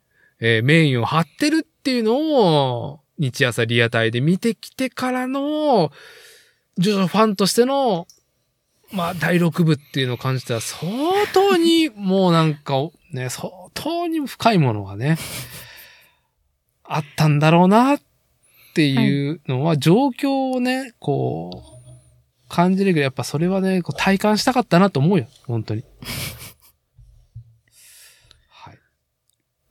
えー、メインを張ってるっていうのを日朝リアタイで見てきてからのジョジョファンとしてのまあだいろくぶっていうのを感じたら相当にもうなんかね相当に深いものがねあったんだろうなっていうのは状況をねこう感じるけどやっぱそれはねこう体感したかったなと思うよ本当に。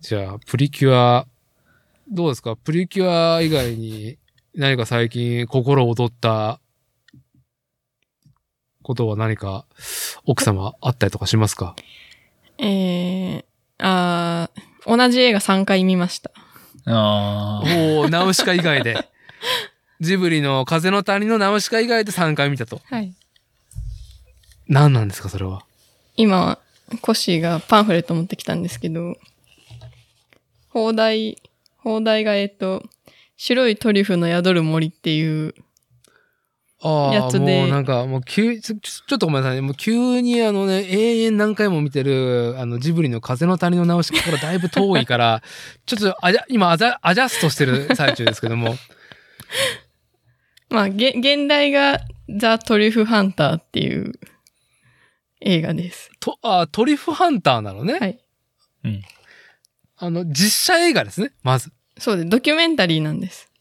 じゃあ、プリキュア、どうですか？プリキュア以外に何か最近心躍ったことは何か奥様あったりとかしますか？えー、あー、同じ映画さんかい見ました。あー。おー、ナウシカ以外で。ジブリの風の谷のナウシカ以外でさんかい見たと。はい。何なんですか、それは。今、コッシーがパンフレット持ってきたんですけど、放題、放題が、えっと、白いトリュフの宿る森っていうやつで。ああ、もうなんか、もう急、ちょ、ちょっとごめんなさいね。もう急にあのね、永遠何回も見てる、あの、ジブリの風の谷のナウシカからだいぶ遠いから、ちょっとあじゃ、今アジャ、アジャストしてる最中ですけども。まあ、げ、現代がザ・トリュフハンターっていう映画です。と、あ、トリュフハンターなのね。はい。うん。あの、実写映画ですね、まず。そうです。ドキュメンタリーなんです。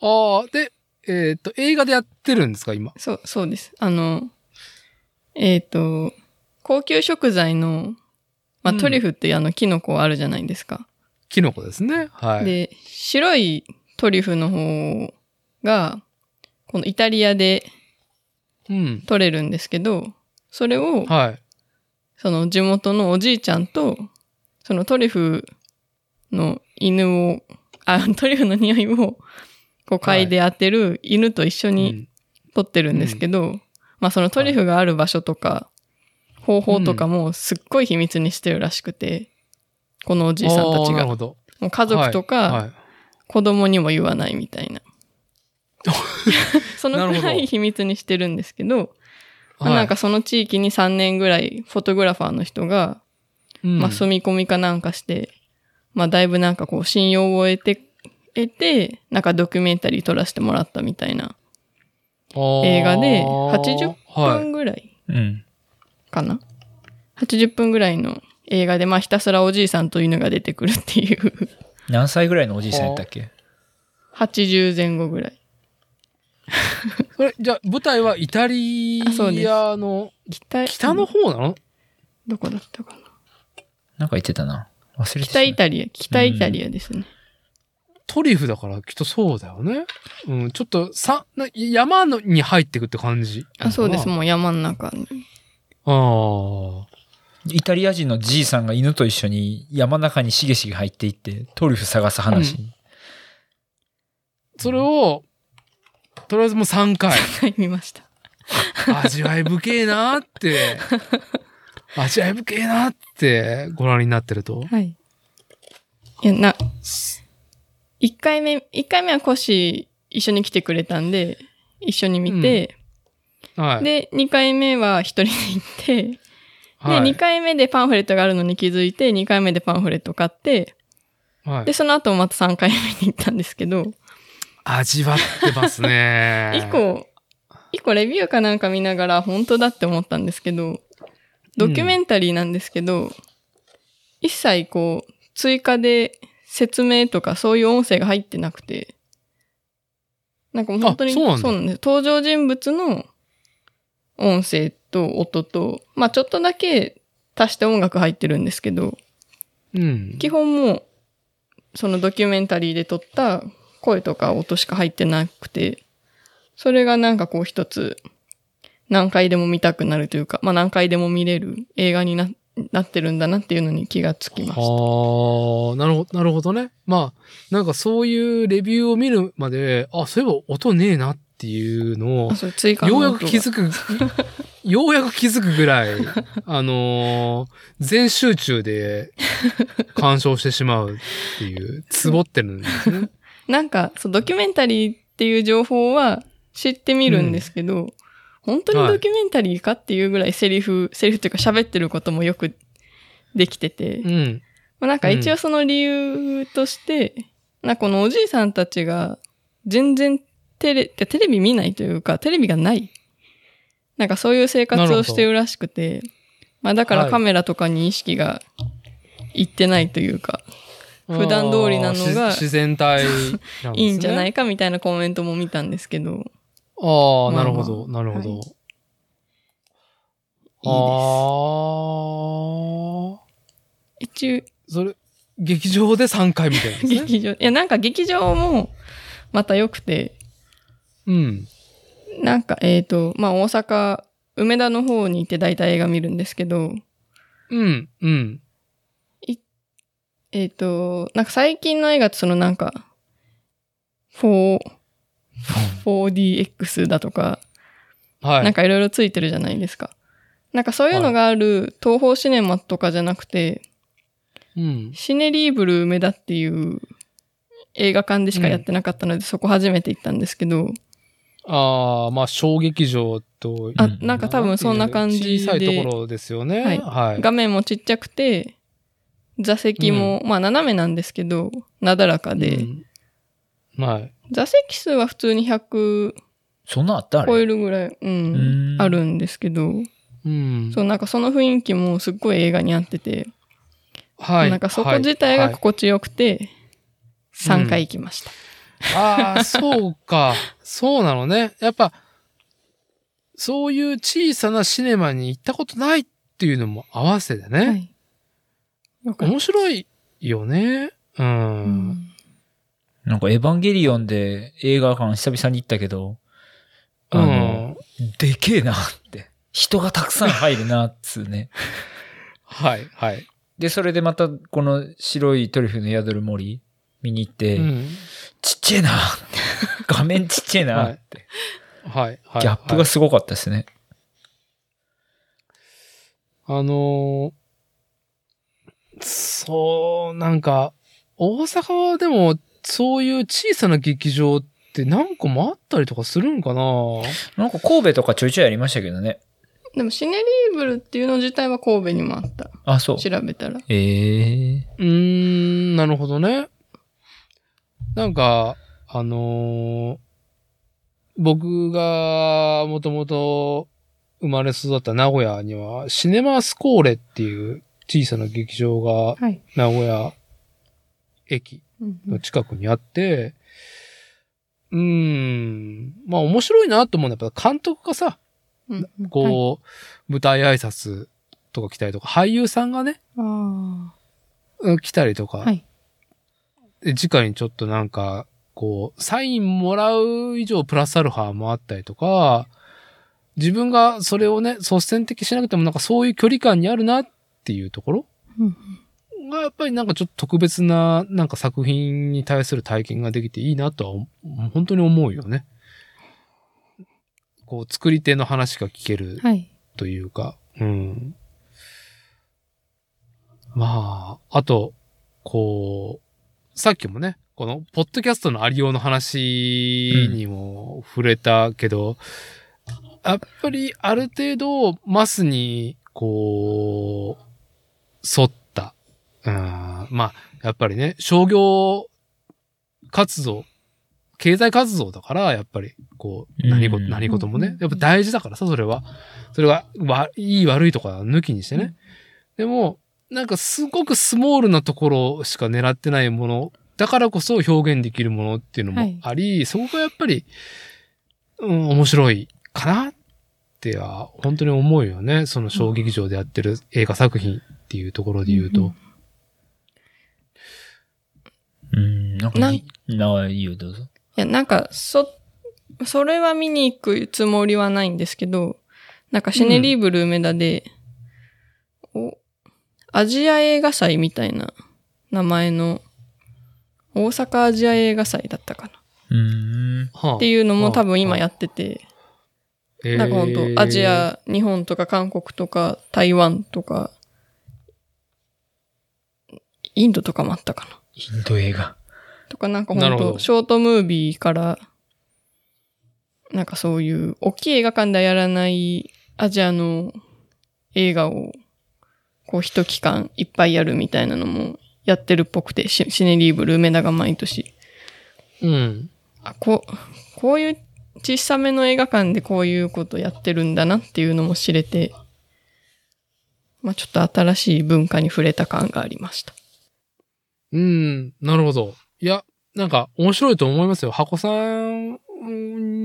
ああ、で、えっと、映画でやってるんですか、今。そう、そうです。あの、えっと、高級食材の、まあ、トリュフっていうあの、キノコあるじゃないですか。キノコですね。はい。で、白いトリュフの方が、このイタリアで、取れるんですけど、うん、それを、はい。その、地元のおじいちゃんと、そのトリュフの犬を、あ、トリュフの匂いをこう嗅いで当てる犬と一緒に撮ってるんですけど、はいうん、まあそのトリュフがある場所とか、方法とかもすっごい秘密にしてるらしくて、うん、このおじいさんたちがもう家族とか子供にも言わないみたいな、はい、そのくらい秘密にしてるんですけど、まあ、なんかその地域にさんねんぐらいフォトグラファーの人が、うん、まあ住み込みかなんかして、まあだいぶなんかこう信用を得て、得て、なんかドキュメンタリー撮らせてもらったみたいな映画で、はちじゅっぷんぐらいかな、はい、うん、はちじゅっぷんぐらいの映画で、まあひたすらおじいさんと犬が出てくるっていう。何歳ぐらいのおじいさんやったっけ？ はちじゅう 前後ぐらい。それじゃあ舞台はイタリアの北の方なの？どこだったかな、なんか言ってたな、忘れてた。北イタリア、北イタリアですね、うん、トリュフだからきっとそうだよね、うん、ちょっとさ山のに入ってくって感じ。あ、そうです、もう山の中に。ああ、イタリア人のじいさんが犬と一緒に山の中にしげしげ入っていってトリュフ探す話、うん、それをとりあえずもうさんかいさんかい見ました。味わい深えなって味わい深えなってご覧になってると、はい、いやな、いっかいめいっかいめはコッシー一緒に来てくれたんで一緒に見て、うん、はい、でにかいめは一人で行ってで、はい、にかいめでパンフレットがあるのに気づいてにかいめでパンフレット買って、はい、でその後またさんかいめに行ったんですけど、味わってますね。一個、一個レビューかなんか見ながら本当だって思ったんですけど、ドキュメンタリーなんですけど、うん、一切こう、追加で説明とかそういう音声が入ってなくて、なんかもう本当に、そうなんだ。そうなんです。登場人物の音声と音と、まあちょっとだけ足して音楽入ってるんですけど、うん、基本もう、そのドキュメンタリーで撮った、声とか音しか入ってなくて、それがなんかこう一つ何回でも見たくなるというか、まあ何回でも見れる映画に な, なってるんだなっていうのに気がつきました。ああ、なるほど、なるほどね。まあなんかそういうレビューを見るまで、あ、そういえば音ねえなっていうのをようやく気づく、ようやく気づくぐらいあのー、全集中で鑑賞してしまうっていうツボってるんですね。なんかそうドキュメンタリーっていう情報は知ってみるんですけど、うん、本当にドキュメンタリーかっていうぐらいセリフ、はい、セリフっていうか喋ってることもよくできてて、うん、まあ、なんか一応その理由として、うん、なんかこのおじいさんたちが全然テレ、テレビ見ないというかテレビがないなんかそういう生活をしてるらしくて、まあ、だからカメラとかに意識がいってないというか、はい、普段通りなのが自然体なんですね。いいんじゃないかみたいなコメントも見たんですけど。ああ、まあまあ、なるほど、なるほど。はい、いいです。ああ。一応それ劇場でさんかいみたいな、ね。劇場、いやなんか劇場もまた良くて。うん。なんかえっとまあ大阪梅田の方に行って大体映画見るんですけど。うんうん。えっと、なんか最近の映画ってそのなんか、フォー、フォーディーエックス だとか、はい、なんかいろいろついてるじゃないですか。なんかそういうのがある東宝シネマとかじゃなくて、はい、シネリーブル梅田っていう映画館でしかやってなかったので、うん、そこ初めて行ったんですけど。ああ、まあ小劇場と。あ、なんか多分そんな感じで。小さいところですよね。はい。はい、画面もちっちゃくて、座席も、うん、まあ斜めなんですけど、なだらかで。うん、はい。座席数は普通にひゃく、そんなあったあれ超えるぐらい、うん、うんあるんですけど、うん。そう、なんかその雰囲気もすっごい映画に合ってて、はい。なんかそこ自体が心地よくて、はい、さんかい行きました。うん、ああ、そうか。そうなのね。やっぱ、そういう小さなシネマに行ったことないっていうのも合わせてね。はい面白いよね。うん。うん、なんかエヴァンゲリオンで映画館久々に行ったけど、あの、うん、でけえなって。人がたくさん入るなっつうね。はい、はい。で、それでまたこの白いトリュフの宿る森見に行って、うん、ちっちゃいな画面ちっちゃいなって。はい、はい。ギャップがすごかったですね。あのー、そう、なんか、大阪はでも、そういう小さな劇場って何個もあったりとかするんかな。なんか神戸とかちょいちょいありましたけどね。でもシネリーブルっていうの自体は神戸にもあった。あ、そう。調べたら。えー。うーん、なるほどね。なんか、あのー、僕がもともと生まれ育った名古屋にはシネマスコーレっていう小さな劇場が名古屋駅の近くにあって、はい、うーん、まあ面白いなと思うのはやっぱ監督がさ、うん、こう、舞台挨拶とか来たりとか、俳優さんがね、あ来たりとか、はい、で次回にちょっとなんか、こう、サインもらう以上プラスアルファもあったりとか、自分がそれをね、率先的しなくてもなんかそういう距離感にあるなっていうところが、やっぱりなんかちょっと特別ななんか作品に対する体験ができていいなとは、本当に思うよね。こう、作り手の話が聞けるというか、はい、うん。まあ、あと、こう、さっきもね、この、ポッドキャストのありようの話にも触れたけど、うん、やっぱりある程度、マスに、こう、沿った。うん、まあ、やっぱりね、商業活動、経済活動だから、やっぱり、こう、何事、うん、何事もね、やっぱ大事だからさ、それは。それは、わ、いい悪いとか抜きにしてね。でも、なんかすごくスモールなところしか狙ってないもの、だからこそ表現できるものっていうのもあり、はい、そこがやっぱり、うん、面白いかなっては本当に思うよね。その小劇場でやってる映画作品っていうところで言うと、うん、うん、なんか長いよどうぞ。いやなんかそそれは見に行くつもりはないんですけど、なんかシネリーブル梅田で、うん、おアジア映画祭みたいな名前の大阪アジア映画祭だったかな、うーんっていうのも多分今やってて、はあはあ、なんかほんとアジア、えー、日本とか韓国とか台湾とかインドとかもあったかな、インド映画とかなんかほんとショートムービーからなんかそういう大きい映画館でやらないアジアの映画をこう一期間いっぱいやるみたいなのもやってるっぽくて、シネリーブル梅田が毎年。うん。あ、こう、こういう小さめの映画館でこういうことやってるんだなっていうのも知れて、まあちょっと新しい文化に触れた感がありました。うん、なるほど。いや、なんか面白いと思いますよ。箱さん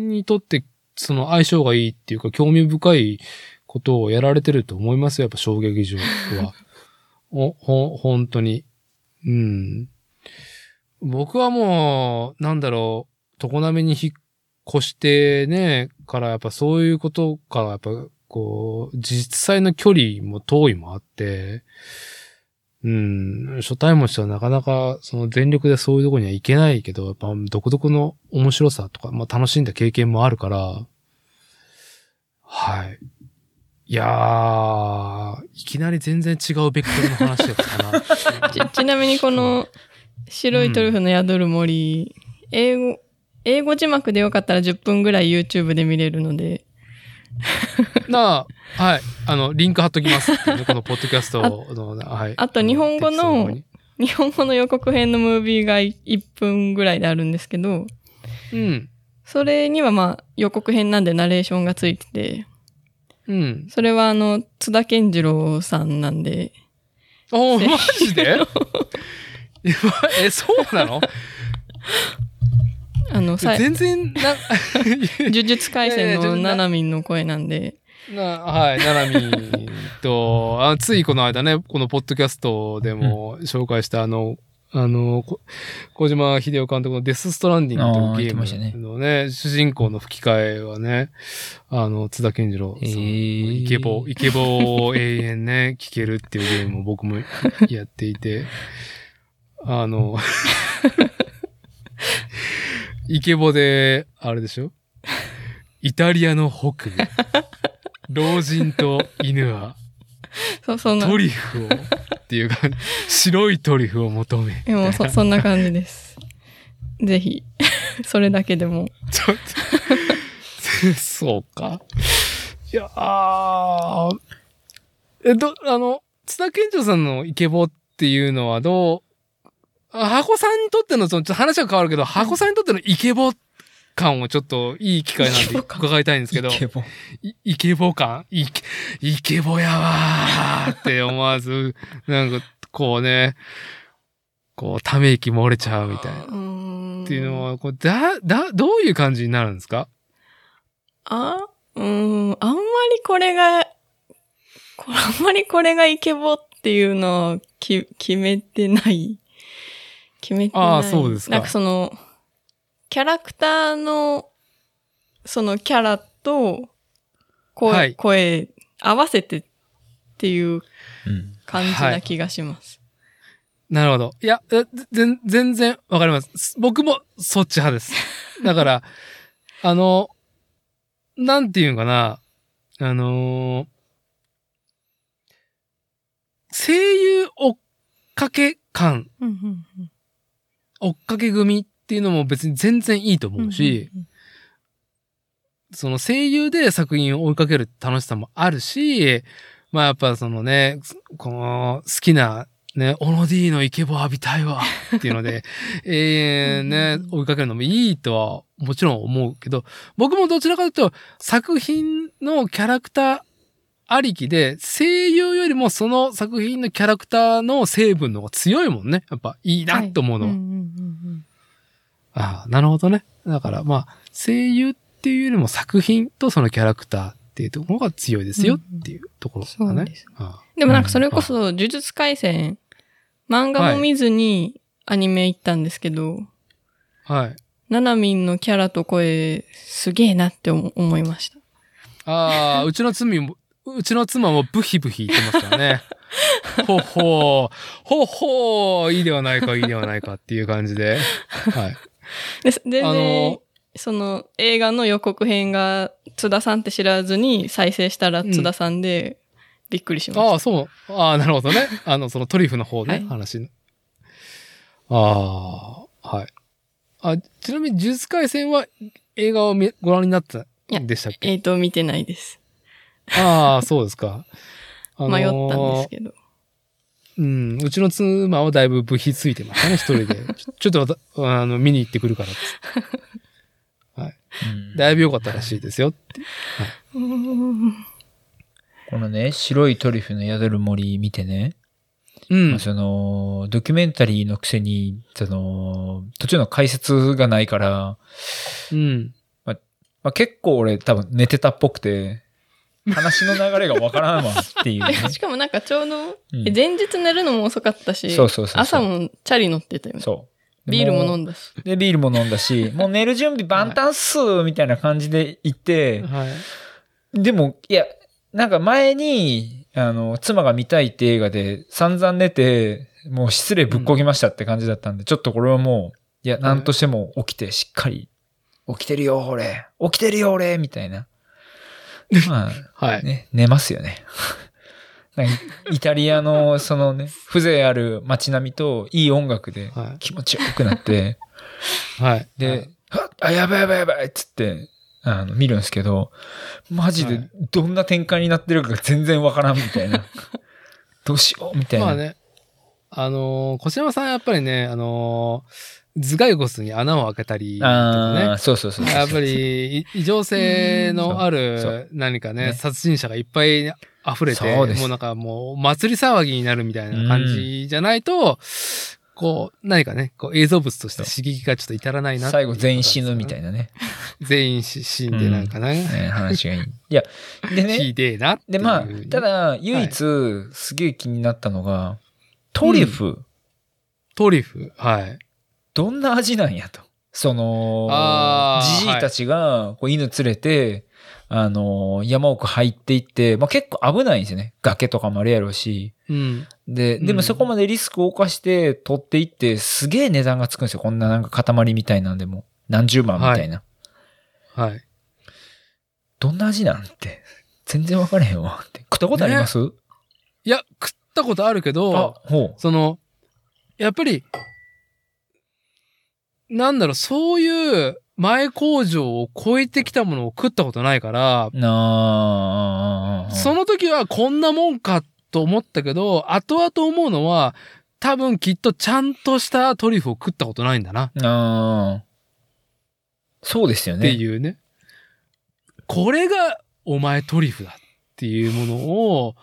にとってその相性がいいっていうか興味深いことをやられてると思いますよ。やっぱ小劇場は。お、ほ、ほんとに。うん。僕はもう、なんだろう、常滑に引っ越してね、からやっぱそういうことから、やっぱこう、実際の距離も遠いもあって、うん、初対面者はなかなかその全力でそういうとこには行けないけど、やっぱ独特の面白さとか、まあ楽しんだ経験もあるから、はい。いやー、いきなり全然違うベクトルの話だったな。ち、ちなみにこの、白いトリュフの宿る森、うん、英語、英語字幕でよかったらじゅっぷんぐらい YouTube で見れるので。なあ、はい。あの、リンク貼っときますって、ね。このポッドキャストの、はい。あと、日本語の、日本語の予告編のムービーがいっぷんぐらいであるんですけど、うん。それにはまあ、予告編なんでナレーションがついてて、うん、それはあの津田健次郎さんなんで。おおマジで？えそうなの？あのさ全然な呪術廻戦のナナミンの声なんで。なはいナナミンとあついこの間ねこのポッドキャストでも紹介したあの。あの、小島秀夫監督のデスストランディングというゲームの ね, ね、主人公の吹き替えはね、あの、津田健次郎さん、えー、イケボ、イケボを永遠ね、聴けるっていうゲームを僕もやっていて、あの、イケボで、あれでしょイタリアの北部、老人と犬は、そうそんなトリュフをっていうか白いトリュフを求めでも そ, そんな感じです。ぜひそれだけでもちょっとそうか。いやーえどあの津田健丈さんのイケボっていうのはどう箱さんにとってのそのちょっと話は変わるけど箱さんにとってのイケボ感をちょっといい機会なんで伺いたいんですけどイケボイケボ感イケイケボやわーって思わずなんかこうねこうため息漏れちゃうみたいなっていうのはこうだだどういう感じになるんですか？あうーんあんまりこれがこれあんまりこれがイケボっていうのをき決めてない決めてない。ああそうですか。なんかそのキャラクターのそのキャラと声、はい、声合わせてっていう感じな気がします。うんはい、なるほど。いや全全然わかります。僕もそっち派です。だからあのなんていうのかなあのー。声優追っかけ感、うんうんうん、追っかけ組っていうのも別に全然いいと思うし、うんうんうん、その声優で作品を追いかける楽しさもあるし、まあやっぱそのね、この好きなね、オノディのイケボ浴びたいわっていうので、えーね、追いかけるのもいいとはもちろん思うけど、僕もどちらかというと作品のキャラクター、ありきで、声優よりもその作品のキャラクターの成分の方が強いもんね。やっぱいいなと思うのは。はいうんうんうん、ああ、なるほどね。だからまあ、声優っていうよりも作品とそのキャラクターっていうところが強いですよっていうところかね。うんうん、そうです。ああでもなんかそれこそ、呪術廻戦、漫画も見ずにアニメ行ったんですけど、はい。ナナミンのキャラと声、すげえなって思いました。ああ、うちの罪も、うちの妻もブヒブヒ言ってますからね。ほっほー、ほっほー、いいではないか、いいではないかっていう感じで。はい。で、で、あの、その映画の予告編が津田さんって知らずに再生したら津田さんでびっくりしました。うん、ああ、そう。ああ、なるほどね。あの、そのトリュフの方ね、はい、話の。ああ、はい。あ、ちなみに呪術廻戦は映画をご覧になったんでしたっけ？えっと、見てないです。ああ、そうですか。あのー、迷ったんですけど。うん、うちの妻はだいぶブヒついてましたね、一人で。ちょっとあの見に行ってくるからって。はい。だいぶ良かったらしいですよって。はい、このね、白いトリュフの宿る森見てね。うん。まあ、その、ドキュメンタリーのくせに、その、途中の解説がないから、うん。まあ、まあ、結構俺多分寝てたっぽくて、話の流れがわからんわっていう、ね。しかもなんかちょうど、うん、前日寝るのも遅かったし、そうそうそうそう朝もチャリ乗ってたよね。そう。ビールも飲んだし。で、ビールも飲んだし、もう寝る準備万端っすみたいな感じで行って、はい、でも、いや、なんか前に、あの、妻が見たいって映画で散々寝て、もう失礼ぶっこぎましたって感じだったんで、うん、ちょっとこれはもう、いや、なんとしても起きてしっかり、起きてるよ、俺。起きてるよ、俺みたいな。まあ、はいね、寝ますよね。なんかイタリアのそのね、風情ある街並みといい音楽で気持ちよくなって、はい、で、はい、あ、やばいやばいやばいっつってあの見るんですけど、マジでどんな展開になってるか全然わからんみたいな。どうしようみたいな。まあね、あのー、小島さんやっぱりね、あのー、頭蓋骨に穴を開けたりとかね。そうそうそう。やっぱり異常性のある何かね、殺人者がいっぱい溢れて、もうなんかもう祭り騒ぎになるみたいな感じじゃないと、こう何かね、こう映像物として刺激がちょっと至らないなっていう。最後全員死ぬみたいなね。全員死んでなんかね。話がいい。いや、でね。ひでえな。で、まあ、ただ唯一すげえ気になったのが、トリュフ。トリュフ。はい。どんな味なんやと。その、じじいたちがこう犬連れて、はい、あの、山奥入っていって、まあ、結構危ないんですよね。崖とかもあるやろうし。うん、で、でもそこまでリスクを冒して取っていって、すげえ値段がつくんですよ。こんななんか塊みたいなんでも。何十万みたいな。はい。はい、どんな味なんて。全然わからへんわって。食ったことあります？いや、食ったことあるけど、その、やっぱり、なんだろう、そういう前工場を超えてきたものを食ったことないから、なその時はこんなもんかと思ったけど、後々思うのは、多分きっとちゃんとしたトリュフを食ったことないんだな。あそうですよね。っていうね。これがお前トリュフだっていうものを、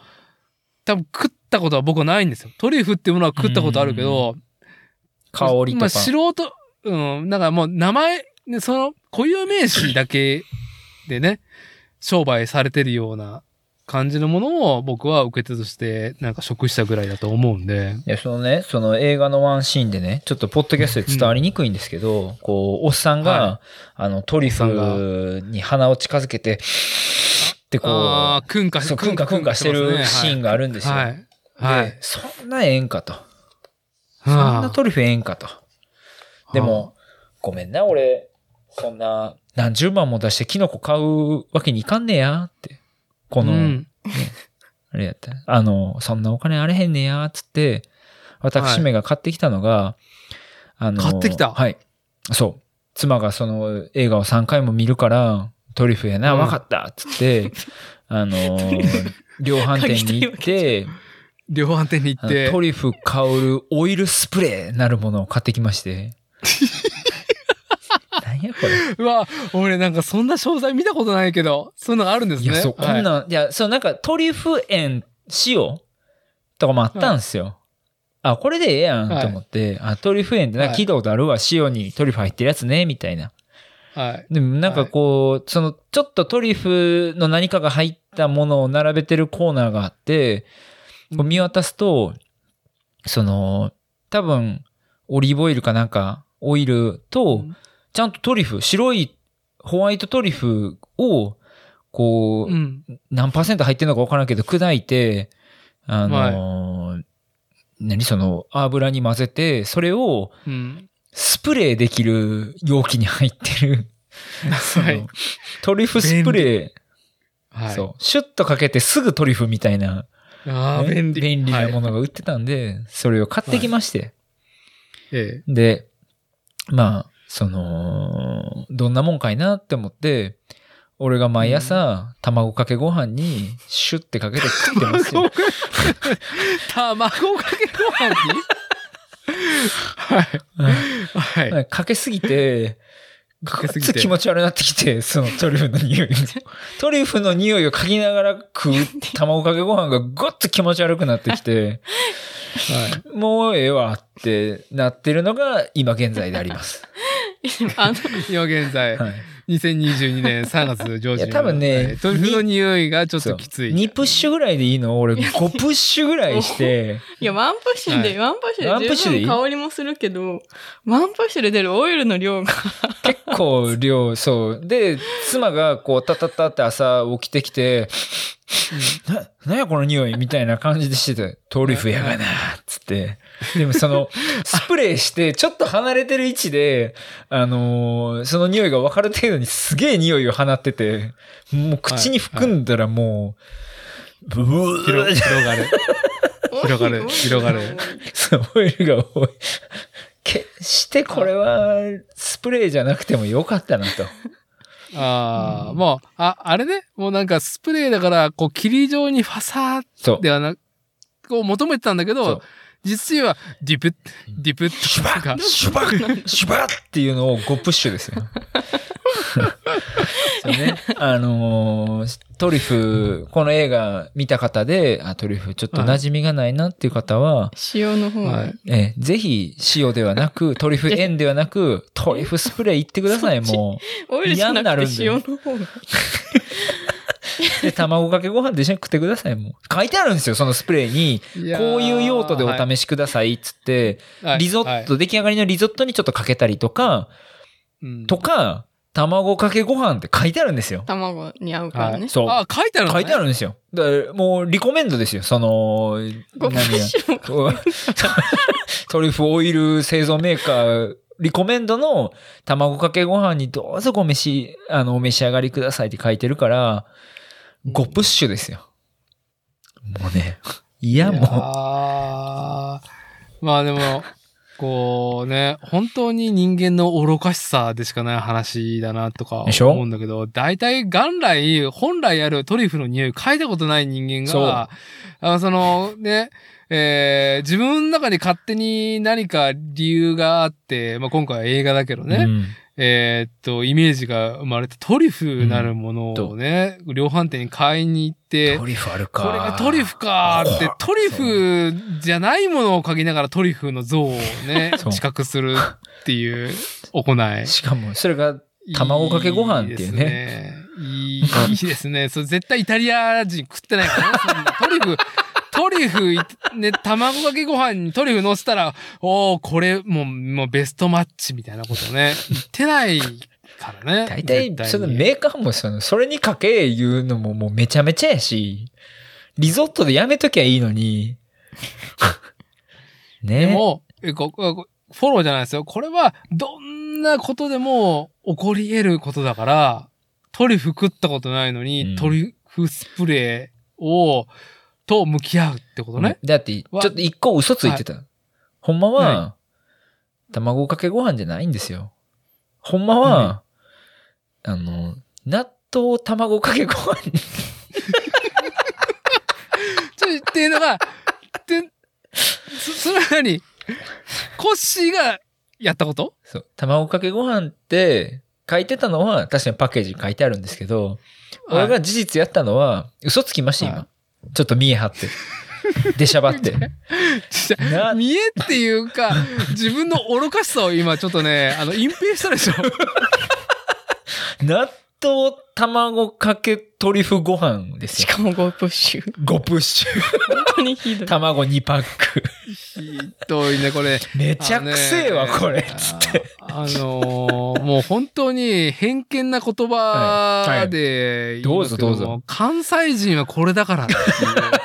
多分食ったことは僕はないんですよ。トリュフっていうものは食ったことあるけど、香りとか。まあ、素人、うん、なんかもう名前、その固有名詞だけでね、商売されてるような感じのものを僕は受け手としてなんか食したぐらいだと思うんで。いや、そのね、その映画のワンシーンでね、ちょっとポッドキャストで伝わりにくいんですけど、うん、こう、おっさんが、はい、あの、トリュフに鼻を近づけて、ってこう、あー、くんか、そう、くんかくんかしてるシーンがあるんですよ。はい。はい。で、そんなええんかと。そんなトリュフええんかと。でも、ごめんな、俺、そんな何十万も出してキノコ買うわけにいかんねやって。この、うん、あれやった。あの、そんなお金あれへんねやーっつって、私めが買ってきたのが、はい、あの、買ってきたはい。そう。妻がその映画をさんかいも見るから、トリュフやな、うん、わかったっつって、あの、量販店に行って、量販店に行って、トリュフ香るオイルスプレーなるものを買ってきまして。何やこれ。うわ、俺なんかそんな詳細見たことないけど、そういうのあるんですね。いや、そう、はい、こんなん、いや、そう、なんかトリュフ塩塩とかもあったんですよ。はい、あ、これでええやんと思って、はい、あ、トリュフ塩ってなんか聞いたことあるわ、はい、塩にトリュフ入ってるやつね、みたいな。はい。でもなんかこう、はい、その、ちょっとトリュフの何かが入ったものを並べてるコーナーがあって、こう見渡すと、その、多分、オリーブオイルかなんか、オイルと、うんちゃんとトリュフ、白いホワイトトリュフを、こう、うん、何パーセント入ってるのか分からんけど、砕いて、あの、はい、何その油に混ぜて、それをスプレーできる容器に入ってる、うんはい、トリュフスプレー、はい、そう、シュッとかけてすぐトリュフみたいな、あね、便利、便利なものが売ってたんで、はい、それを買ってきまして。はい、で、まあ、その、どんなもんかいなって思って、俺が毎朝、うん、卵かけご飯に、シュッてかけて食ってますよ。卵かけご飯にはい、はい。かけすぎて、かけすぎて気持ち悪くなってきて、そのトリュフの匂い。トリュフの匂いを嗅ぎながら食う、卵かけご飯がごっと気持ち悪くなってきて、はい、もうええわってなってるのが今現在であります。あの今現在、はい、にせんにじゅうにねんさんがつじょうじゅん。いや多分ね、トリュフの匂いがちょっときつい。にプッシュぐらいでいいの？俺ごプッシュぐらいして。いや、ワンプッシュで、ワンプッシュで十分香りもするけど、ワンプッシュで出るオイルの量が。結構量、そう。で、妻がこう、タタタって朝起きてきて、な、なんやこの匂いみたいな感じでしてた。トリュフやがな、つって。でもその、スプレーして、ちょっと離れてる位置で、あのー、その匂いが分かる程度にすげえ匂いを放ってて、もう口に含んだらもう、ブーッ広がる。広がる、広がる。そう、オイルが多い。決してこれは、スプレーじゃなくてもよかったなと。ああ、うん、もう、あ、あれね、もうなんかスプレーだから、こう、霧状にファサーではなく、こう求めてたんだけど、実は、ディプッ、ディプッと、シュバッ、シュバッ、シュバッっていうのをごプッシュですよ。そうね、あのー、トリュフ、この映画見た方で、あ、トリュフちょっと馴染みがないなっていう方は、はい、塩の方は、はい、えぜひ塩ではなく、トリュフ塩ではなく、トリュフスプレーいってください、もう。嫌になるんで。塩の方が。で、卵かけご飯で一緒に食ってください、もう。書いてあるんですよ、そのスプレーに。ーこういう用途でお試しください、つって、はい、リゾット、はいはい、出来上がりのリゾットにちょっとかけたりとか、うん、とか、卵かけご飯って書いてあるんですよ。卵に合うからね。そう。あ、書いてあるの、ね、書いてあるんですよ。だからもう、リコメンドですよ、その、何や。トリュフオイル製造メーカー、リコメンドの卵かけご飯にどうぞご飯、あの、お召し上がりくださいって書いてるから、ごプッシュですよ。もうね。いやもういやまあでもこうね本当に人間の愚かしさでしかない話だなとか思うんだけど、大体元来本来あるトリュフの匂い嗅いだことない人間があそのねえー、自分の中に勝手に何か理由があって、まあ、今回は映画だけどね、うん、えー、っと、イメージが生まれてトリュフなるものをね、うん、量販店に買いに行って、トリュフあるか。これがトリュフかーって、トリュフじゃないものを嗅ぎながらトリュフの像をね、知覚するっていう行い。しかも、それが卵かけご飯っていうね。いいですね。いいですね。それ絶対イタリア人食ってないからね、そんなトリュフ。トリュフ、ね、卵かけご飯にトリュフ乗せたら、おー、これ、もう、もうベストマッチみたいなことね、言ってないからね。大体、そのメーカーもその、それにかけ言うのももうめちゃめちゃやし、リゾットでやめときゃいいのに。ね。でも、フォローじゃないですよ。これは、どんなことでも起こり得ることだから、トリュフ食ったことないのに、うん、トリュフスプレーを、と向き合うってことね。だって、ちょっと一個嘘ついてた。はい、ほんまは、卵かけご飯じゃないんですよ。ほんまは、うん、あの、納豆卵かけご飯に。ちょ、っていうのが、て、そ、それは何？コッシーがやったこと？そう。卵かけご飯って書いてたのは、確かにパッケージに書いてあるんですけど、はい、俺が事実やったのは、嘘つきました、今。はい、ちょっと見え張って出しゃばって見えっていうか自分の愚かしさを今ちょっとねあの隠蔽したでしょ。納豆卵かけトリュフご飯ですよ。しかもごプッシュごプッシュ本当にひどい。卵にパックひどいねこれ。めちゃくせえわこれつってあのー、もう本当に偏見な言葉で言いますけども、はいはい、どうぞどうぞ。関西人はこれだからっていう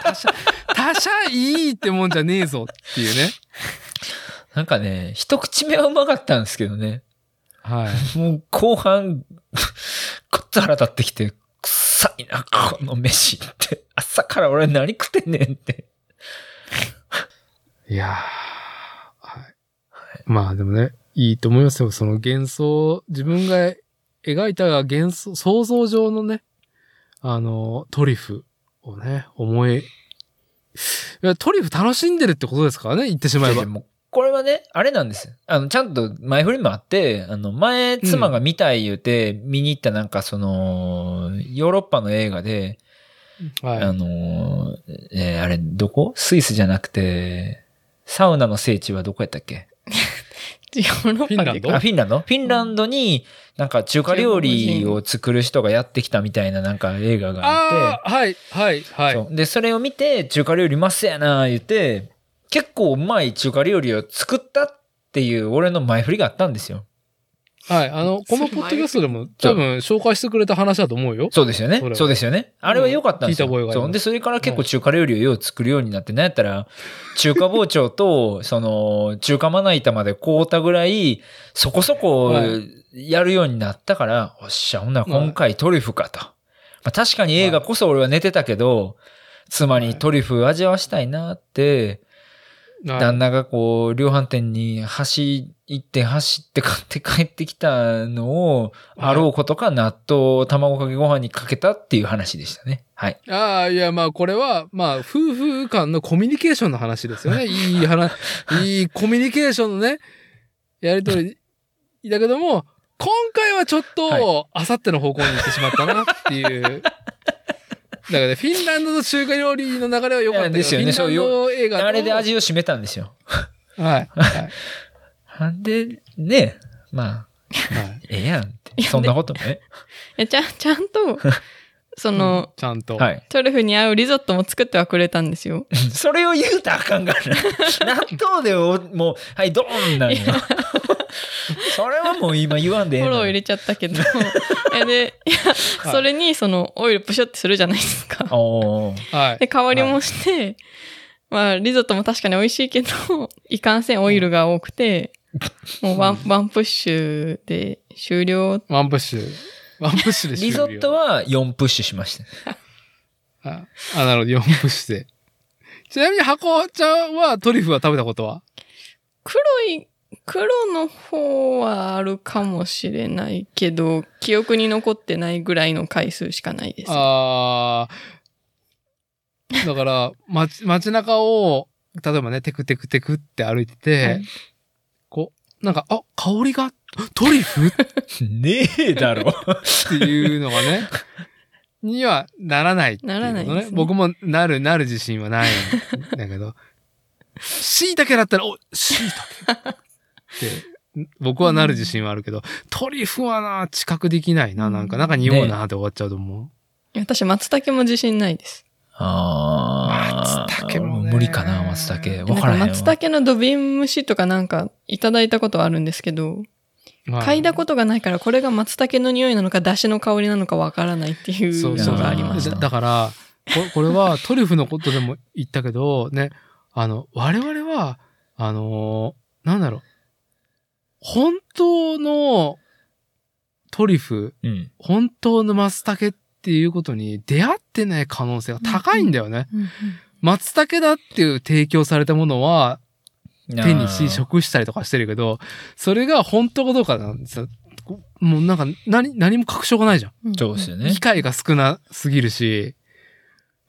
他者、他者いいってもんじゃねえぞっていうね。なんかね、一口目はうまかったんですけどね。はい。もう後半、くっと腹立ってきて、臭いな、この飯って。朝から俺何食ってんねんって。いやー、はい。まあでもね。いいと思いますよ。その幻想、自分が描いたが幻想、想像上のね、あの、トリュフをね、思い、いや、トリュフ楽しんでるってことですからね、言ってしまえば。もうこれはね、あれなんですよ。あの、ちゃんと前振りもあって、あの、前、妻が見たい言うて、うん、見に行ったなんかその、ヨーロッパの映画で、はい、あの、えー、あれ、どこ？スイスじゃなくて、サウナの聖地はどこやったっけ？ヨーロッパでフィンランド？あ、フィンランド？フィンランドになんか中華料理を作る人がやってきたみたいななんか映画があって。あ、はい、はい、はい。で、それを見て中華料理うまっすやなぁ言って、結構うまい中華料理を作ったっていう俺の前振りがあったんですよ。はい。あの、このポッドキャストでも多分紹介してくれた話だと思うよ。そうですよね。そ, そうですよね。あれは良かったんですよ。うん、聞いた覚えがある。そう。で、それから結構中華料理をよう作るようになって、なんやったら、中華包丁と、その、中華まな板まで凍ったぐらい、そこそこやるようになったから、はい、おっしゃ、ほんなら今回トリュフかと。まあ、確かに映画こそ俺は寝てたけど、妻にトリュフ味わしたいなって、旦那がこう、量販店に走って走って買って帰ってきたのを、あろうことか納豆、卵かけご飯にかけたっていう話でしたね。はい。ああ、いや、まあこれは、まあ夫婦間のコミュニケーションの話ですよね。いい話、いいコミュニケーションのね、やりとりだけども、今回はちょっと、あさっての方向に行ってしまったなっていう。だからね、フィンランドの中華料理の流れは良かったですよね。フィンランド映画のあれで味を占めたんですよ。はい。はい、で、ね、まあ、はい、ええやんって。そんなこともね。いや、ちゃん、ちゃんと、その、うん、ちゃんと、はい、トリュフに合うリゾットも作ってはくれたんですよ。それを言うたらあかんから。納豆でも、もう、はい、ドーンなんよ。それはもう今言わんでええの。フォロー入れちゃったけど。えで、いや、はい、それにそのオイルプシュってするじゃないですか。おー。で、香りもして、はい、まあ、リゾットも確かに美味しいけど、いかんせんオイルが多くて、もうワン、ワンプッシュで終了。ワンプッシュ。ワンプッシュで終了。リゾットはよんプッシュしました。あ、なるほど、よんプッシュで。ちなみに箱ちゃんはトリュフは食べたことは？黒い、黒の方はあるかもしれないけど、記憶に残ってないぐらいの回数しかないです。ああ。だから、街、街中を、例えばね、テクテクテクって歩いてて、はい、こう、なんか、あ、香りが、トリュフねえだろ。っていうのがね、にはならないっていうことね。ならないですね。僕もなる、なる自信はないんだけど、椎茸だったら、お、椎茸って、僕はなる自信はあるけど、うん、トリュフはな、知覚できないな、なんか、なんか匂うなって終わっちゃうと思う。ね、私、松茸も自信ないです。あー。松茸も、ね、無理かな、松茸。わからへんわ。なんか松茸の土瓶蒸しとかなんか、いただいたことはあるんですけど、嗅いだことがないから、これが松茸の匂いなのか、出汁の香りなのかわからないっていうのがありました。そうそう だ, だからこ、これはトリュフのことでも言ったけど、ね、あの、我々は、あのー、なんだろう、本当のトリュフ、うん、本当の松茸っていうことに出会ってない可能性が高いんだよね。うんうんうん、松茸だっていう提供されたものは、手にし、食したりとかしてるけど、それが本当かどうかなんですよ。もうなんか、何、何も確証がないじゃん。そうですよね。機会が少なすぎるし、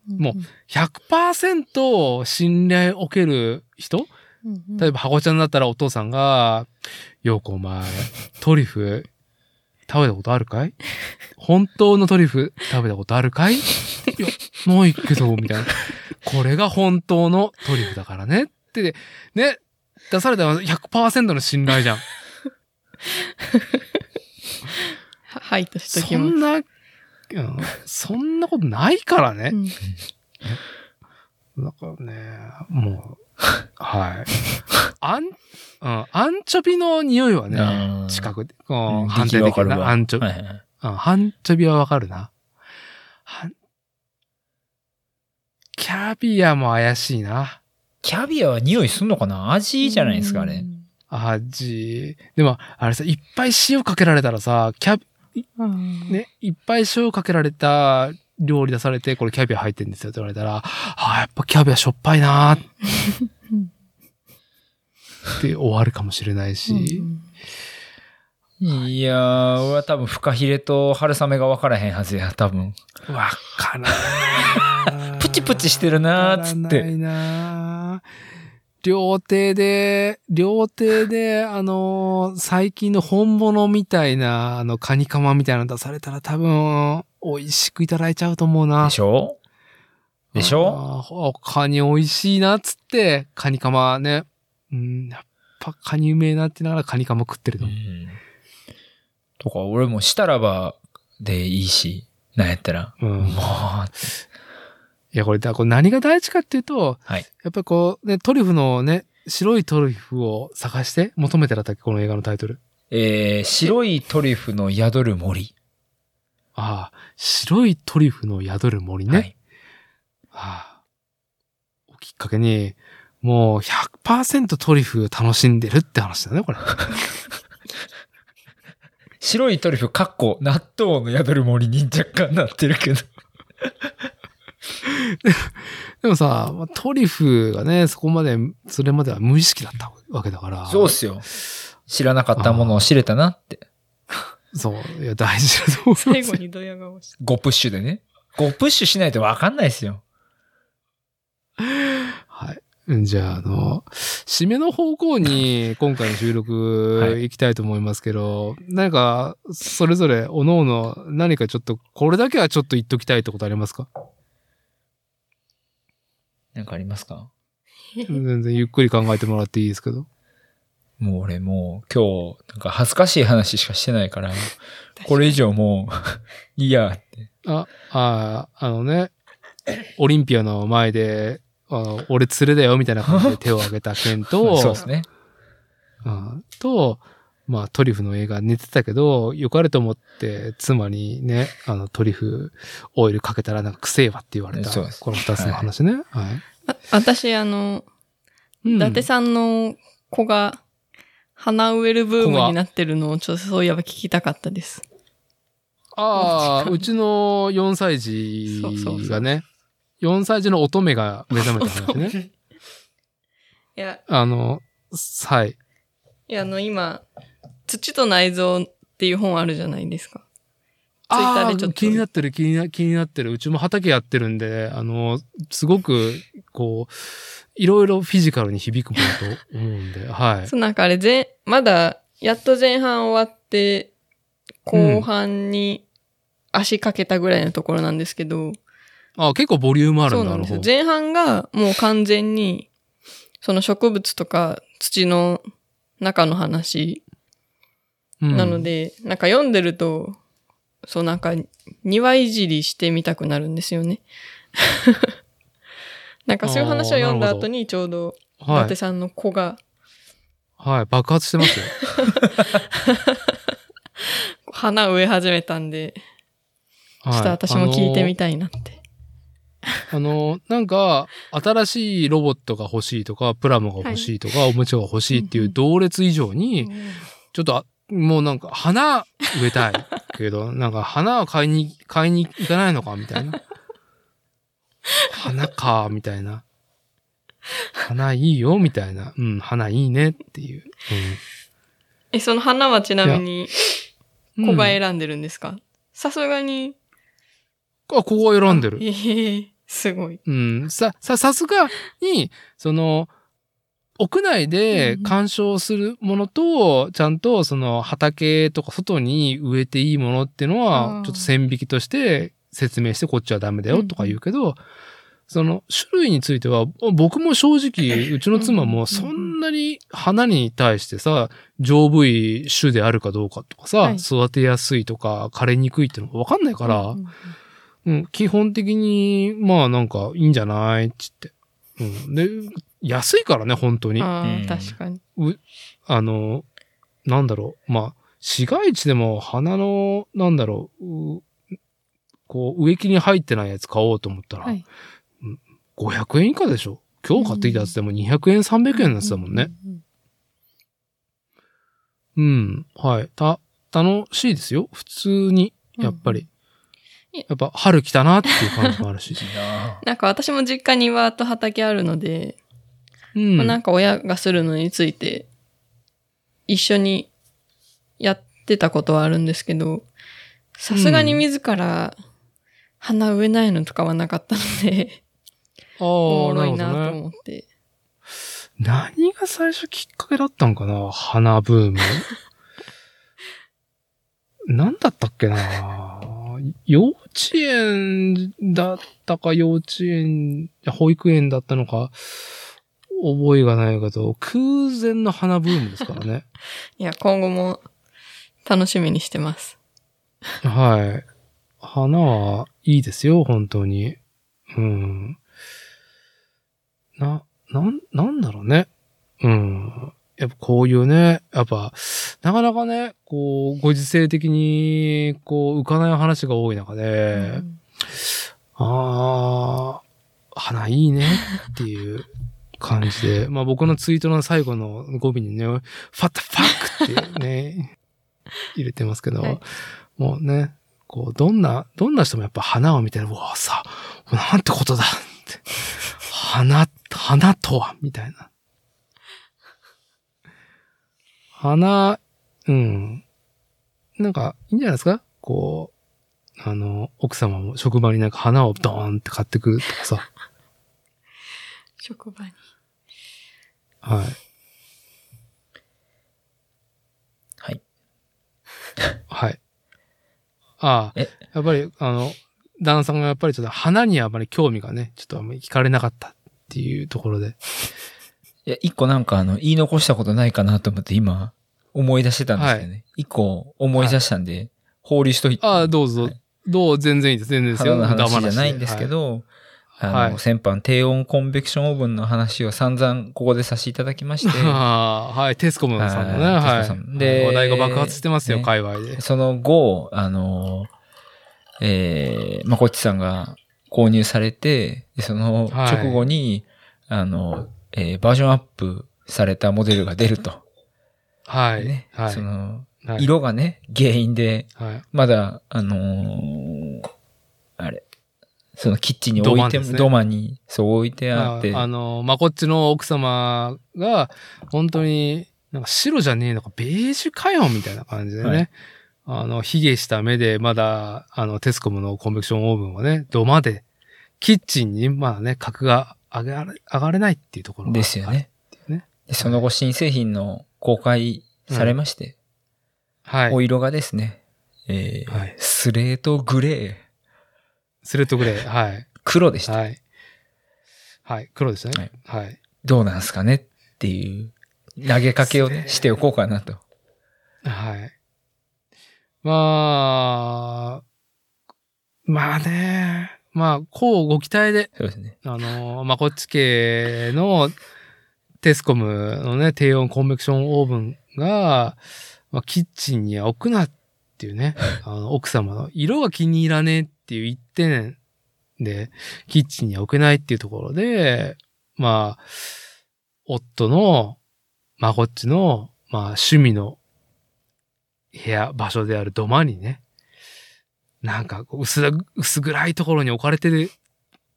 もう ひゃくパーセント 信頼を受ける人、うんうん、例えば、ハコちゃんだったらお父さんが、ようこお前、トリュフ食べたことあるかい？本当のトリュフ食べたことあるかい？いや、ないけど、みたいな。これが本当のトリュフだからね。って、ね、出されたら ひゃくパーセント の信頼じゃん。はい、としときます。そんな、そんなことないからね。うん、だからね、もう、はい。アン、うん、アンチョビの匂いはね、近くで、うん、判定できるな。アンチョビ、はいはいうん。アンチョビはわかるな。キャビアも怪しいな。キャビアは匂いすんのかな？味じゃないですか、あれ。味。でも、あれさ、いっぱい塩かけられたらさ、キャビ、ね、いっぱい塩かけられた料理出されて、これキャビア入ってんですよって言われたら、ああ、やっぱキャビアしょっぱいなーって終わるかもしれないし。いやー、俺は多分フカヒレと春雨が分からへんはずや、多分。分からない。プチプチしてるなーっつって。分からないなー。料亭で、料亭で、あのー、最近の本物みたいな、あの、カニカマみたいなの出されたら多分、美味しくいただいちゃうと思うな。でしょ？でしょ？カニ美味しいな、つって、カニカマね。うん、やっぱカニうめえなってながらカニカマ食ってるの。うん。とか、俺もしたらばでいいし、なんやったら。うん。もう、いや、これ、だこれ何が大事かっていうと、はい、やっぱりこう、ね、トリュフのね、白いトリュフを探して求めてらったっけ、この映画のタイトル。えー、白いトリュフの宿る森。ああ、白いトリュフの宿る森ね。はい。ああ。きっかけに、もう ひゃくパーセント トリュフ楽しんでるって話だね、これ。白いトリュフ、かっこ、納豆の宿る森に若干なってるけど。でもさ、トリュフがね、そこまで、それまでは無意識だったわけだから。そうっすよ。知らなかったものを知れたなって。そう。いや、大事だと思う。最後にドヤ顔して。ごプッシュでね。ごプッシュしないとわかんないっすよ。はい。じゃあ、あの、締めの方向に今回の収録行きたいと思いますけど、何、はい、か、それぞれ、おのおの、何かちょっと、これだけはちょっと言っときたいってことありますか？なんかありますか？全然ゆっくり考えてもらっていいですけど。もう俺もう今日なんか恥ずかしい話しかしてないから、これ以上もういいやって。あ、あ、あのね、オリンピアの前で、あ、俺連れだよみたいな感じで手を挙げた件と、そうですね。うん、と、まあトリュフの映画寝てたけど、よかれと思って妻にね、あのトリュフオイルかけたらなんかくせえわって言われた。そうです。この二つの話ね。はい。はい、あ私あの、うん、伊達さんの子が花植えるブームになってるのをちょっとそういえば聞きたかったです。ああ、うちのよんさい児がね、よんさい児の乙女が目覚めた話ね。いや、あの、はい。いや、あの、今、土と内臓っていう本あるじゃないですか。ツイッターでちょっと。気になってる、気にな、気になってる。うちも畑やってるんで、あの、すごく、こう、いろいろフィジカルに響くものと思うんで、はい。そう、なんかあれ、ぜ、まだ、やっと前半終わって、後半に足かけたぐらいのところなんですけど。うん、あ、結構ボリュームあるんだ。そうなんですよ。前半がもう完全に、その植物とか土の中の話なので、うん、なんか読んでると、そうなんか庭いじりしてみたくなるんですよね。なんかそういう話を読んだ後にちょうど伊達さんの子が、はい、はい、爆発してますよ。花植え始めたんで、はい、ちょっと私も聞いてみたいなって。あの、なんか、新しいロボットが欲しいとか、プラモが欲しいとか、はい、おもちゃが欲しいっていう同列以上に、うん、ちょっと、もうなんか、花植えたいけど、なんか、花は買いに、買いに行かないのかみたいな。花か、みたいな。花いいよ、みたいな。うん、花いいねっていう。うん、え、その花はちなみに、子が選んでるんですか？さすがに。あ、ここが選んでる。ええー。すごい。うん。さ、さ、さすがに、その、屋内で鑑賞するものと、うん、ちゃんとその畑とか外に植えていいものっていうのは、ちょっと線引きとして説明してこっちはダメだよとか言うけど、うん、その種類については、僕も正直、うちの妻もそんなに花に対してさ、丈夫い種であるかどうかとかさ、はい、育てやすいとか枯れにくいっていうのがわかんないから、うんうんうん、基本的に、まあなんかいいんじゃないって言って、うん。で、安いからね、本当に。ああ、確かに。あの、なんだろう。まあ、市街地でも花の、なんだろう、うこう、植木に入ってないやつ買おうと思ったら、はい、ごひゃくえん以下でしょ。今日買ってきたやつでもにひゃくえん、さんびゃくえんのやつだもんね。うん、うんうん、はい。た、楽しいですよ。普通に、やっぱり。うん、やっぱ春来たなっていう感じもあるし。なんか私も実家に庭と畑あるので、うんまあ、なんか親がするのについて一緒にやってたことはあるんですけど、さすがに自ら花植えないのとかはなかったので、うん、おもろいなと思って、ね。何が最初きっかけだったんかな、花ブーム。なんだったっけな。幼稚園だったか幼稚園、保育園だったのか、覚えがないけど、空前の花ブームですからね。いや、今後も楽しみにしてます。はい。花はいいですよ、本当に。うん。な、なん、なんだろうね。うん。やっぱこういうね、やっぱ、なかなかね、こう、ご時世的に、こう、浮かない話が多い中で、うん、あー、花いいねっていう感じで、まあ僕のツイートの最後の語尾にね、ファッタファックってね、入れてますけど、はい、もうね、こう、どんな、どんな人もやっぱ花を見て、うわーさ、なんてことだって、花、花とは、みたいな。花、うん。なんか、いいんじゃないですか？こう、あの、奥様も職場になんか花をドーンって買ってくるとかさ。職場に。はい。はい。はい。ああ、やっぱり、あの、旦那さんがやっぱりちょっと花にあまり興味がね、ちょっとあんまり惹かれなかったっていうところで。いや、一個なんかあの、言い残したことないかなと思って今、思い出してたんですけどね。一、はい、個思い出したんで、はい、放りしといて。ああ、どうぞ、はい。どう全然いいです。全然ですよ。花の話じゃないんですけど、はい、あの、はい、先般低温コンベクションオーブンの話を散々ここでさせていただきまして。ああ、はい。テスコムさんのね。はい。で、話題が爆発してますよ、ね、界隈で。その後、あの、えー、まこっちさんが購入されて、その直後に、はい、あの、えー、バージョンアップされたモデルが出ると。はい。ね、はい。その、はい、色がね、原因で、はい、まだ、あのー、あれ、そのキッチンに置いて、土間にそう置いてあって。あの、まあ、こっちの奥様が、本当に、なんか白じゃねえのか、ベージュかよみたいな感じでね。はい、あの、卑下した目で、まだ、あの、テスコムのコンベクションオーブンはね、土間で、キッチンに、まあね、格が上がれ、上がれないっていうところが、ね。ですよね。でその後、新製品の公開されまして、うん、はい。お色がですね、えーはい、スレートグレー。スレッドグレー。はい。黒でした。はい。はい。黒でしたね。はい。はい、どうなんすかねっていう投げかけをね、しておこうかなと。はい。まあ、まあね、まあ、こうご期待で。そうですね。あの、まあ、こっち系のテスコムのね、低温コンベクションオーブンが、まあ、キッチンには置くなっていうね、あの奥様の色が気に入らねえってっていう一点で、キッチンには置けないっていうところで、まあ、夫の、まあこっちの、まあ趣味の部屋、場所である土間にね、なんか薄、薄暗いところに置かれてる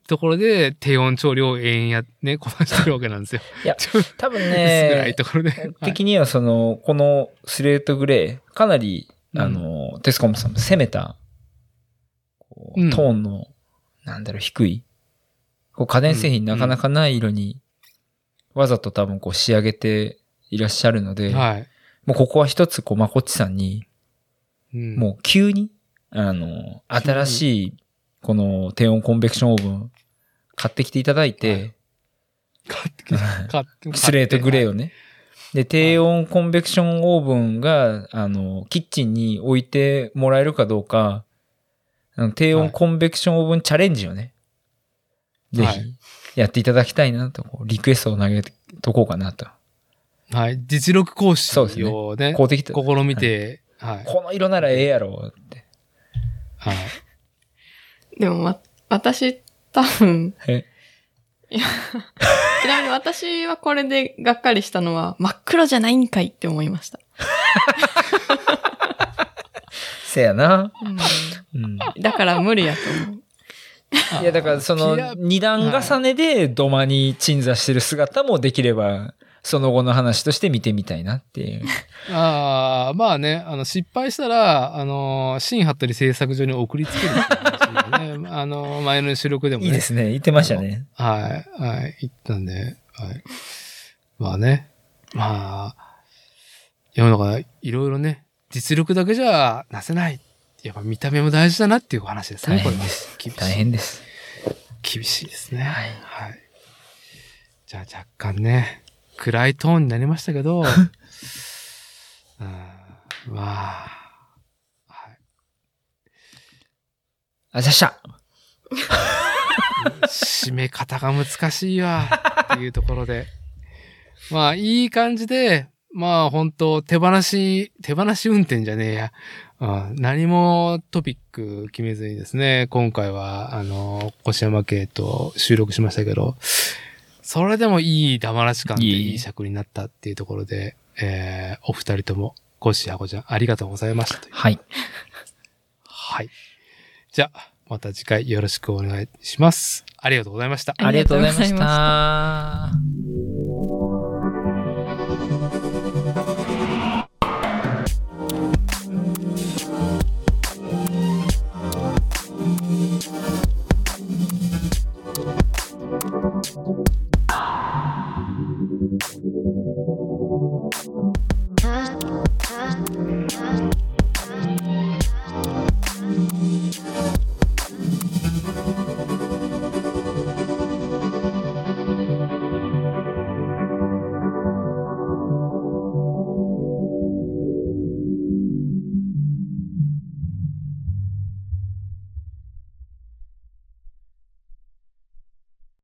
ところで、低温調理を永遠や、ね、こなしてるわけなんですよ。いや、多分ね、薄暗いところで。的にはその、このスレートグレー、かなり、あの、うん、テスコムさんも攻めた、うん、トーンの、なんだろう、低い。こう家電製品なかなかない色に、わざと多分こう仕上げていらっしゃるので、はい、もうここは一つ、こう、まこっちさんに、うん、もう急に、あの、新しい、この低温コンベクションオーブン、買ってきていただいて、買ってきて、買ってスレートグレーをね。で、低温コンベクションオーブンが、あの、キッチンに置いてもらえるかどうか、低温コンベクションオーブンチャレンジをね、はい、ぜひやっていただきたいなと、こうリクエストを投げとこうかなと。はい。実力講師を ね, そうですね、公的と試みて、はいはい、この色ならええやろって。はい。でも、ま、私、多分、えいやちなみに私はこれでがっかりしたのは、真っ黒じゃないんかいって思いました。せやな。うんうん、だから無理やと思う。いやだからその二段重ねで土間に鎮座してる姿もできればその後の話として見てみたいなっていう。ああまあねあの失敗したらあの新服部製作所に送りつけるって、ね。あの前の収録でも、ね、いいですね言ってましたね。はいはい言ったんで、はい、まあねまあ世の中いろいろね実力だけじゃなせない。やっぱ見た目も大事だなっていう話ですね。大変です。これ大変です。厳しいですね。はい。はい、じゃあ若干ね、暗いトーンになりましたけど、うん、まあ、はい。あざした締め方が難しいわ、っていうところで。まあ、いい感じで、まあ本当手放し、手放し運転じゃねえや。うん、何もトピック決めずにですね、今回は、あの、越山家と収録しましたけど、それでもいい黙らし感でいい尺になったっていうところで、えー、お二人とも、コシアコちゃんありがとうございましたという。はい。はい。じゃあ、また次回よろしくお願いします。ありがとうございました。ありがとうございました。